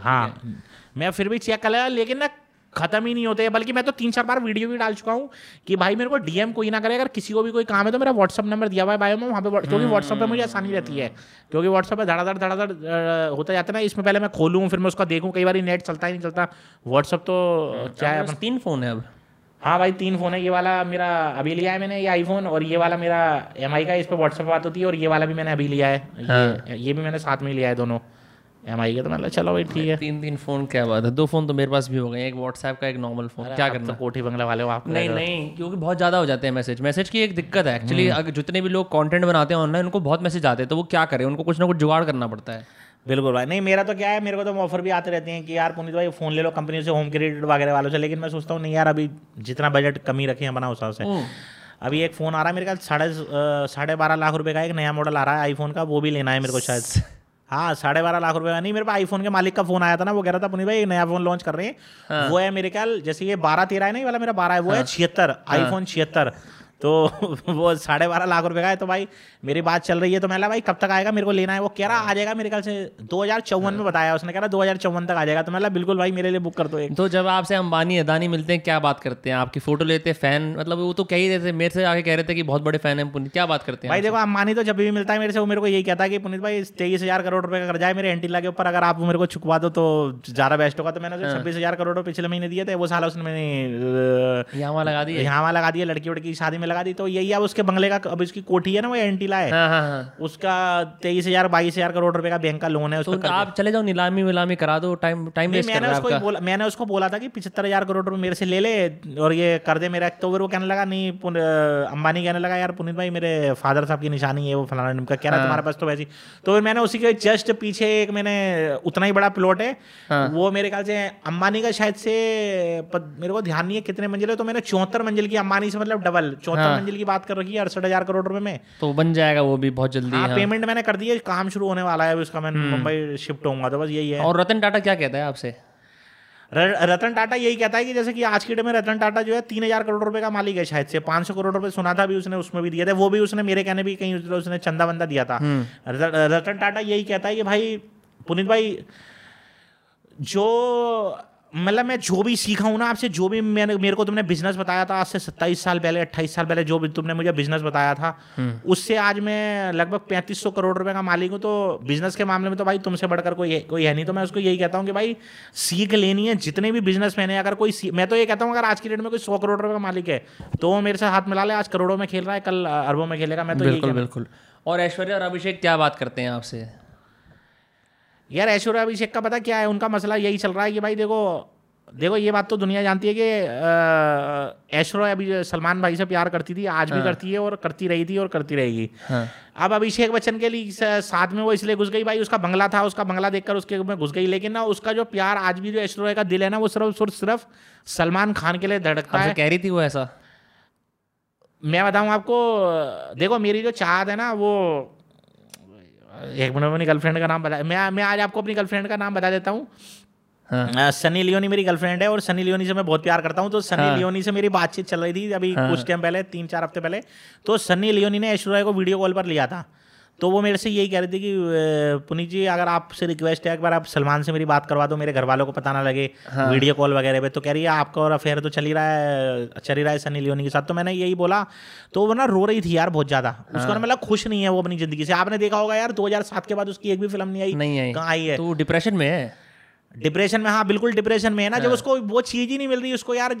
हाँ, मैं फिर भी चेक कर लिया, लेकिन ना खत्म ही नहीं होते। बल्कि मैं तो 3-4 बार वीडियो भी डाल चुका हूँ कि भाई मेरे को डीएम कोई ना करे, अगर किसी को भी कोई काम है तो मेरा व्हाट्सअप नंबर दिया हुआ है बायो में, वहाँ पे क्योंकि व्हाट्सअप पे मुझे आसानी रहती है, क्योंकि व्हाट्सअप पे धड़ाधड़ होता जाता है ना, इसमें पहले मैं खोलूँ फिर मैं उसका देखूँ, कई बार नेट चलता ही नहीं चलता। व्हाट्सअप तो क्या है, 3 फ़ोन है अब। हाँ भाई 3 फ़ोन है, ये वाला मेरा अभी लिया है मैंने, ये आईफोन, और ये वाला मेरा एमआई का, इस पर व्हाट्सअप बात होती है, और ये वाला भी मैंने अभी लिया है, ये भी मैंने साथ में लिया है दोनों एमआई का। तो मतलब चलो भाई ठीक है 3-3 फ़ोन, क्या बात है। 2 फ़ोन तो मेरे पास भी हो गए, एक व्हाट्सएप का एक नॉर्मल फ़ोन। क्या करना कोठी बंगला वाले हो आप? नहीं, क्योंकि बहुत ज़्यादा हो जाते हैं मैसेज। मैसेज की एक दिक्कत है एक्चुअली, अगर जितने भी लोग कॉन्टेंट बनाते हैं ऑनलाइन उनको बहुत मैसेज आते हैं, तो वो क्या करें, उनको कुछ ना कुछ जुगाड़ करना पड़ता है। बिल्कुल भाई, नहीं मेरा तो क्या है, मेरे को तो ऑफर भी आते रहते हैं कि यार पुनीत भाई फ़ोन ले लो कंपनी से, होम क्रेडिट वगैरह वालों से, लेकिन मैं सोचता हूँ नहीं यार अभी जितना बजट कमी रखें अपना उस हिसाब से। अभी एक फ़ोन आ रहा है मेरे ख्याल 12.5 लाख रुपये का, एक नया मॉडल आ रहा है आईफोन का, वो भी लेना है मेरे को शायद। हाँ 12.5 लाख रुपये का, नहीं मेरे पास आईफोन के मालिक का फ़ोन आया था ना, वो कह रहा था पुनीत भाई एक नया फ़ोन लॉन्च कर रहे हैं, वो है मेरे ख्याल जैसे ये 12-13 है ना, ये वाला मेरा 12 है, वो है 76, आईफोन 76, तो वो 12.5 लाख रुपए का है। तो भाई मेरी बात चल रही है, तो मैं बोला भाई कब तक आएगा, मेरे को लेना है। वो कह रहा आ जाएगा मेरे ख्याल से 2054 में बताया उसने, कह रहा 2054 तक आ जाएगा। तो मैं बोला बिल्कुल भाई मेरे लिए बुक कर दो एक। तो जब आपसे अंबानी अदानी मिलते हैं क्या बात करते हैं, आपकी फोटो लेते हैं, फैन, मतलब वो तो कह ही देते, मेरे से आगे कह रहे थे कि बहुत बड़े फैन है पुनीत, क्या बात करते हैं भाई। देखो अंबानी तो जब भी मिलता है मेरे से, वो मेरे को यही कहता है कि पुनीत भाई 23,000 करोड़ रुपये का कर्जा है मेरे एंटीला के ऊपर, अगर आप मेरे को चुकवा दो तो ज़्यादा बेस्ट होगा। तो मैंने 26,000 करोड़ पिछले महीने दिए थे, वो साला उसने मैंने यहाँ लगा दिया, लड़की वड़की शादी लगा दी। तो यही अब उसके बंगले का, अब इसकी कोठी है ना, वो एंटीला है। हाँ। उसका 23,000-22,000 करोड़ रुपए का बैंक का लोन है। तो आप चले जाओ, नीलामी विलामी करा दो, टाइम वेस्ट कर रहा है आपका। मैंने उसको बोला था कि 75,000 करोड़ रुपए मेरे से ले ले और ये कर दे मेरा। तो वो कहने लगा नहीं, अंबानी कहने लगा यार पुनीत भाई मेरे फादर साहब की निशानी है, वो फलाना का कह रहा तुम्हारे पास तो वैसी। तो फिर मैंने उसी के जस्ट पीछे एक मैंने उतना ही बड़ा प्लॉट है, वो मेरे ख्याल से अंबानी का शायद से, मेरे को ध्यान नहीं है कितने मंजिल है, तो मैंने 74 मंजिल की अंबानी से मतलब डबल 74 मंजिल की बात कर रखी है 68,000 करोड़ रुपए में। तो बन जाएगा वो भी बहुत जल्दी। हाँ, पेमेंट मैंने कर दी है, काम शुरू होने वाला है उसका, मैं मुंबई शिफ्ट होऊंगा। तो बस यही है। और रतन टाटा क्या कहता है आपसे? रतन टाटा यही कहता है कि जैसे कि आज के डेट में रतन टाटा जो है 3,000 करोड़ रुपए का मालिक है शायद से, 500 करोड़ रुपए सुना था भी उसने, उसमें भी दिया था, वो भी उसने मेरे कहने भी कहीं उसने चंदा बंदा दिया था। रतन टाटा यही कहता है कि भाई पुनीत भाई जो मतलब मैं जो भी सीखा हूँ ना आपसे, जो भी मेरे को तुमने बिजनेस बताया था आज से 27 साल पहले 28 साल पहले, जो भी तुमने मुझे बिजनेस बताया था, उससे आज मैं लगभग 3,500 करोड़ रुपए का मालिक हूँ। तो बिजनेस के मामले में तो भाई तुमसे बढ़कर कोई है नहीं। तो मैं उसको यही कहता हूँ कि भाई सीख लेनी है, जितने भी बिजनेसमैन है, अगर कोई, मैं तो ये कहता हूँ अगर आज की डेट में कोई 100 करोड़ रुपये का मालिक है तो वो मेरे से हाथ मिला ले, आज करोड़ों में खेल रहा है, कल अरबों में खेलेगा। मैं तो बिल्कुल बिल्कुल। और ऐश्वर्या और अभिषेक क्या बात करते हैं आपसे? यार ऐश्वर्या अभिषेक का पता क्या है, उनका मसला यही चल रहा है कि भाई देखो ये बात तो दुनिया जानती है कि ऐश्वर्या अभी सलमान भाई से प्यार करती थी, आज भी करती है और करती रही थी और करती रहेगी। अब अभिषेक बच्चन के लिए साथ में वो इसलिए घुस गई भाई, उसका बंगला था, उसका बंगला देखकर उसके में घुस गई, लेकिन ना उसका जो प्यार आज भी जो ऐश्वर्या का दिल है ना, वो सिर्फ सलमान खान के लिए धड़कता है। कह रही थी वो ऐसा, मैं बताऊँ आपको, देखो मेरी जो चाहत है ना, वो एक मिनट में अपनी गर्लफ्रेंड का नाम बता, मैं आज आपको अपनी गर्लफ्रेंड का नाम बता देता हूँ। हाँ। सनी लियोनी मेरी गर्लफ्रेंड है और सनी लियोनी से मैं बहुत प्यार करता हूँ। तो सनी लियोनी से मेरी बातचीत चल रही थी अभी कुछ टाइम पहले, 3-4 हफ्ते पहले। तो सनी लियोनी ने ऐश्वर्या को वीडियो कॉल पर लिया था, तो वो मेरे से यही कह रही थी कि पुनीत जी अगर आपसे रिक्वेस्ट है एक बार आप सलमान से मेरी बात करवा दो, मेरे घर वालों को पता ना लगे वीडियो कॉल वगैरह पे। तो कह रही है आपका और अफेयर तो चल ही रहा है सनी लियोनी के साथ। तो मैंने यही बोला, तो वो ना रो रही थी यार बहुत ज़्यादा, उसको ना मतलब खुश नहीं है वो अपनी ज़िंदगी से। आपने देखा होगा यार 2007 के बाद उसकी एक भी फिल्म नहीं आई। कहाँ आई है? तो डिप्रेशन में है। डिप्रेशन में, हाँ बिल्कुल डिप्रेशन में है ना, जब उसको वो चीज़ ही नहीं मिल रही उसको यार।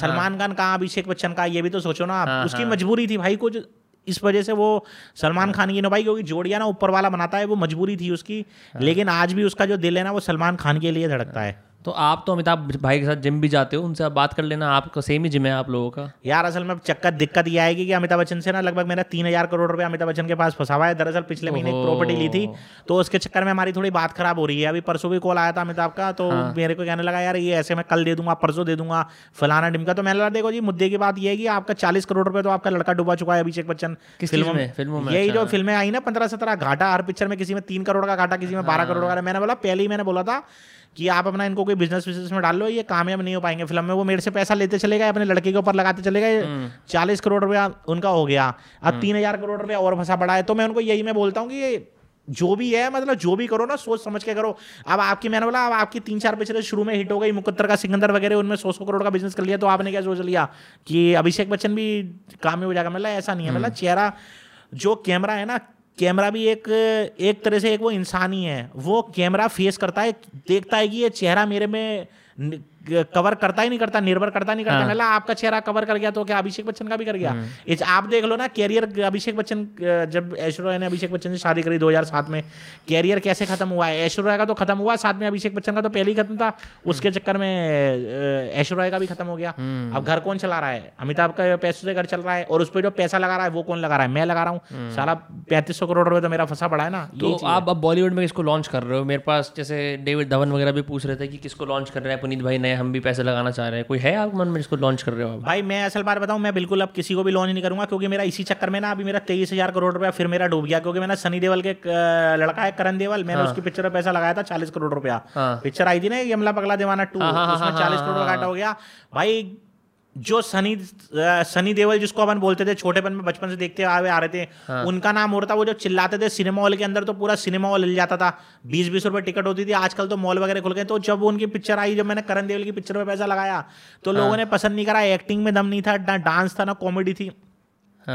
सलमान खान का, अभिषेक बच्चन का, ये भी तो सोचो ना आप, उसकी मजबूरी थी भाई कुछ इस वजह से। वो सलमान खान की ना भाई, क्योंकि जोड़िया ना ऊपर वाला बनाता है, वो मजबूरी थी उसकी, लेकिन आज भी उसका जो दिल है ना वो सलमान खान के लिए धड़कता है। तो आप तो अमिताभ भाई के साथ जिम भी जाते हो, उनसे आप बात कर लेना, आपको सेम ही जिम है आप लोगों का। यार असल में दिक्कत ये आएगी कि अमिताभ बच्चन से ना लगभग मेरा 3,000 करोड़ रुपए अमिताभ बच्चन के पास फंसा हुआ है। दरअसल पिछले महीने एक प्रॉपर्टी ली थी, तो उसके चक्कर में हमारी थोड़ी बात खराब हो रही है। अभी परसों भी कॉल आया था अमिताभ का, तो मेरे को कहने लगा यार ये ऐसे मैं कल दे दूंगा, परसों दे दूंगा, फलाना ढिमका। तो मैंने लगा देखो जी मुद्दे की बात यह है कि आपका 40 करोड़ रुपए तो आपका लड़का डूबा चुका है अभिषेक बच्चन फिल्मों में। यही जो फिल्में आई ना 15-17 घाटा, हर पिक्चर में किसी में 3 करोड़ का घाटा, किसी में 12 करोड़ का। मैंने बोला पहले ही मैंने बोला था कि आप अपना इनको कोई बिजनेस में डाल लो, ये कामयाब नहीं हो पाएंगे फिल्म में। वो मेरे से पैसा लेते चले गए, अपने लड़के के ऊपर लगाते चले गए। 40 करोड़ रुपया उनका हो गया, अब 3,000 करोड़ रुपया और फंसा पड़ा है। तो मैं उनको यही बोलता हूँ कि जो भी है मतलब जो भी करो ना सोच समझ के करो। अब आपकी मैंने बोला अब आपकी 3-4 पिक्चरें शुरू में हिट हो गई, मुकद्दर का, सिकंदर वगैरह, उनमें 100-100 करोड़ का बिजनेस कर लिया, तो आपने क्या सोच लिया कि अभिषेक बच्चन भी कामयाब हो जाएगा? मतलब ऐसा नहीं है। मतलब चेहरा जो कैमरा है ना, कैमरा भी एक तरह से एक वो इंसान ही है। वो कैमरा फेस करता है, देखता है कि ये चेहरा मेरे में कवर करता ही नहीं करता, निर्भर करता नहीं करता। मतलब आपका चेहरा कवर कर गया तो क्या अभिषेक बच्चन का भी कर गया? आप देख लो ना कैरियर अभिषेक बच्चन, जब ऐश्वर्या राय ने अभिषेक बच्चन से शादी करी 2007 में, कैरियर कैसे खत्म हुआ है। ऐश्वर्या राय का तो खत्म हुआ, साथ में अभिषेक बच्चन का तो पहले ही खत्म था, उसके चक्कर में ऐश्वर्या राय का भी खत्म हो गया। अब घर कौन चला रहा है? अमिताभ का पैसों से घर चल रहा है, और उस पर जो पैसा लगा रहा है वो कौन लगा रहा है? मैं लगा रहा हूँ। साला 3500 करोड़ रुपए तो मेरा फंसा पड़ा है ना। तो आप अब बॉलीवुड में इसको लॉन्च कर रहे हो। मेरे पास जैसे डेविड धवन वगैरह भी पूछ रहे थे कि किसको लॉन्च कर रहे हैं, पुनीत भाई नए हम भी पैसे लगाना चाह रहे हैं, कोई है आपके मन में इसको लॉन्च कर रहे हो? भाई मैं असल बात बताऊं, मैं बिल्कुल अब किसी को भी लॉन्च नहीं करूंगा, क्योंकि मेरा इसी चक्कर में ना अभी मेरा 23,000 करोड़ रुपया फिर मेरा डूब गया। क्योंकि मैंने सनी देओल के लड़का है करण देओल, मैंने उसकी पिक्चर में पैसा लगाया था 40 करोड़ रुपया। पिक्चर आई थी ना ये अमला पगला दीवाना 2, उसमें 40 करोड़ घाटा हो गया। भाई जो सनी देओल जिसको अपन बोलते थे छोटेपन में, बचपन से देखते हुए आ रहे थे, उनका नाम होता था। वो जो चिल्लाते थे सिनेमा हॉल के अंदर, तो पूरा सिनेमा हॉल हिल जाता था। 20-20 रुपए टिकट होती थी, आजकल तो मॉल वगैरह खुल गए। तो जब उनकी पिक्चर आई, जब मैंने करण देओल की पिक्चर पर पैसा लगाया, तो लोगों ने पसंद नहीं करा। एक्टिंग में दम नहीं था, ना डांस था, ना कॉमेडी थी,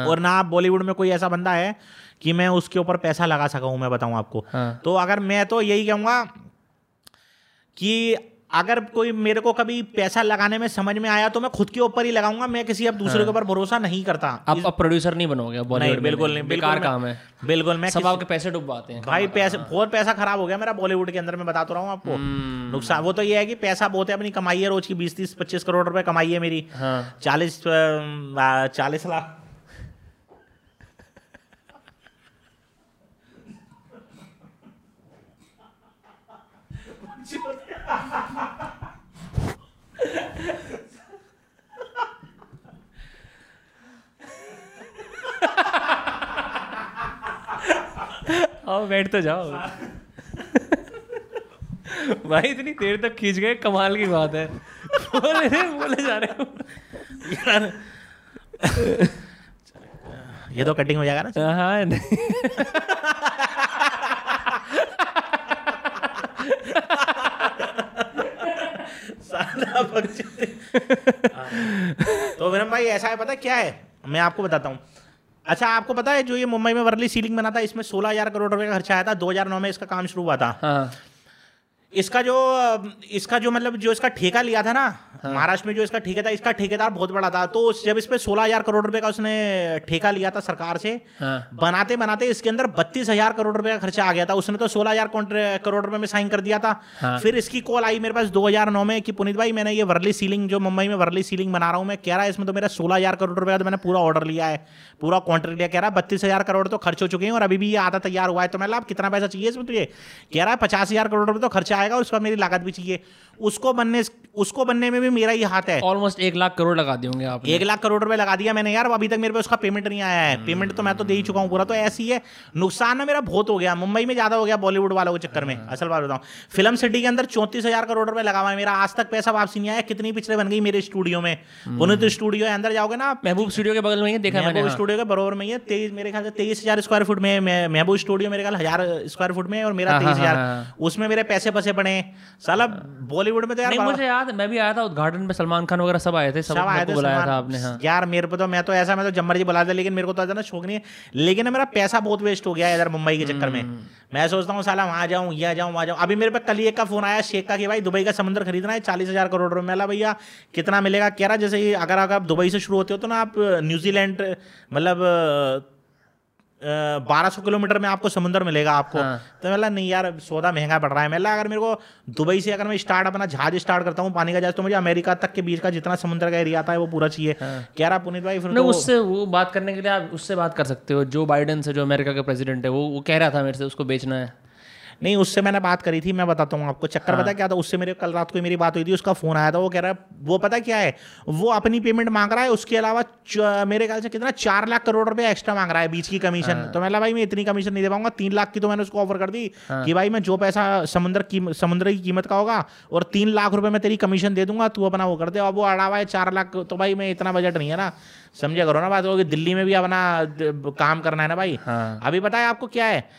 और ना बॉलीवुड में कोई ऐसा बंदा है कि मैं उसके ऊपर पैसा लगा सकूँ। मैं बताऊँ आपको, तो अगर मैं तो यही कहूँगा कि अगर कोई मेरे को कभी पैसा लगाने में समझ में आया तो मैं खुद के ऊपर ही लगाऊंगा। मैं किसी अब दूसरे के ऊपर भरोसा नहीं करता। आप प्रोड्यूसर नहीं बनोगे बॉलीवुड? बिल्कुल नहीं, बेकार काम है बिल्कुल। मैं सब आपके पैसे डुबवाते हैं भाई, पैसे बहुत पैसा खराब हो गया मेरा बॉलीवुड के अंदर, मैं बता तो रहा हूँ आपको नुकसान। वो तो ये है कि पैसा बहुत है, अपनी कमाई है, रोज की 20-25 करोड़ रुपए कमाई है मेरी। 40 लाख आओ बैठ तो जाओ भाई, इतनी देर तक खींच गए, कमाल की बात है। बोले जा रहे यार ये तो कटिंग हो जाएगा ना। हाँ तो विरम भाई ऐसा है, पता क्या है मैं आपको बताता हूँ। अच्छा आपको पता है जो ये मुंबई में वर्ली सी लिंक बना था, इसमें 16,000 करोड़ रुपए का खर्चा आया था। 2009 में इसका काम शुरू हुआ था। इसका जो मतलब जो इसका ठेका लिया था ना महाराष्ट्र में, जो इसका ठेका था, इसका ठेकेदार बहुत बड़ा था। तो जब इसमें 16,000 करोड़ रुपए का उसने ठेका लिया था सरकार से, बनाते बनाते इसके अंदर 32,000 करोड़ रुपए का खर्चा आ गया था। उसने तो 16,000 करोड़ रुपए में साइन कर दिया था। फिर इसकी कॉल आई मेरे पास 2009 में कि पुनीत भाई मैंने ये वर्ली सी लिंक जो मुंबई में वर्ली सी लिंक बना रहा हूं मैं, कह रहा है इसमें तो मेरा 16,000 करोड़ रुपए का तो मैंने पूरा ऑर्डर लिया है, पूरा कॉन्ट्रैक्ट लिया। कह रहा है 32,000 करोड़ तो खर्च हो चुके हैं और अभी भी ये आधा तैयार हुआ है। तो मैं आप कितना पैसा चाहिए इसमें तुझे? कह रहा है 50,000 करोड़ रुपए तो खर्चा आएगा, उसका मेरी लागत भी चाहिए। उसको बनने में भी मेरा ही हाथ है। ऑलमोस्ट 1 लाख करोड़ लगा दिए होंगे आपने। 1 लाख करोड़ रुपए लगा दिया मैंने यार, अभी तक मेरे पे उसका पेमेंट नहीं आया है। पेमेंट तो मैं तो दे ही चुका हूँ पूरा। तो ऐसी है, नुकसान ना मेरा बहुत हो गया, मुंबई में ज्यादा हो गया बॉलीवुड वालों के चक्कर में। असल बात बताऊँ, फिल्म सिटी के अंदर 34,000 करोड़ रुपए लगा हुआ है मेरा, आज तक पैसा वापसी नहीं आया। कितनी पिक्चरें बन गई मेरे स्टूडियो में, पुनीत स्टूडियो है, अंदर जाओगे ना महबूब स्टूडियो के बगल में ही देखा मैंने, स्टूडियो के बराबर में है। 23,000 स्क्वायर फुट में महबूब स्टूडियो, मेरे ख्याल 1,000 स्क्वायर फुट में, और मेरा 23,000, उसमें मेरे पैसे फंसे पड़े। साला बॉलीवुड में तो यार मुझे याद, मैं भी आया था उद्घाटन में, सलमान खान वगैरह सब आए थे, सब आए थे, बुलाया था आपने। यार मेरे पे तो मैं तो जम्मर जी बुलाया था, लेकिन मेरे को तो ना शौक नहीं है। लेकिन मेरा पैसा बहुत वेस्ट हो गया इधर मुंबई के चक्कर में। मैं सोचता हूँ साला वहाँ जाऊँ, यहाँ जाऊँ, वहाँ जाऊँ। अभी मेरे पे कल एक का फोन आया शेख का कि भाई दुबई का समुद्र खरीदना है 40,000 करोड़ रुपए। मैं बोला भैया कितना मिलेगा? कह रहा जैसे अगर आप दुबई से शुरू होते हो तो ना आप न्यूजीलैंड मतलब 1,200 किलोमीटर में आपको समुंदर मिलेगा आपको। तो मतलब नहीं यार सौदा महंगा पड़ रहा है। मतलब अगर मेरे को दुबई से अगर मैं स्टार्ट अपना जहाज स्टार्ट करता हूँ पानी का जहाज, तो मुझे अमेरिका तक के बीच का जितना समुद्र का एरिया आता है वो पूरा चाहिए। कह रहा पुनीत भाई फिर उससे वो बात करने के लिए आप उससे बात कर सकते हो, जो बाइडन से, जो अमेरिका का प्रेसिडेंट है, वो कह रहा था मेरे से उसको बेचना है। नहीं उससे मैंने बात करी थी, मैं बताता हूँ आपको चक्कर पता क्या था उससे। मेरे कल रात को मेरी बात हुई थी, उसका फोन आया था, वो कह रहा है वो पता क्या है, वो अपनी पेमेंट मांग रहा है, उसके अलावा मेरे ख्याल से कितना 4 लाख करोड़ रुपए एक्स्ट्रा मांग रहा है बीच की कमीशन। तो मैं भाई मैं इतनी कमीशन नहीं दे पाऊंगा। 3 लाख की तो मैंने उसको ऑफर कर दी कि भाई मैं जो पैसा समुद्र की कीमत का होगा और 3 लाख रुपए मैं तेरी कमीशन दे दूंगा, तू अपना वो कर दे। अब वो अड़ा हुआ है 4 लाख, तो भाई मैं इतना बजट नहीं है ना, समझा करो ना बात होगी। दिल्ली में भी अपना काम करना है ना भाई। अभी पता है आपको क्या है,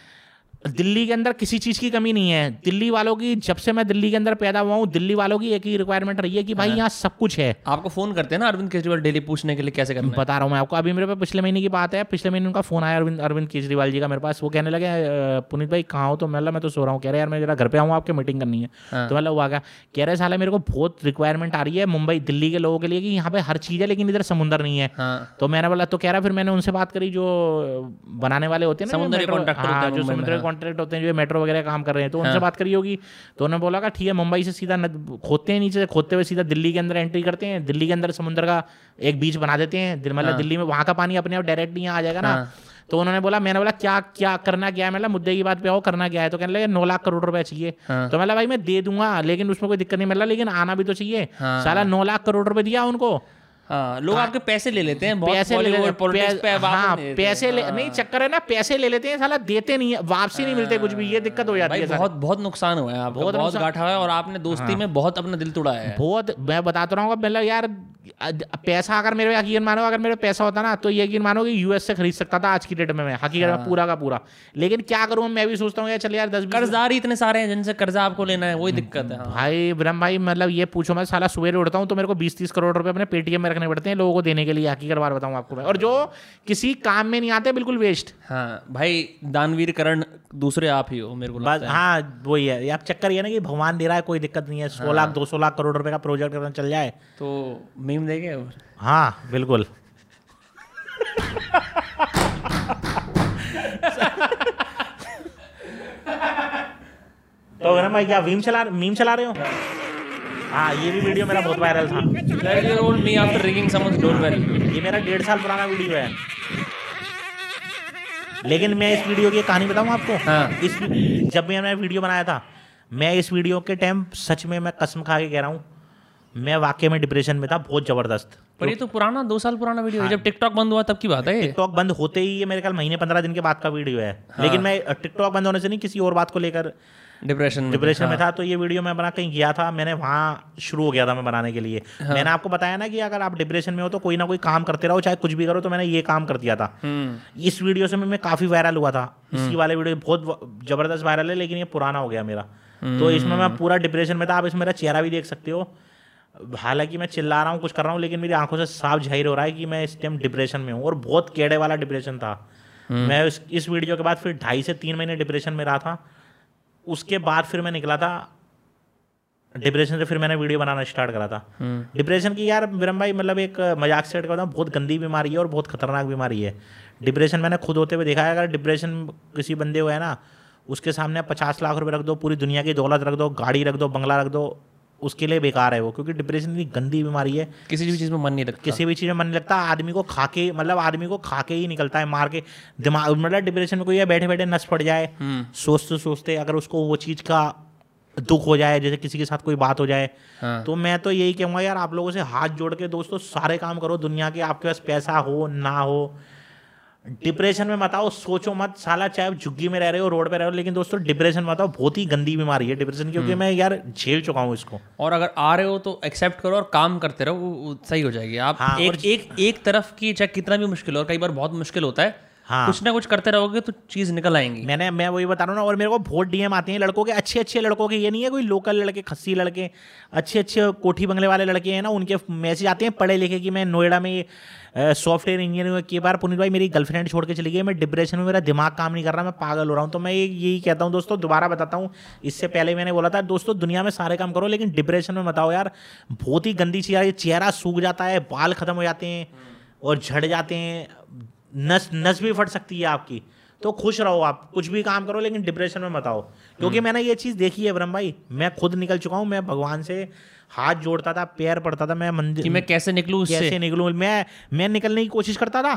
दिल्ली के अंदर किसी चीज़ की कमी नहीं है। दिल्ली वालों की, जब से मैं दिल्ली के अंदर पैदा हुआ हूँ, दिल्ली वालों की एक ही रिक्वायरमेंट रही है कि भाई यहाँ सब कुछ है। आपको फोन करते हैं ना अरविंद केजरीवाल डेली पूछने के लिए कैसे करना है? बता रहा हूँ मैं आपको, अभी मेरे पास पिछले महीने की बात है, पिछले महीने उनका फोन आया अरविंद केजरीवाल जी का मेरे पास। वो कहने लगे पुनीत भाई कहाँ हो? तो मैं तो सो रहा हूँ। कह रहे यार मैं जरा घर पे आऊँ, आपके मीटिंग करनी है। तो मतलब हुआ क्या? कह रहे साला मेरे को बहुत रिक्वायरमेंट आ रही है मुंबई दिल्ली के लोगों के लिए कि यहाँ पे हर चीज़ है लेकिन इधर समुंदर नहीं है। तो मैंने बोला, तो कह रहा फिर मैंने उनसे बात करी जो बनाने वाले होते हैं ना, जो समुद्र कॉन्ट्रैक्ट होते हैं, जो मेट्रो वगैरह काम कर रहे हैं, तो उनसे बात करी होगी। तो उन्होंने बोला ठीक है, मुंबई से सीधा खोदते हैं, नीचे खोदते हुए सीधा दिल्ली के अंदर एंट्री करते हैं, दिल्ली के अंदर समुद्र का एक बीच बना देते हैं, मतलब दिल्ली में वहाँ का पानी अपने आप डायरेक्ट यहाँ आ जाएगा ना। तो उन्होंने बोला, मैंने बोला क्या क्या करना क्या है, मतलब मुद्दे की बात पे आओ, करना क्या है? तो कहने लगे 9 लाख करोड़ रुपए चाहिए। तो मतलब भाई मैं दे दूंगा, लेकिन उसमें कोई दिक्कत नहीं, मतलब लेकिन आना भी तो चाहिए। साला 9 लाख करोड़ रुपए दिया उनको। लोग आपके पैसे ले लेते हैं, पैसे ले लेते हैं। पैसे नहीं, चक्कर है ना, पैसे ले लेते हैं साला, देते नहीं है, वापसी नहीं मिलते कुछ भी। ये दिक्कत हो जाती है, बहुत बहुत नुकसान हुआ है आपको, बहुत घाटा हुआ है। और आपने दोस्ती में बहुत अपना दिल तोड़ा है, बहुत। मैं बताता रहूँगा, मतलब यार पैसा, अगर मेरे यकीन मानो, अगर मेरे पैसा होता ना तो यकीन मानो कि यूएस से खरीद सकता था आज की डेट में मैं, हकीकत में पूरा का पूरा। लेकिन क्या करूँ, मैं भी सोचता हूँ यार चल यार 10 कर्जदार इतने सारे हैं जिनसे कर्जा आपको लेना है, वही दिक्कत है भाई। ब्रह्म भाई मतलब ये पूछो, मैं साला सुबह उठता हूँ तो मेरे को 20-30 करोड़ रुपए अपने पेटीएम में रखने पड़ते हैं लोगों को देने के लिए, हकीकत बार बताऊँ आपको मैं। और जो किसी काम में नहीं आते, बिल्कुल वेस्ट। हाँ भाई, दानवीर करण दूसरे आप ही हो मेरे को। हाँ वही है, आप चक्कर ये ना कि भगवान दे रहा है, कोई दिक्कत नहीं है। 100 लाख 200 लाख करोड़ रुपए का प्रोजेक्ट करना चल जाए तो मीम देंगे। हाँ बिल्कुल। तो भाई क्या मीम चला रहे हो? हाँ, ये भी वीडियो मेरा बहुत वायरल था। ये मेरा 1.5 साल पुराना वीडियो है, लेकिन मैं इस वीडियो की कहानी बताऊँ आपको। हाँ। जब भी मैंने वीडियो बनाया था, मैं इस वीडियो के टाइम सच में, मैं कसम खा के कह रहा हूँ, मैं वाकई में डिप्रेशन में था, बहुत जबरदस्त। पर ये तो पुराना 2 साल पुराना वीडियो है। जब टिकटॉक बंद हुआ तब की बात है। टिकटॉक बंद होते ही ये मेरे ख्याल महीने 15 दिन के बाद का वीडियो है। हाँ। लेकिन मैं टिकटॉक बंद होने से नहीं, किसी और बात को लेकर डिप्रेशन में था। तो ये वीडियो मैं बना कहीं गया था, मैंने वहाँ शुरू हो गया था मैं बनाने के लिए। हाँ। मैंने आपको बताया ना कि अगर आप डिप्रेशन में हो तो कोई ना कोई काम करते रहो, चाहे कुछ भी करो। तो मैंने ये काम कर दिया था। इस वीडियो से मैं काफ़ी वायरल हुआ था। इसी वाले वीडियो बहुत जबरदस्त वायरल है, लेकिन ये पुराना हो गया मेरा। तो इसमें मैं पूरा डिप्रेशन में था। आप इसमें मेरा चेहरा भी देख सकते हो। हालांकि मैं चिल्ला रहा हूँ, कुछ कर रहा हूँ, लेकिन मेरी आंखों से साफ जाहिर हो रहा है कि मैं इस टाइम डिप्रेशन में हूँ, और बहुत केड़े वाला डिप्रेशन था। मैं इस वीडियो के बाद फिर 2.5 से 3 महीने डिप्रेशन में रहा था। उसके बाद फिर मैं निकला था डिप्रेशन से, फिर मैंने वीडियो बनाना स्टार्ट करा था। डिप्रेशन की यार विरम भाई, मतलब एक मजाक से हटकर बताऊँ, बहुत गंदी बीमारी है और बहुत खतरनाक बीमारी है डिप्रेशन। मैंने खुद होते हुए देखा है। अगर डिप्रेशन किसी बंदे को है ना, उसके सामने 50 लाख रुपये रख दो, पूरी दुनिया की दौलत रख दो, गाड़ी रख दो, बंगला रख दो, उसके लिए बेकार है वो, क्योंकि डिप्रेशन इतनी गंदी बीमारी है। किसी भी चीज़ में मन नहीं लगता आदमी को खा के, मतलब आदमी को खा के ही निकलता है, मार के। दिमाग मतलब डिप्रेशन में कोई बैठे बैठे नस पड़ जाए, सोचते सोचते अगर उसको वो चीज़ का दुख हो जाए, जैसे किसी के साथ कोई बात हो जाए। हाँ। तो मैं तो यही कहूँगा यार, आप लोगों से हाथ जोड़ के दोस्तों, सारे काम करो दुनिया के, आपके पास पैसा हो ना हो, डिप्रेशन में मत आओ, सोचो मत साला, चाहे आप झुग्गी में रह रहे हो, रोड पे रह रहे हो, लेकिन दोस्तों डिप्रेशन मत आओ। बहुत ही गंदी बीमारी है डिप्रेशन, क्योंकि मैं यार झेल चुका हूँ इसको। और अगर आ रहे हो तो एक्सेप्ट करो और काम करते रहो, वो सही हो जाएगी। आप हाँ, एक तरफ की, चाहे कितना भी मुश्किल हो, और कई बार बहुत मुश्किल होता है। हाँ। कुछ ना कुछ करते रहोगे तो चीज़ निकल आएंगी। मैं वही बता रहा हूँ ना। और मेरे को बहुत डीएम आते हैं लड़कों के, अच्छे लड़कों के, ये नहीं है कोई लोकल लड़के, खस्सी लड़के, अच्छे कोठी बंगले वाले लड़के हैं ना, उनके मैसेज आते हैं पढ़े लिखे कि मैं नोएडा में सॉफ्टवेयर इंजीनियर के बार पुनीत भाई मेरी गर्लफ्रेंड छोड़ के चली गई, मैं डिप्रेशन में, मेरा दिमाग काम नहीं कर रहा, मैं पागल हो रहा हूँ। तो मैं यही कहता हूँ दोस्तों, दोबारा बताता हूँ, इससे पहले मैंने बोला था दोस्तों, दुनिया में सारे काम करो, लेकिन डिप्रेशन में मत आओ यार, बहुत ही गंदी चीज़ है। चेहरा सूख जाता है, बाल खत्म हो जाते हैं और झड़ जाते हैं, नस भी फट सकती है आपकी। तो खुश रहो, आप कुछ भी काम करो, लेकिन डिप्रेशन में मत आओ, क्योंकि मैंने ये चीज़ देखी है ब्रह्म भाई, मैं खुद निकल चुका हूँ। मैं भगवान से हाथ जोड़ता था, पैर पड़ता था मैं मंदिर कि मैं कैसे निकलूँ। मैं निकलने की कोशिश करता था,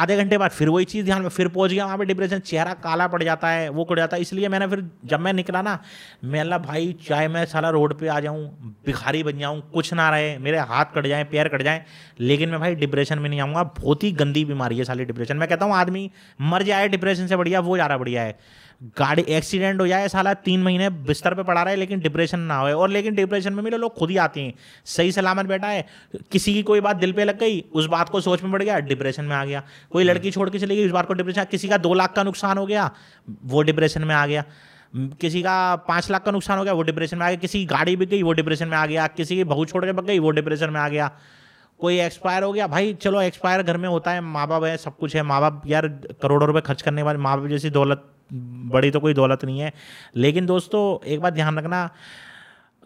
आधे घंटे बाद फिर वही चीज़ ध्यान में, फिर पहुँच गया वहाँ पर डिप्रेशन, चेहरा काला पड़ जाता है, वो कट जाता है। इसलिए मैंने फिर जब मैं निकला ना, मैं ला भाई, चाहे मैं साला रोड पर आ जाऊँ, भिखारी बन जाऊँ, कुछ ना रहे, मेरे हाथ कट जाएँ, पैर कट जाएँ, लेकिन मैं भाई डिप्रेशन में नहीं आऊँगा। बहुत ही गंदी बीमारी है साली डिप्रेशन। मैं कहता हूँ आदमी मर जाए डिप्रेशन से, बढ़िया वो ज़्यादा बढ़िया है। गाड़ी एक्सीडेंट हो जाए, साला 3 महीने बिस्तर पे पड़ा रहा है लेकिन डिप्रेशन ना होए, और लेकिन डिप्रेशन में मिले लोग खुद ही आते हैं, सही सलामत बैठा है, किसी की कोई बात दिल पे लग गई, उस बात को सोच में पड़ गया, डिप्रेशन में आ गया, कोई लड़की छोड़ के चली गई, उस बात को डिप्रेशन, किसी का 2 लाख का नुकसान हो गया वो डिप्रेशन में आ गया, किसी का 5 लाख का नुकसान हो गया वो डिप्रेशन में आ गया, किसी की गाड़ी बिक गई वो डिप्रेशन में आ गया, किसी की बहू छोड़ के बिक गई वो डिप्रेशन में आ गया, कोई एक्सपायर हो गया, भाई चलो एक्सपायर घर में होता है, माँ बाप है, सब कुछ है, माँ बाप यार करोड़ों रुपए खर्च करने के बाद माँ बाप जैसी दौलत, बड़ी तो कोई दौलत नहीं है, लेकिन दोस्तों एक बात ध्यान रखना,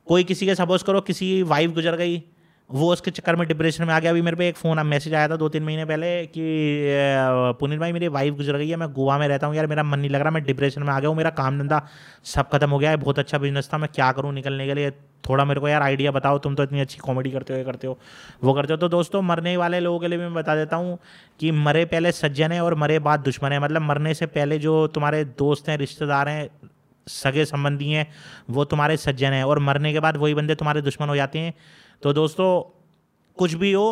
कोई किसी के सपोज करो किसी की वाइफ गुजर गई, वो उसके चक्कर में डिप्रेशन में आ गया। अभी मेरे पे एक फ़ोन मैसेज आया था 2-3 महीने पहले कि पुनीत भाई मेरी वाइफ गुजर गई है, मैं गोवा में रहता हूँ यार, मेरा मन नहीं लग रहा, मैं डिप्रेशन में आ गया हूँ, मेरा काम धंधा सब खत्म हो गया है, बहुत अच्छा बिजनेस था, मैं क्या करूँ निकलने के लिए, थोड़ा मेरे को यार आइडिया बताओ, तुम तो इतनी अच्छी कॉमेडी करते हो, ये करते हो, वो करते हो। तो दोस्तों मरने वाले लोगों के लिए मैं बता देता हूँ कि मरे पहले सज्जन है और मरे बाद दुश्मन है, मतलब मरने से पहले जो तुम्हारे दोस्त हैं, रिश्तेदार हैं, सगे संबंधी हैं, वो तुम्हारे सज्जन हैं, और मरने के बाद वही बंदे तुम्हारे दुश्मन हो जाते हैं। तो दोस्तों कुछ भी हो,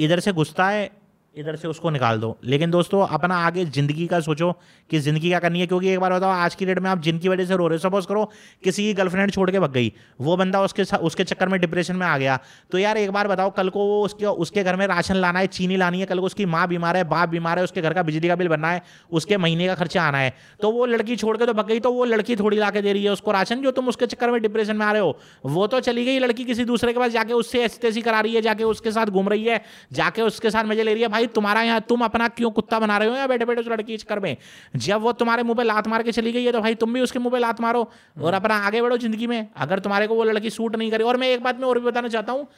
इधर से घुसता है इधर से उसको निकाल दो, लेकिन दोस्तों अपना आगे ज़िंदगी का सोचो कि ज़िंदगी क्या करनी है, क्योंकि एक बार बताओ आज की डेट में आप जिनकी वजह से रो रहे हो, सपोज करो किसी की गर्लफ्रेंड छोड़ के भाग गई, वो बंदा उसके चक्कर में डिप्रेशन में आ गया, तो यार एक बार बताओ कल को वो उसके घर में राशन लाना है, चीनी लानी है, कल को उसकी माँ बीमार है, बाप बीमार है, उसके घर का बिजली का बिल भरना है, उसके महीने का खर्चा आना है, तो वो लड़की छोड़ के तो भाग गई, तो वो लड़की थोड़ी ला के दे रही है उसको राशन, जो तुम उसके चक्कर में डिप्रेशन में आ रहे हो, वो तो चली गई लड़की किसी दूसरे के पास जाके उससे ऐसी तैसी करा रही है, जाके उसके साथ घूम रही है, जाके उसके साथ मजे ले रही है, भाई तुम्हारा यहाँ तुम अपना क्यों कुत्ता बना रहे हो या बैठे-बैठे उस लड़की के चक्कर में। जब वो तुम्हारे मुंह पे लात मार के चली गई है तो भाई तुम भी उसके मुंह पे लात मारो और अपना आगे बढ़ो जिंदगी में, अगर तुम्हारे को वो लड़की सूट नहीं करे। और मैं एक बात में और भी बताना चाहता हूँ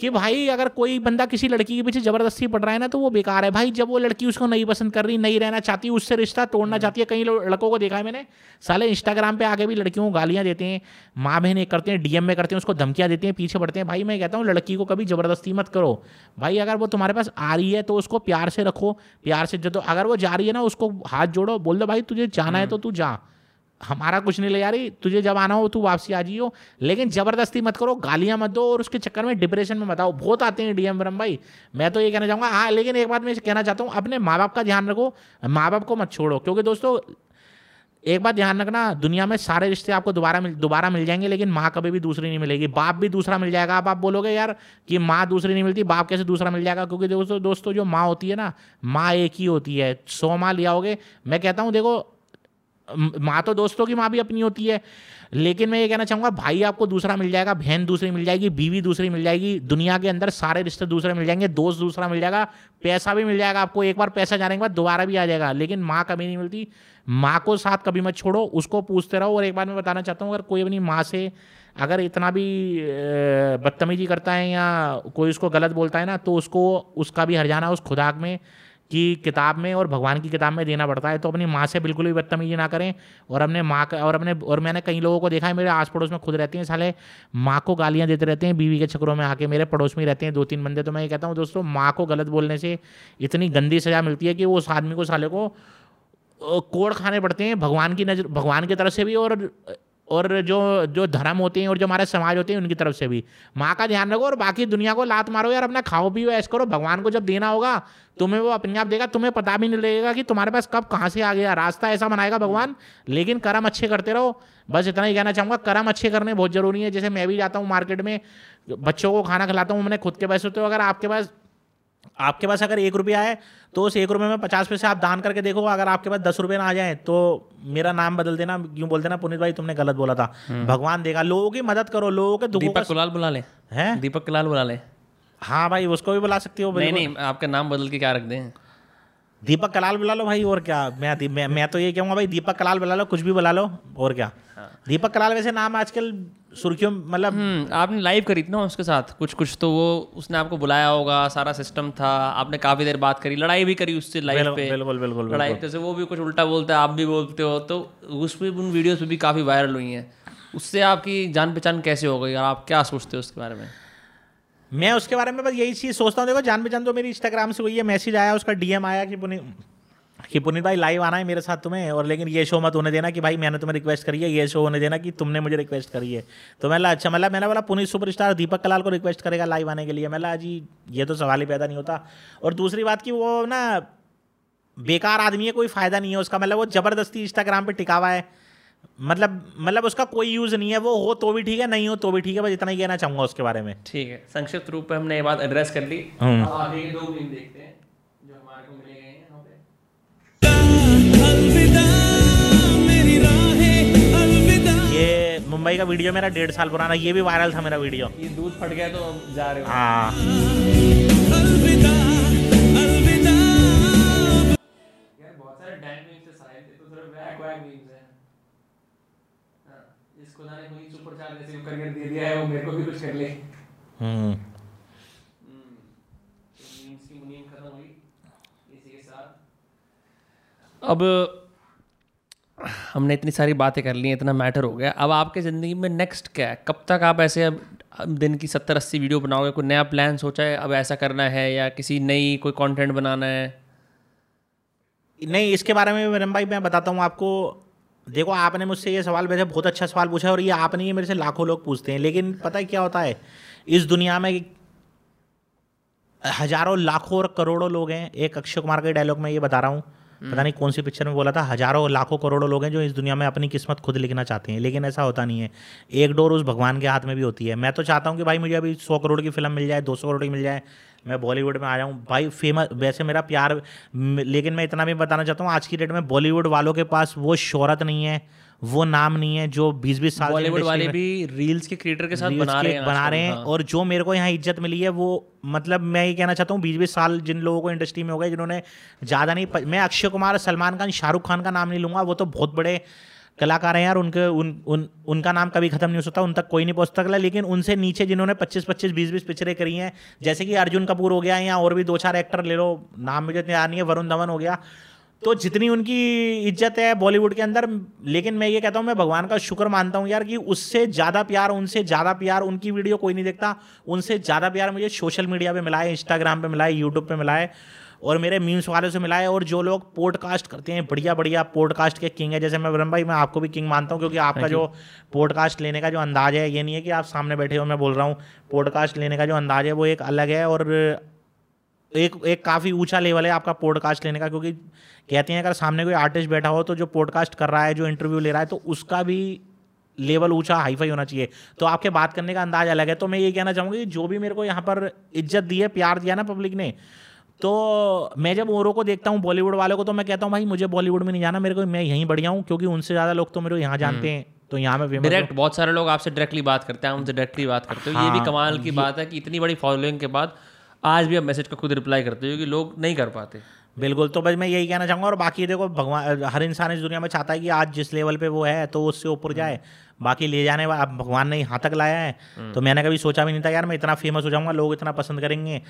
कि भाई अगर कोई बंदा किसी लड़की के पीछे ज़बरदस्ती पड़ रहा है ना तो वो बेकार है भाई। जब वो लड़की उसको नहीं पसंद कर रही, नहीं रहना चाहती, उससे रिश्ता तोड़ना चाहती है। कई लड़कों को देखा है मैंने, साले इंस्टाग्राम पे आके भी लड़कियों को गालियाँ देते हैं, माँ बहन एक करते हैं, डीएम में करते हैं, उसको धमकियाँ देते हैं, पीछे पड़ते हैं। भाई मैं कहता हूँ लड़की को कभी ज़बरदस्ती मत करो भाई। अगर वो तुम्हारे पास आ रही है तो उसको प्यार से रखो, प्यार से। तो अगर वो जा रही है ना, उसको हाथ जोड़ो, बोल दो भाई तुझे जाना है तो तू जा, हमारा कुछ नहीं ले जा रही, तुझे जब आना हो तू वापसी आ जाइयो, लेकिन ज़बरदस्ती मत करो, गालियाँ मत दो और उसके चक्कर में डिप्रेशन में मत आओ। बहुत आते हैं डीएम ब्रह्म भाई, मैं तो ये कहना चाहूँगा। हाँ, लेकिन एक बात मैं कहना चाहता हूँ, अपने माँ बाप का ध्यान रखो, माँ बाप को मत छोड़ो, क्योंकि दोस्तों एक बात ध्यान रखना, दुनिया में सारे रिश्ते आपको दोबारा मिल जाएंगे, लेकिन माँ कभी भी दूसरी नहीं मिलेगी, बाप भी दूसरा मिल जाएगा। आप बोलोगे यार कि माँ दूसरी नहीं मिलती, बाप कैसे दूसरा मिल जाएगा, क्योंकि दोस्तों जो माँ होती है ना, माँ एक ही होती है। 100 माँ ले आओगे, मैं कहता हूँ देखो, माँ तो दोस्तों की माँ भी अपनी होती है, लेकिन मैं ये कहना चाहूँगा भाई आपको दूसरा मिल जाएगा, बहन दूसरी मिल जाएगी, बीवी दूसरी मिल जाएगी, दुनिया के अंदर सारे रिश्ते दूसरे मिल जाएंगे, दोस्त दूसरा मिल जाएगा, पैसा भी मिल जाएगा आपको। एक बार पैसा जाने के बाद दोबारा भी आ जाएगा, लेकिन माँ कभी नहीं मिलती। माँ को साथ कभी मत छोड़ो, उसको पूछते रहो। और एक बार मैं बताना चाहता हूँ, अगर कोई अपनी माँ से अगर इतना भी बदतमीजी करता है या कोई उसको गलत बोलता है ना, तो उसको उसका भी हरजाना उस खुदा में की किताब में और भगवान की किताब में देना पड़ता है। तो अपनी माँ से बिल्कुल भी बदतमीजी ना करें। और अपने माँ का और मैंने कई लोगों को देखा है, मेरे आस पड़ोस में खुद रहते हैं, साले माँ को गालियाँ देते रहते हैं, बीवी के चक्करों में आके। मेरे पड़ोस में रहते हैं 2-3 बंदे। तो मैं ये कहता हूँ दोस्तों, माँ को गलत बोलने से इतनी गंदी सजा मिलती है कि वो उस आदमी को, साले को कोड़ खाने पड़ते हैं, भगवान की तरफ से भी और जो धर्म होते हैं और जो हमारे समाज होते हैं उनकी तरफ से भी। माँ का ध्यान रखो और बाकी दुनिया को लात मारो यार, अपना खाओ पियो ऐश करो। भगवान को जब देना होगा तुम्हें, वो अपने आप देगा, तुम्हें पता भी नहीं लगेगा कि तुम्हारे पास कब कहाँ से आ गया, रास्ता ऐसा बनाएगा भगवान। लेकिन कर्म अच्छे करते रहो, बस इतना ही कहना चाहूँगा। कर्म अच्छे करने बहुत ज़रूरी है। जैसे मैं भी जाता हूँ मार्केट में, बच्चों को खाना खिलाता हूँ, मैंने खुद के पैसे। तो अगर आपके पास अगर 1 रुपया है तो उस 1 रुपये में 50 पैसे आप दान करके देखो। अगर आपके पास 10 रुपये ना आ जाए तो मेरा नाम बदल देना, यूँ बोल देना पुनीत भाई तुमने गलत बोला था, भगवान देगा। लोगों की मदद करो, लोगों के दुखों का बुला ले हैं, दीपक कलाल बुला ले। हाँ भाई, उसको भी बुला सकती हो। नहीं, आपका नाम बदल के क्या रख दें, दीपक कलाल बुला लो भाई। और क्या, मैं तो ये कहूँगा भाई दीपक कलाल बुला लो, कुछ भी बुला लो। और क्या, दीपक कलाल वैसे नाम आजकल सुर्खियों, मतलब आपने लाइव करी थी ना उसके साथ कुछ, तो वो उसने आपको बुलाया होगा, सारा सिस्टम था, आपने काफ़ी देर बात करी, लड़ाई भी करी उससे लाइव पे। बिल्कुल लड़ाई, जैसे वो भी कुछ उल्टा बोलता है, आप भी बोलते हो, तो उसमें उन वीडियोज़ भी काफ़ी वायरल हुई हैं। उससे आपकी जान पहचान कैसे हो गई और आप क्या सोचते हो उसके बारे में? मैं उसके बारे में बस यही चीज़ सोचता हूँ, देखो जान पहचान तो मेरी इंस्टाग्राम से हुई है, मैसेज आया, उसका डीएम आया कि पुनीत भाई लाइव आना है मेरे साथ तुम्हें, और लेकिन ये शो मत होने देना कि भाई मैंने तुम्हें रिक्वेस्ट करी है, ये शो होने देना कि तुमने मुझे रिक्वेस्ट करी है। तो मैं अच्छा, मतलब मैंने बोला पुनीत सुपरस्टार दीपक कलाल को रिक्वेस्ट करेगा लाइव आने के लिए? मैं जी ये तो सवाल ही पैदा नहीं होता। और दूसरी बात कि वो ना बेकार आदमी है, कोई फ़ायदा नहीं है उसका। मतलब वो ज़बरदस्ती इंस्टाग्राम पे टिका हुआ है, मतलब उसका कोई यूज़ नहीं है। वो हो तो भी ठीक है, नहीं हो तो भी ठीक है, बस इतना ही कहना चाहूँगा उसके बारे में। ठीक है, संक्षिप्त रूप में हमने ये बात एड्रेस कर ली। आगे के लोग नहीं देखते हैं जो हमारे को मिले गए हैं यहाँ पे। ये मुंबई का वीडियो मेरा 1.5 साल पुराना, ये भी वायरल था मेरा वीडियो। ये दूध फट गया तो जा रहे हो। हाँ अब हमने इतनी सारी बातें कर ली, इतना मैटर हो गया। अब आपके ज़िंदगी में नेक्स्ट क्या है? कब तक आप ऐसे अब दिन की 70-80 वीडियो बनाओगे? कोई नया प्लान सोचा है अब ऐसा करना है, या किसी नई कोई कंटेंट बनाना है? नहीं, इसके बारे में विरम भाई मैं बताता हूँ आपको। देखो, आपने मुझसे ये सवाल, वैसे बहुत अच्छा सवाल पूछा है, और ये आपने ये मेरे से लाखों लोग पूछते हैं। लेकिन पता है क्या होता है, इस दुनिया में हज़ारों लाखों और करोड़ों लोग हैं। एक अक्षय कुमार के डायलॉग में ये बता रहा हूँ, पता नहीं कौन सी पिक्चर में बोला था, हज़ारों लाखों करोड़ों लोग हैं जो इस दुनिया में अपनी किस्मत खुद लिखना चाहते हैं, लेकिन ऐसा होता नहीं है। एक डोर उस भगवान के हाथ में भी होती है। मैं तो चाहता हूँ कि भाई मुझे अभी 100 करोड़ की फिल्म मिल जाए, 200 करोड़ की मिल जाए, मैं बॉलीवुड में आ जाऊँ भाई फेमस। वैसे मेरा प्यार, लेकिन मैं इतना भी बताना चाहता हूँ, आज की डेट में बॉलीवुड वालों के पास वो शोहरत नहीं है, वो नाम नहीं है जो 20-20 साल बॉलीवुड वाले भी रील्स के क्रिएटर के साथ बना रहे हैं। और जो मेरे को यहाँ इज्जत मिली है वो, मतलब मैं ये कहना चाहता हूँ, 20-20 साल जिन लोगों को इंडस्ट्री में हो गए, जिन्होंने ज़्यादा नहीं, मैं अक्षय कुमार, सलमान खान, शाहरुख खान का नाम नहीं लूँगा, वो तो बहुत बड़े कलाकार हैं यार, उनके उनका नाम कभी खत्म नहीं हो सकता, उन तक कोई नहीं पहुंच सकता। लेकिन उनसे नीचे जिन्होंने 25-25, 20-20 पिक्चरें करी हैं, जैसे कि अर्जुन कपूर हो गया, या और भी 2-4 एक्टर ले लो, नाम मुझे इतने याद नहीं है, वरुण धवन हो गया, तो जितनी उनकी इज्जत है बॉलीवुड के अंदर। लेकिन मैं ये कहता हूँ, मैं भगवान का शुक्र मानता हूँ यार कि उससे ज़्यादा प्यार, उनसे ज़्यादा प्यार, उनकी वीडियो कोई नहीं देखता, उनसे ज़्यादा प्यार मुझे सोशल मीडिया पर मिला है, इंस्टाग्राम पर मिला है, यूट्यूब पर मिला है, और मेरे मीम्स वालों से मिला है, और जो लोग पॉडकास्ट करते हैं, बढ़िया बढ़िया पॉडकास्ट के किंग है, जैसे मैं विरम भाई, मैं आपको भी किंग मानता हूँ, क्योंकि आपका जो पॉडकास्ट लेने का जो अंदाज है, ये नहीं है कि आप सामने बैठे हो मैं बोल रहा हूँ, पॉडकास्ट लेने का जो अंदाज है वो एक अलग है, और एक काफ़ी ऊंचा लेवल है आपका पॉडकास्ट लेने का। क्योंकि कहते हैं अगर सामने कोई आर्टिस्ट बैठा हो तो जो पॉडकास्ट कर रहा है, जो इंटरव्यू ले रहा है, तो उसका भी लेवल ऊंचा हाईफाई होना चाहिए, तो आपके बात करने का अंदाज अलग है। तो मैं ये कहना चाहूँगी, जो भी मेरे को यहाँ पर इज्जत दी है, प्यार दिया ना पब्लिक ने, तो मैं जब औरों को देखता हूँ बॉलीवुड वालों को, तो मैं कहता हूँ भाई मुझे बॉलीवुड में नहीं जाना, मेरे को, मैं यहीं बढ़िया हूँ, क्योंकि उनसे ज़्यादा लोग तो मेरे को यहाँ जानते हैं, तो यहाँ मैं डायरेक्ट। बहुत सारे लोग आपसे डायरेक्टली बात करते हैं, उनसे डायरेक्टली बात करते हो, ये भी कमाल की बात है कि इतनी बड़ी फॉलोइंग के बाद आज भी आप मैसेज का खुद रिप्लाई करते हो, कि लोग नहीं कर पाते। बिल्कुल, तो बस मैं यही कहना चाहूँगा। और बाकी देखो, भगवान, हर इंसान इस दुनिया में चाहता है कि आज जिस लेवल पे वो है तो उससे ऊपर जाए, बाकी ले जाने वाला भगवान ने यहाँ तक लाया है। तो मैंने कभी सोचा भी नहीं था यार मैं इतना फेमस हो जाऊँगा, लोग इतना पसंद करेंगे,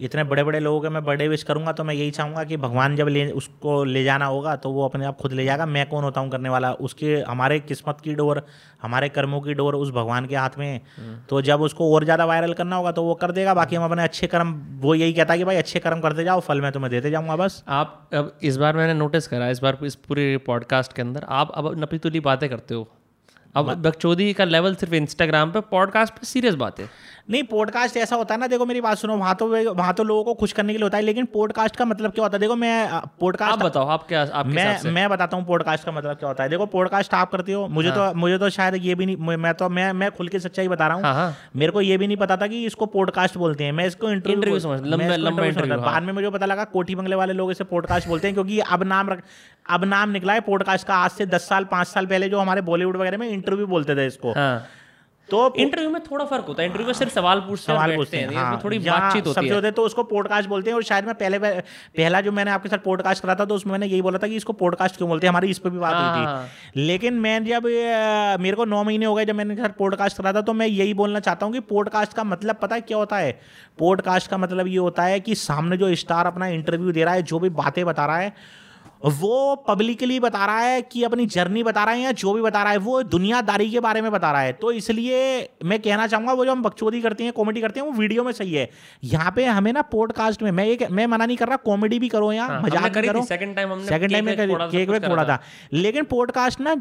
इतने बड़े बड़े लोगों के मैं बर्थडे विश करूँगा। तो मैं यही चाहूँगा कि भगवान जब उसको ले जाना होगा तो वो अपने आप खुद ले जाएगा, मैं कौन होता हूँ करने वाला। उसके, हमारे किस्मत की डोर, हमारे कर्मों की डोर उस भगवान के हाथ में है, तो जब उसको और ज़्यादा वायरल करना होगा तो वो कर देगा। बाकी हम अपने अच्छे कर्म, वो यही कहता है कि भाई अच्छे कर्म करते जाओ, फल मैं तुम्हें देते जाऊँगा बस। आप अब, इस बार मैंने नोटिस करा, इस बार इस पूरे पॉडकास्ट के अंदर आप अब नपीतुली बातें करते हो। अब बकचोदी का लेवल सिर्फ इंस्टाग्राम पे, पॉडकास्ट पे सीरियस बात है। नहीं, पॉडकास्ट ऐसा होता है ना, देखो मेरी बात सुनो, वहाँ तो लोगों को खुश करने के लिए होता है, लेकिन पॉडकास्ट का मतलब क्या होता है? देखो मैं पॉडकास्ट, आप बताओ आप क्या, आपके मैं बताता हूँ पॉडकास्ट का मतलब क्या होता है। देखो पॉडकास्ट आप करते हो, मुझे हाँ। तो मुझे तो शायद ये भी नहीं, मैं खुल के सच्चाई बता रहा हूँ, मेरे को ये भी नहीं पता था कि इसको पॉडकास्ट बोलते हैं। मैं इसको इंटरव्यू समझता, बाद में मुझे पता लगा कोठी बंगले वाले लोग इसे पॉडकास्ट बोलते हैं, क्योंकि अब नाम निकला है पॉडकास्ट का। आज से 10 साल 5 साल पहले जो हमारे बॉलीवुड वगैरह में इंटरव्यू बोलते थे इसको, तो इंटरव्यू में थोड़ा फर्क होता है, इंटरव्यू में सिर्फ सवाल पूछते हैं थोड़ी बातचीत होती है, तो उसको पॉडकास्ट बोलते हैं। और शायद मैं पहला जो मैंने आपके साथ पॉडकास्ट करा था, तो उसमें मैंने यही बोला था कि इसको पॉडकास्ट क्यों बोलते हैं, हमारी इस पर भी बात हुई थी। लेकिन मैं जब, मेरे को 9 महीने हो गए जब मैंने साथ पॉडकास्ट करा था, तो मैं यही बोलना चाहता हूँ कि पॉडकास्ट का मतलब पता है क्या होता है? पॉडकास्ट का मतलब ये होता है कि सामने जो स्टार अपना इंटरव्यू दे रहा है, जो भी बातें बता रहा है, वो पब्लिकली बता रहा है कि अपनी जर्नी बता रहा है, या जो भी बता रहा है वो दुनियादारी के बारे में बता रहा है। तो इसलिए मैं कहना चाहूँगा, वो जो हम बकचोदी करते हैं, कॉमेडी करते हैं, वो वीडियो में सही है। यहाँ पे हमें ना पॉडकास्ट में, मैं मना नहीं कर रहा, कॉमेडी भी करो या मजाक भी करो, सेकंड टाइम में केक में थोड़ा था, लेकिन पॉडकास्ट ना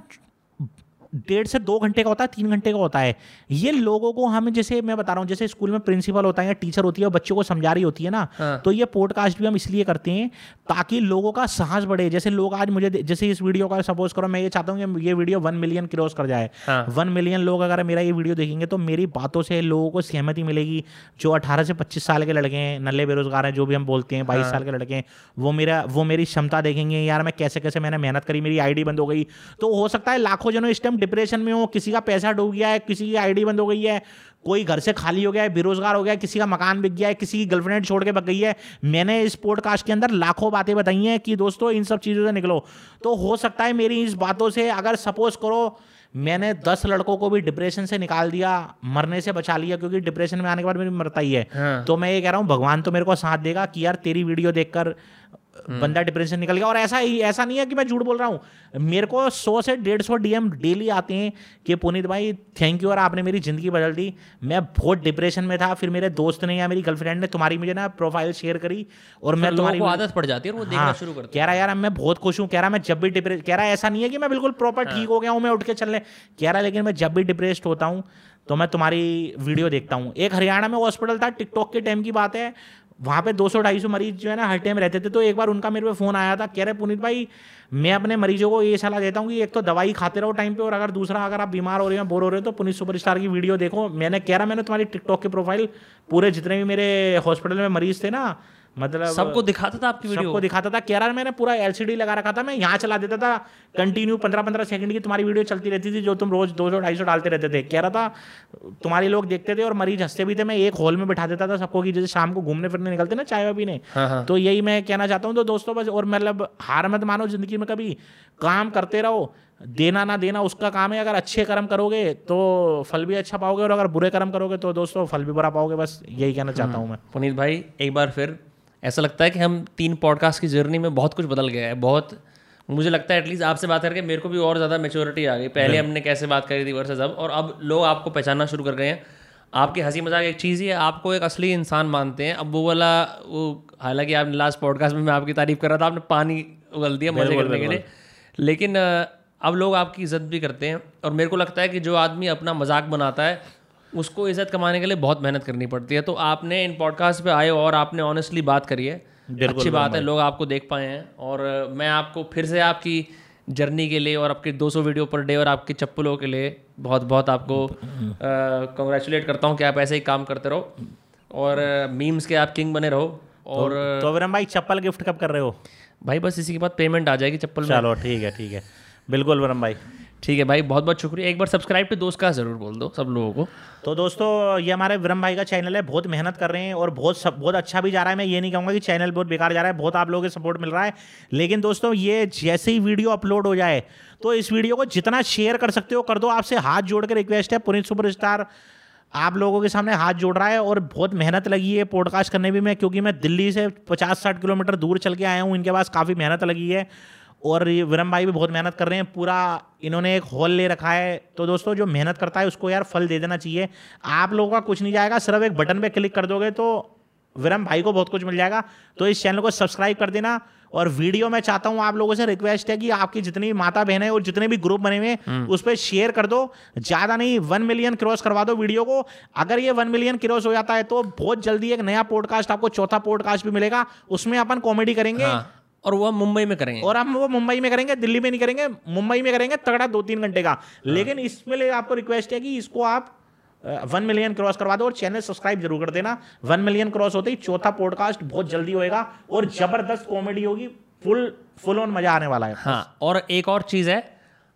डेढ़ से दो घंटे का होता है, 3 घंटे का होता है। ये लोगों को हमें, जैसे मैं बता रहा हूँ, जैसे स्कूल में प्रिंसिपल होता है या टीचर होती है और बच्चों को समझा रही होती है ना, तो ये पॉडकास्ट भी हम इसलिए करते हैं ताकि लोगों का साहस बढ़े। जैसे लोग आज मुझे, जैसे इस वीडियो का सपोज करो, मैं ये चाहता हूँ कि ये वीडियो 1 मिलियन क्रॉस कर जाए। 1 मिलियन लोग अगर मेरा ये वीडियो देखेंगे तो मेरी बातों से लोगों को सहमति मिलेगी। जो 18 से 25 साल के लड़के हैं, नल्ले बेरोजगार हैं, जो भी हम बोलते हैं, 22 साल के लड़के हैं, वो मेरी क्षमता देखेंगे, यार मैं कैसे कैसे मैंने मेहनत करी, मेरी आईडी बंद हो गई। तो हो सकता है लाखों जनों इस टाइम डिप्रेशन में हो, किसी का पैसा डूब गया है, किसी की आईडी बंद हो गई है, कोई घर से खाली हो गया है, बेरोजगार हो गया है, किसी का मकान बिक गया है, किसी की गर्लफ्रेंड छोड़ के भाग गई है। मैंने इस पॉडकास्ट के अंदर लाखों बातें बताई हैं कि दोस्तों इन सब चीज़ों से निकलो। तो हो सकता है मेरी इस बातों से, अगर सपोज करो मैंने 10 लड़कों को भी डिप्रेशन से निकाल दिया, मरने से बचा लिया, क्योंकि डिप्रेशन में आने के बाद मेरी मरता ही है। तो मैं ये कह रहा हूँ भगवान तो मेरे को साथ देगा कि यार तेरी वीडियो देखकर बंदा डिप्रेशन निकल गया। और ऐसा नहीं है कि मैं झूठ बोल रहा हूँ, मेरे को 100 से 150 डीएम डेली आते हैं कि पुनीत भाई थैंक यू, और आपने मेरी ज़िंदगी बदल दी, मैं बहुत डिप्रेशन में था, फिर मेरे दोस्त ने या मेरी गर्लफ्रेंड ने तुम्हारी मुझे ना प्रोफाइल शेयर करी और मैं तुम्हारी आदत पड़ जाती है, वो देखना शुरू करते। कह रहा यार मैं बहुत खुश हूँ, कह रहा मैं जब भी डिप्रेस, कह रहा ऐसा नहीं है कि मैं बिल्कुल प्रॉपर ठीक हो गया हूँ, मैं उठ के चलने, कह रहा लेकिन मैं जब भी डिप्रेस्ड होता हूँ तो मैं तुम्हारी वीडियो देखता हूँ। एक हरियाणा में हॉस्पिटल था, टिकटॉक के टाइम की बात है, वहाँ पे 200-250 मरीज जो है ना हर टाइम रहते थे। तो एक बार उनका मेरे पे फ़ोन आया था, कह रहे पुनीत भाई मैं अपने मरीजों को ये सलाह देता हूँ कि एक तो दवाई खाते रहो टाइम पे, और अगर दूसरा अगर आप बीमार हो रहे हो, बोर हो रहे हो, तो पुनीत सुपरस्टार की वीडियो देखो। मैंने कह रहा मैंने तुम्हारी टिकटॉक की प्रोफाइल पूरे जितने भी मेरे हॉस्पिटल में मरीज थे ना, मतलब सबको दिखाता था, आपकी वीडियो सबको दिखाता था। कह रहा मैंने पूरा LCD लगा रखा था, मैं यहाँ चला देता था कंटिन्यू 15-15 सेकंड की तुम्हारी वीडियो चलती रहती थी, जो तुम रोज 200-250 डालते रहते थे। कह रहा था तुम्हारे लोग देखते थे और मरीज हंसते भी थे। मैं एक हॉल में बिठा देता था सबको, कि जैसे शाम को घूमने फिरने निकलते ना चाय पीने। तो यही मैं कहना चाहता हूँ। तो दोस्तों बस, और मतलब हार मत मानो जिंदगी में कभी, काम करते रहो, देना ना देना उसका काम है। अगर अच्छे कर्म करोगे तो फल भी अच्छा पाओगे, और अगर बुरे कर्म करोगे तो दोस्तों फल भी बुरा पाओगे। बस यही कहना चाहता हूँ मैं। पुनीत भाई एक बार फिर ऐसा लगता है कि हम 3 पॉडकास्ट की जर्नी में बहुत कुछ बदल गया है। बहुत मुझे लगता है एटलीस्ट आपसे बात करके मेरे को भी और ज़्यादा मैच्योरिटी आ गई। पहले हमने कैसे बात करी थी वर्सेस अब, और अब लोग आपको पहचानना शुरू कर गए हैं। आपकी हंसी मजाक एक चीज़ ही है, आपको एक असली इंसान मानते हैं। अब वो वाला वो, हालांकि आपने लास्ट पॉडकास्ट में मैं आपकी तारीफ़ कर रहा था, आपने पानी उगल दिया मजे करने के लिए, लेकिन अब लोग आपकी इज़्ज़त भी करते हैं। और मेरे को लगता है कि जो आदमी अपना मजाक बनाता है उसको इज़्ज़त कमाने के लिए बहुत मेहनत करनी पड़ती है। तो आपने इन पॉडकास्ट पे आए और आपने ऑनेस्टली बात करी है, अच्छी बात है, लोग आपको देख पाए हैं। और मैं आपको फिर से आपकी जर्नी के लिए और आपके 200 वीडियो पर डे और आपके चप्पलों के लिए बहुत बहुत आपको कंग्रेचुलेट करता हूँ कि आप ऐसे ही काम करते रहो और मीम्स के आप किंग बने रहो। और तो विरम भाई चप्पल गिफ्ट कब कर रहे हो? भाई बस इसी के बाद पेमेंट आ जाएगी चप्पल। चलो ठीक है बिल्कुल विरम भाई, ठीक है भाई, बहुत बहुत शुक्रिया। एक बार सब्सक्राइब टू दोस्त का ज़रूर बोल दो सब लोगों को। तो दोस्तों ये हमारे विरम भाई का चैनल है, बहुत मेहनत कर रहे हैं और बहुत अच्छा भी जा रहा है। मैं ये नहीं कहूँगा कि चैनल बहुत बेकार जा रहा है, बहुत आप लोगों के सपोर्ट मिल रहा है। लेकिन दोस्तों ये जैसे ही वीडियो अपलोड हो जाए तो इस वीडियो को जितना शेयर कर सकते हो कर दो। आपसे हाथ जोड़ के रिक्वेस्ट है, पुनीत सुपरस्टार आप लोगों के सामने हाथ जोड़ रहा है और बहुत मेहनत लगी है पॉडकास्ट करने भी में, क्योंकि मैं दिल्ली से 50-60 किलोमीटर दूर चल के आया हूँ। इनके पास काफ़ी मेहनत लगी है और विरम भाई भी बहुत मेहनत कर रहे हैं, पूरा इन्होंने एक हॉल ले रखा है। तो दोस्तों जो मेहनत करता है उसको यार फल दे देना चाहिए। आप लोगों का कुछ नहीं जाएगा, सिर्फ एक बटन पे क्लिक कर दोगे तो विरम भाई को बहुत कुछ मिल जाएगा। तो इस चैनल को सब्सक्राइब कर देना। और वीडियो मैं चाहता हूँ आप लोगों से रिक्वेस्ट है कि आपकी जितनी माता बहन है और जितने भी ग्रुप बने हुए हैं उस पर शेयर कर दो, ज़्यादा नहीं 1 मिलियन क्रॉस करवा दो वीडियो को। अगर ये 1 मिलियन क्रॉस हो जाता है तो बहुत जल्दी एक नया पॉडकास्ट, आपको 4था पॉडकास्ट भी मिलेगा, उसमें अपन कॉमेडी करेंगे। और वो मुंबई में करेंगे, और हम वो मुंबई में करेंगे, दिल्ली में नहीं करेंगे, मुंबई में करेंगे, तगड़ा 2-3 घंटे का। लेकिन इसमें लिए आपको रिक्वेस्ट है कि इसको आप 1 मिलियन क्रॉस करवा दो और चैनल सब्सक्राइब जरूर कर देना। 1 मिलियन क्रॉस होते ही 4था पॉडकास्ट बहुत जल्दी होएगा और जबरदस्त कॉमेडी होगी, फुल ऑन मजा आने वाला है। हाँ, और एक और चीज़ है,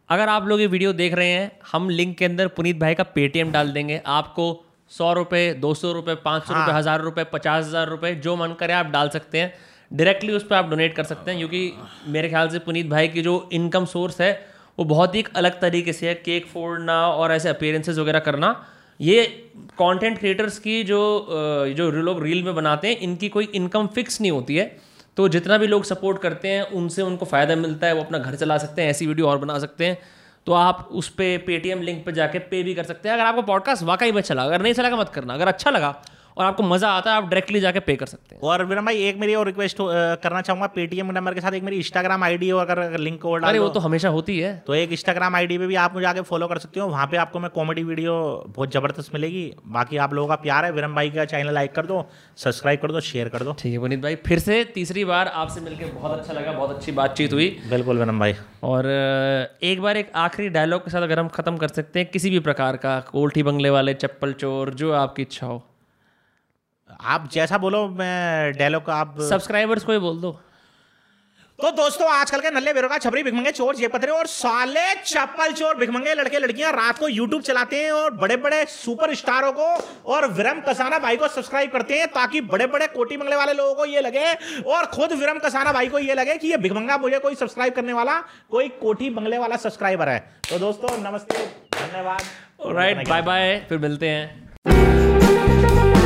अगर आप लोग ये वीडियो देख रहे हैं, हम लिंक के अंदर पुनीत भाई का पेटीएम डाल देंगे। आपको 100 रुपये, 200 रुपये, 500 रुपये, 1000 रुपये, 50,000 रुपये, जो मन करे आप डाल सकते हैं। डायरेक्टली उस पर आप डोनेट कर सकते हैं, क्योंकि मेरे ख्याल से पुनीत भाई की जो इनकम सोर्स है वो बहुत ही अलग तरीके से है। केक फोड़ना और ऐसे अपीयरेंसेस वगैरह करना, ये कंटेंट क्रिएटर्स की जो लोग रील में बनाते हैं, इनकी कोई इनकम फिक्स नहीं होती है। तो जितना भी लोग सपोर्ट करते हैं उनसे उनको फ़ायदा मिलता है, वो अपना घर चला सकते हैं, ऐसी वीडियो और बना सकते हैं। तो आप उस पर पेटीएम लिंक पर जाके पे भी कर सकते हैं। अगर आपको पॉडकास्ट वाकई में अच्छा लगा, अगर नहीं अच्छा लगा मत करना, अगर अच्छा लगा और आपको मजा आता है, आप डायरेक्टली जाके पे कर सकते हैं। और विरम भाई एक मेरी और रिक्वेस्ट करना चाहूंगा, पेटीएम नंबर के साथ एक मेरी इंस्टाग्राम आईडी और अगर लिंक और डाल, अरे वो तो हमेशा होती है, तो एक इंस्टाग्राम आईडी पे भी आप मुझे आगे फॉलो कर सकते हो, वहाँ पे आपको मैं कॉमेडी वीडियो बहुत जबरदस्त मिलेगी। बाकी आप लोगों का प्यार है, विरम भाई का चैनल लाइक कर दो, सब्सक्राइब कर दो, शेयर कर दो। ठीक है पुनीत भाई, फिर से तीसरी बार आपसे मिलकर बहुत अच्छा लगा, बहुत अच्छी बातचीत हुई। बिल्कुल विरम भाई, और एक बार एक आखिरी डायलॉग के साथ अगर हम खत्म कर सकते हैं, किसी भी प्रकार का, कोल्ठी बंगले वाले, चप्पल चोर, जो आपकी इच्छा हो, आप जैसा बोलो, मैं डायलॉग आप सब्सक्राइबर्स को ही बोल दो। तो दोस्तों आजकल के नल्ले बेरोजगार छपरी भिखमंगे चोर जेपतरे और साले चप्पल चोर भिखमंगे लड़के लड़कियां रात को यूट्यूब चलाते हैं और बड़े बड़े सुपर स्टारों को और विरम कसाना भाई को सब्सक्राइब करते हैं, ताकि बड़े बड़े कोटी बंगले वाले लोगों को ये लगे और खुद विरम कसाना भाई को ये लगे कि ये भिखमंगा मुझे कोई सब्सक्राइब करने वाला, कोई कोटी बंगले वाला सब्सक्राइबर है। तो दोस्तों नमस्ते, धन्यवाद, ऑलराइट, बाय बाय, फिर मिलते हैं।